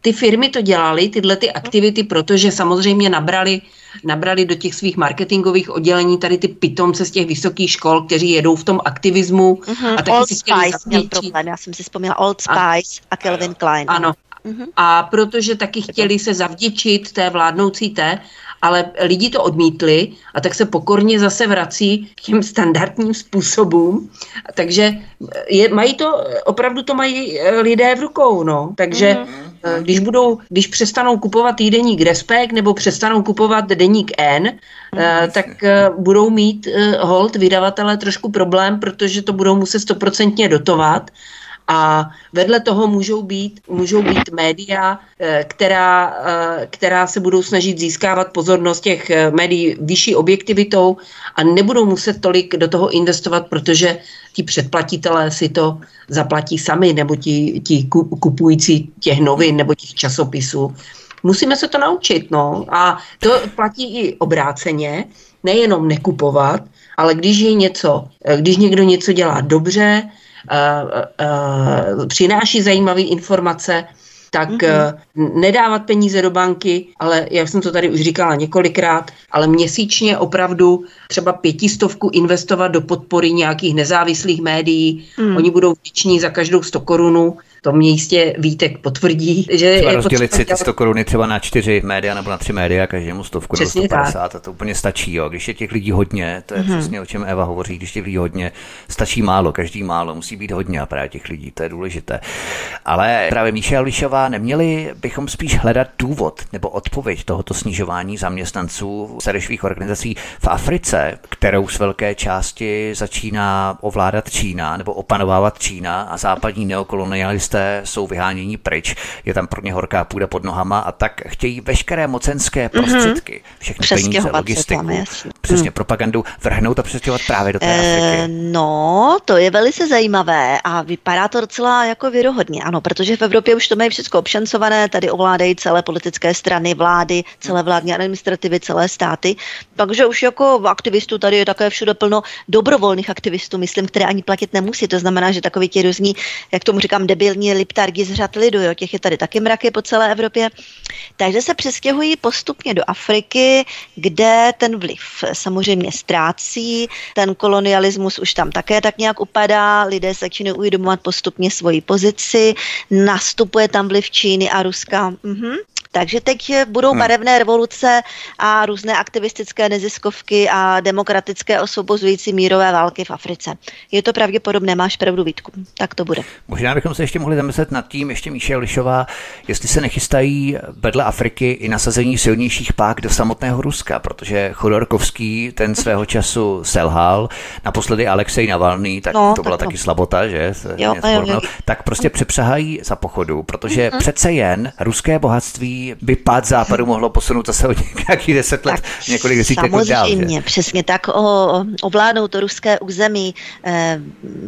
ty firmy to dělaly, tyhle ty aktivity, protože samozřejmě nabrali, nabrali do těch svých marketingových oddělení tady ty pitomce z těch vysokých škol, kteří jedou v tom aktivismu. Mm-hmm. A taky Old si Spice měl problém, já jsem si vzpomněla Old Spice a, a Calvin Klein. Ano. Mm-hmm. A protože taky chtěli se zavděčit té vládnoucí té, ale lidi to odmítli a tak se pokorně zase vrací k těm standardním způsobům. Takže je, mají to, opravdu to mají lidé v rukou, no. Takže mm-hmm, když budou, když přestanou kupovat týdeník Respekt nebo přestanou kupovat deník N, mm-hmm, tak budou mít hold vydavatele trošku problém, protože to budou muset stoprocentně dotovat. A vedle toho můžou být, můžou být média, která, která se budou snažit získávat pozornost těch médií vyšší objektivitou a nebudou muset tolik do toho investovat, protože ti předplatitelé si to zaplatí sami, nebo ti, ti kupující těch novin nebo těch časopisů. Musíme se to naučit, no. A to platí i obráceně, nejenom nekupovat, ale když je něco, když někdo něco dělá dobře, Uh, uh, přináší zajímavé informace, tak mm-hmm, uh, nedávat peníze do banky, ale já jsem to tady už říkala několikrát, ale měsíčně opravdu třeba pětistovku investovat do podpory nějakých nezávislých médií. Mm. Oni budou vděční za každou sto korunu. To mě jistě Vítek potvrdí, že třeba je rozdělit si ty sto koruny třeba na čtyři média nebo na tři média, každému stovku do sto padesát a to úplně stačí, jo. Když je těch lidí hodně, to je hmm. přesně o čem Eva hovoří, když těch lidí hodně, stačí málo, každý málo, musí být hodně a právě těch lidí, to je důležité. Ale právě Míša Lišová, neměli bychom spíš hledat důvod nebo odpověď tohoto snižování zaměstnanců starších organizací v Africe, kterou z velké části začíná ovládat Čína nebo opanovávat Čína a západní neokolonialisté jsou vyhánění pryč, je tam pro ně horká půda pod nohama a tak chtějí veškeré mocenské prostředky, všechny peníze, logistiku, tam, přesně mm. propagandu vrhnout a přestěhovat právě do té e, Afriky. No, to je velice zajímavé a vypadá to docela jako věrohodně, ano, protože v Evropě už to mají Všechno obšancované, tady ovládají celé politické strany, vlády, celé vládní administrativy, celé státy. Takže už jako aktivistů tady je také všude plno dobrovolných aktivistů, myslím, které ani platit nemusí. To znamená, že takový ti různí, jak tomu říkám, debilní liptárky z řad lidu, jo, těch je tady taky mraky po celé Evropě. Takže se přestěhují postupně do Afriky, kde ten vliv samozřejmě ztrácí, ten kolonialismus už tam také tak nějak upadá, lidé se začínají uvědomovat postupně svoji pozici, nastupuje tam vliv Číny a Ruska. Mhm. Takže teď budou barevné revoluce a různé aktivistické neziskovky a demokratické osvobozující mírové války v Africe. Je to pravděpodobné, máš pravdu, Vítku. Tak to bude. Možná bychom se ještě mohli zamyslet nad tím, ještě Míše Lišová, jestli se nechystají vedle Afriky i nasazení silnějších pák do samotného Ruska, protože Chodorkovský ten svého času selhal, naposledy Alexej Navalný, tak no, to byla tak taky slabota, že? Jo, jo, jo. Tak prostě přepřahají za pochodu, protože mm-hmm. přece jen ruské bohatství by pád západu mohlo posunout zase o nějakých deset let, tak několik desítek let dál. Samozřejmě, přesně tak. O, ovládnout to ruské území, eh,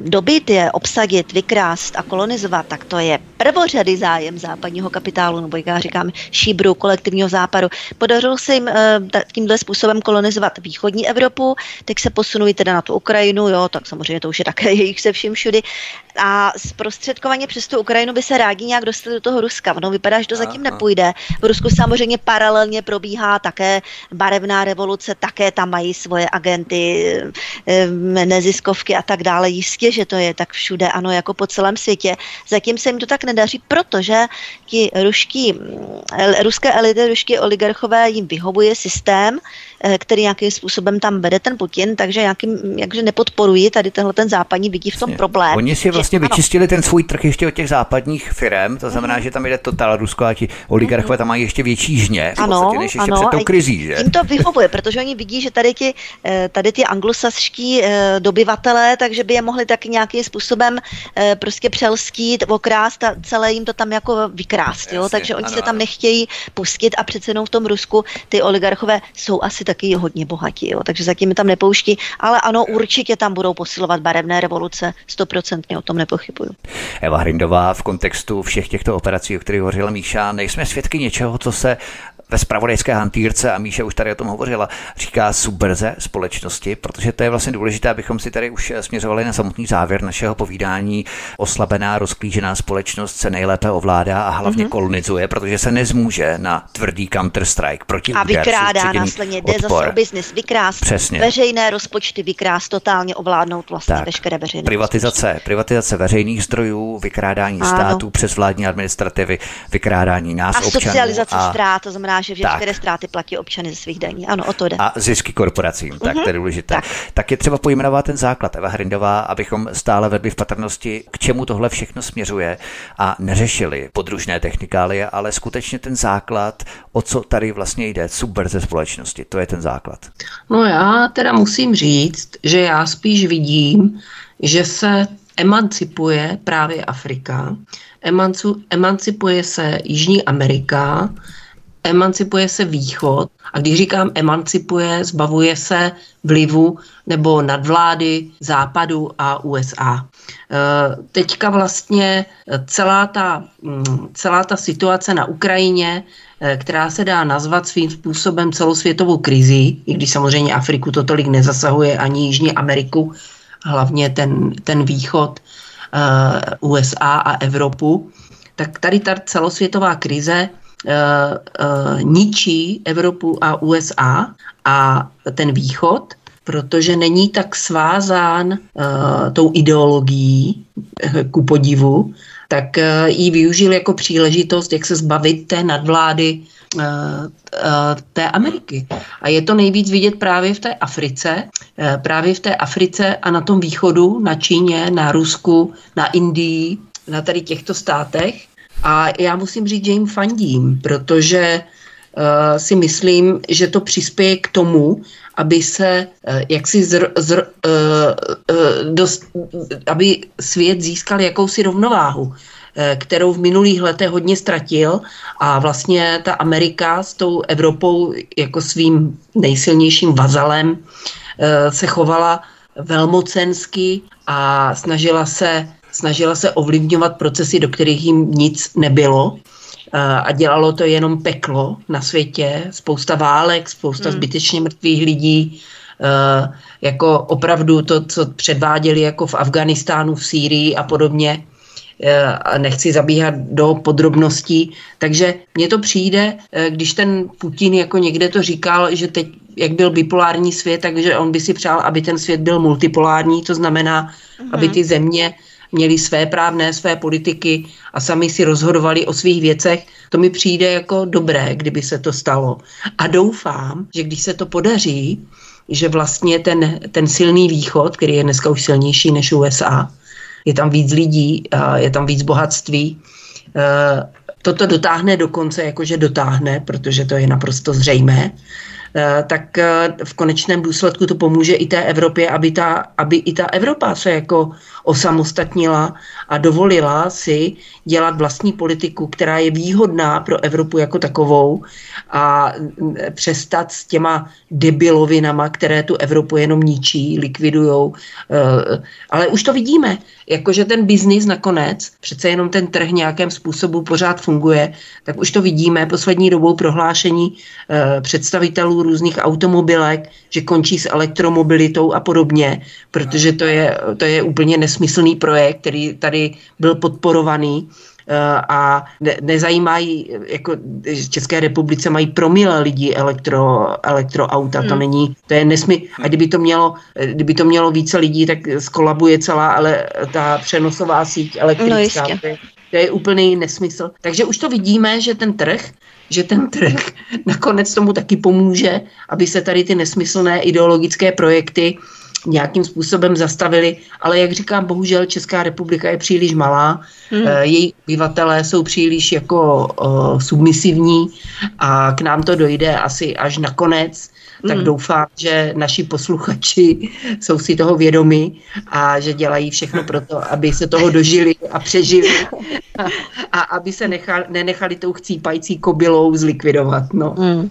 dobít je, obsadit, vykrást a kolonizovat, tak to je prvořadý zájem západního kapitálu, nebo já říkám šíbru kolektivního západu. Podařilo se jim eh, tímhle způsobem kolonizovat východní Evropu, teď se posunují teda na tu Ukrajinu, jo, tak samozřejmě to už je také jejich se vším všudy. A zprostředkovaně přes tu Ukrajinu by se rádi nějak dostali do toho Ruska. No, vypadá, že to zatím nepůjde. V Rusku samozřejmě paralelně probíhá také barevná revoluce, také tam mají svoje agenty, neziskovky a tak dále. Jistě, že to je tak všude, ano, jako po celém světě. Zatím se jim to tak nedaří, protože ti ruští, ruské elity, ruští oligarchové, jim vyhovuje systém, který nějakým způsobem tam vede ten Putin, takže nějakým, jakže nepodporují tady tenhle ten západní, vidí v tom problém. Oni si vlastně že, vyčistili ano. ten svůj trh ještě od těch západních firem, to znamená, mm-hmm. že tam jde totál Rusko a ti oligarchové tam mají ještě větší žně, v ano, podstatě, než ještě ano, před tou krizí, že? Jim to vyhovuje, protože oni vidí, že tady ti, tady ti anglosaskští dobyvatelé, takže by je mohli taky nějakým způsobem prostě přelstít, okrást a celé jim to tam jako vykrást, jo? Jasně, takže oni ano, se tam ano. nechtějí pustit a přece jenom v tom Rusku ty oligarchové jsou asi taky hodně bohatí, jo? Takže zatím je tam nepouští, ale ano, určitě tam budou posilovat barevné revoluce, stoprocentně o tom nepochybuju. Eva Hrindová, v kontextu všech těchto operací, o kterých hovořila Míša, nejsme svědky něčeho, co se ve zpravodajské hantýrce, a Míša už tady o tom hovořila, říká subverze společnosti, protože to je vlastně důležité, abychom si tady už směřovali na samotný závěr našeho povídání. Oslabená, rozklížená společnost se nejlépe ovládá a hlavně mm-hmm. kolonizuje, protože se nezmůže na tvrdý counter-strike proti a vykrádá následně, jde za svůj biznis, vykrást přesně. veřejné rozpočty, vykrást, totálně ovládnout vlastně tak, veškeré veřejné privatizace, rozpočty. Privatizace veřejných zdrojů, vykrádání ano. států přes vládní administrativy, vykrádání nás a občanů. Socializace a ztrát, to znamená, že všechny ztráty platí občany ze svých daní. Ano, o to jde. A zisky korporacím, mm-hmm. tak to je důležité. Tak. tak je třeba pojmenovat ten základ, Eva Hrindová, abychom stále vedli v patrnosti, k čemu tohle všechno směřuje a neřešili podružné technikálie, ale skutečně ten základ, o co tady vlastně jde, subverze společnosti, to je ten základ. No já teda musím říct, že já spíš vidím, že se emancipuje právě Afrika, emancu, emancipuje se Jižní Amerika, emancipuje se Východ, a když říkám emancipuje, zbavuje se vlivu nebo nadvlády Západu a U S A. Teďka vlastně celá ta, celá ta situace na Ukrajině, která se dá nazvat svým způsobem celosvětovou krizí, i když samozřejmě Afriku to tolik nezasahuje, ani Jižní Ameriku, hlavně ten, ten východ U S A a Evropu, tak tady ta celosvětová krize Uh, uh, ničí Evropu a U S A a ten východ, protože není tak svázán uh, tou ideologií ku podivu, tak uh, ji využil jako příležitost, jak se zbavit té nadvlády uh, uh, té Ameriky. A je to nejvíc vidět právě v té Africe, uh, právě v té Africe a na tom východu, na Číně, na Rusku, na Indii, na tady těchto státech. A já musím říct, že jim fandím, protože uh, si myslím, že to přispěje k tomu, aby se uh, jaksi zr, zr, uh, uh, dost, aby svět získal jakousi rovnováhu, uh, kterou v minulých letech hodně ztratil, a vlastně ta Amerika s tou Evropou jako svým nejsilnějším vazalem uh, se chovala velmocensky a snažila se snažila se ovlivňovat procesy, do kterých jim nic nebylo. A dělalo to jenom peklo na světě, spousta válek, spousta zbytečně mrtvých lidí, jako opravdu to, co předváděli jako v Afghánistánu, v Sýrii a podobně. A nechci zabíhat do podrobností. Takže mně to přijde, když ten Putin jako někde to říkal, že teď, jak byl bipolární svět, takže on by si přál, aby ten svět byl multipolární, to znamená, mm-hmm. aby ty země měli své právné, své politiky a sami si rozhodovali o svých věcech. To mi přijde jako dobré, kdyby se to stalo. A doufám, že když se to podaří, že vlastně ten, ten silný východ, který je dneska už silnější než U S A, je tam víc lidí, je tam víc bohatství, toto dotáhne do konce, jakože dotáhne, protože to je naprosto zřejmé, tak v konečném důsledku to pomůže i té Evropě, aby, ta, aby i ta Evropa se jako osamostatnila a dovolila si dělat vlastní politiku, která je výhodná pro Evropu jako takovou a přestat s těma debilovinama, které tu Evropu jenom ničí, likvidujou. Ale už to vidíme, jakože ten biznis nakonec, přece jenom ten trh nějakým způsobem pořád funguje, tak už to vidíme poslední dobou prohlášení představitelů různých automobilek, že končí s elektromobilitou a podobně, protože to je, to je úplně nesmyslný projekt, který tady byl podporovaný a ne, nezajímají, jako v České republice mají promile lidí elektro, elektroauta, hmm. to není, to je nesmysl. A kdyby to mělo, kdyby to mělo více lidí, tak skolabuje celá, ale ta přenosová síť elektrická, no to, je, to je úplný nesmysl. Takže už to vidíme, že ten trh že ten trh nakonec tomu taky pomůže, aby se tady ty nesmyslné ideologické projekty nějakým způsobem zastavily. Ale jak říkám, bohužel Česká republika je příliš malá, hmm. její obyvatelé jsou příliš jako uh, submisivní a k nám to dojde asi až nakonec. Tak hmm. doufám, že naši posluchači jsou si toho vědomi a že dělají všechno pro to, aby se toho dožili a přežili a, a aby se nechali, nenechali tou chcípající kobylou zlikvidovat. No. Hmm.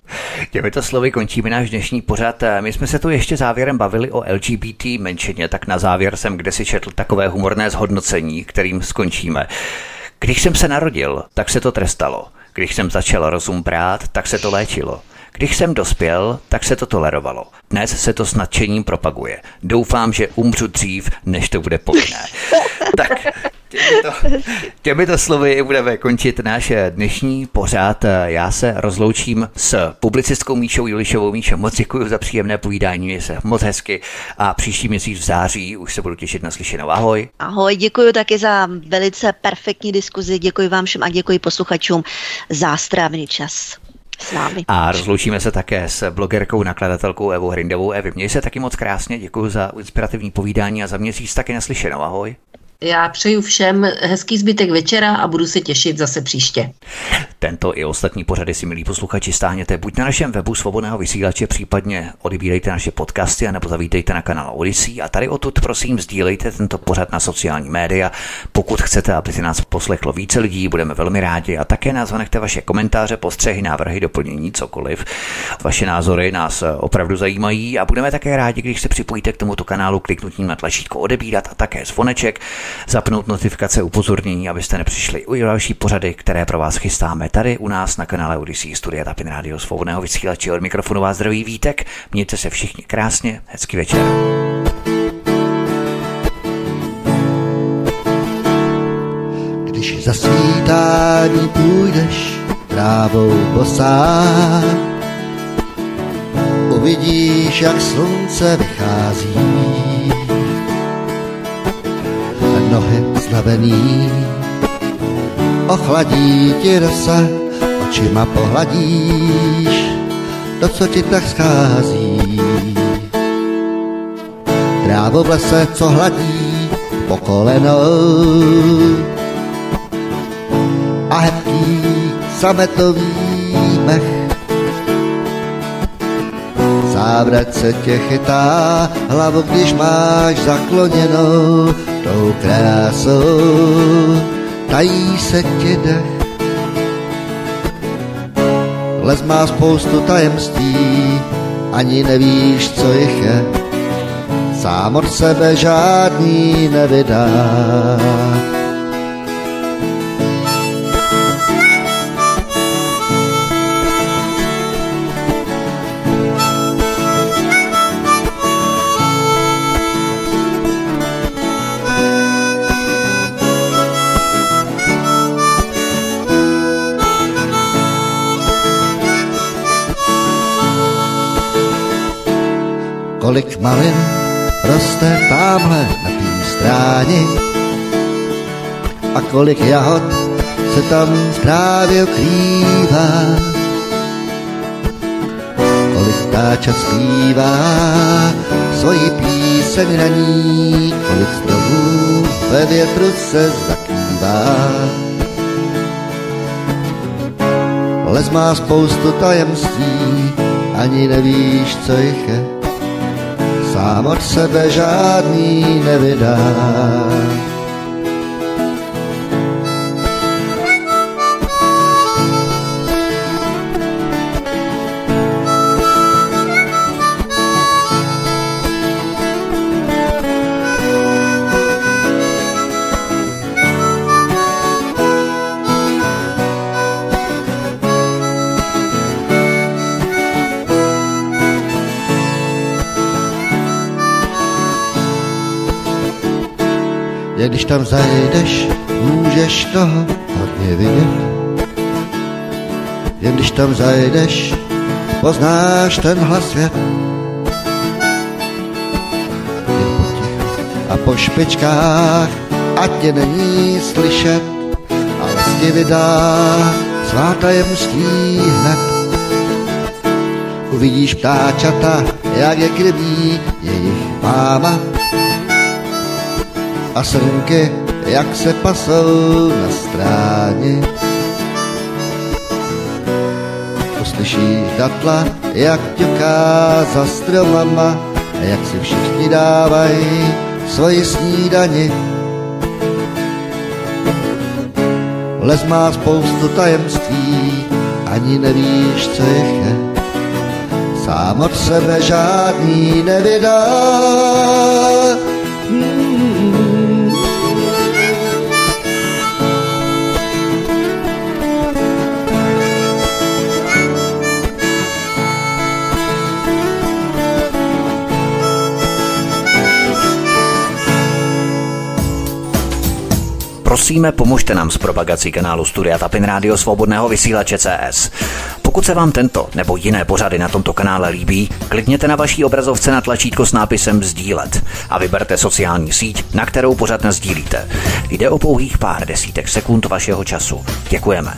Těmito slovy končíme náš dnešní pořad. My jsme se tu ještě závěrem bavili o L G B T menšině, tak na závěr jsem kdesi četl takové humorné zhodnocení, kterým skončíme. Když jsem se narodil, tak se to trestalo. Když jsem začal rozum brát, tak se to léčilo. Když jsem dospěl, tak se to tolerovalo. Dnes se to s nadšením propaguje. Doufám, že umřu dřív, než to bude povinné. Tak těmito, těmito slovy budeme končit náš dnešní pořad. Já se rozloučím s publicistkou Míšou Julišovou. Míšo, moc děkuji za příjemné povídání, je se moc hezky a příští měsíc v září už se budu těšit na slyšenou. Ahoj. Ahoj, děkuji taky za velice perfektní diskuzi. Děkuji vám všem a děkuji posluchačům za strávný čas s námi. A rozloučíme se také s blogerkou, nakladatelkou Evou Hrindovou. Evi, měj se taky moc krásně, děkuji za inspirativní povídání a za měsíc taky naslyšenou. Ahoj. Já přeju všem hezký zbytek večera a budu se těšit zase příště. Tento i ostatní pořady si, milí posluchači, stáhněte buď na našem webu Svobodného vysílače, případně odebírejte naše podcasty, anebo zavítejte na kanál Odyssey a tady odtud prosím sdílejte tento pořad na sociální média. Pokud chcete, aby si nás poslechlo více lidí, budeme velmi rádi a také nás zanechte vaše komentáře, postřehy, návrhy, doplnění, cokoliv. Vaše názory nás opravdu zajímají a budeme také rádi, když se připojíte k tomuto kanálu kliknutím na tlačítko odebírat a také zvoneček. Zapnout notifikace upozornění, abyste nepřišli u další pořady, které pro vás chystáme tady u nás na kanále Odyssey Studia Tapin Radio Svobodného vysílače. Od mikrofonu vás zdraví Vítek, mějte se všichni krásně, hezký večer. Když za svítání půjdeš trávou bosá, uvidíš, jak slunce vychází. Nohy slavený ochladí ti rosa, očima pohladíš to, co ti tak schází. Trávu v lese, co hladí po kolenou a hebký sametový mech. Závrat se tě chytá hlavu, když máš zakloněnou tou krásou, tají se ti dech. Les má spoustu tajemství, ani nevíš, co jich je. sám od sebe žádný nevydá. Kolik malin roste támhle na tý stráni a kolik jahod se tam právě ukrývá. Kolik ptáčat zpívá svoji píseň raní, kolik stromů ve větru se zakývá. Les má spoustu tajemství, ani nevíš, co jich je. Sám od sebe žádný nevydá. Když tam zajdeš, můžeš toho hodně vidět. Jen když tam zajdeš, poznáš tenhle svět. Jen potichu a po špičkách, ať tě není slyšet, ale ti vydá svá tajemství hned. Uvidíš ptáčata, jak je krví jejich máma, a srnky, jak se pasou na stráni. Uslyšíš datla, jak ťuká za stromama, jak si všichni dávají svoji snídani. Les má spoustu tajemství, ani nevíš, co jich je. Sám od sebe žádný nevydá. Prosíme, pomožte nám s propagací kanálu Studia Tapin Rádio Svobodného vysílače C S. Pokud se vám tento nebo jiné pořady na tomto kanále líbí, klikněte na vaší obrazovce na tlačítko s nápisem sdílet a vyberte sociální síť, na kterou pořad nasdílíte. Jde o pouhých pár desítek sekund vašeho času. Děkujeme.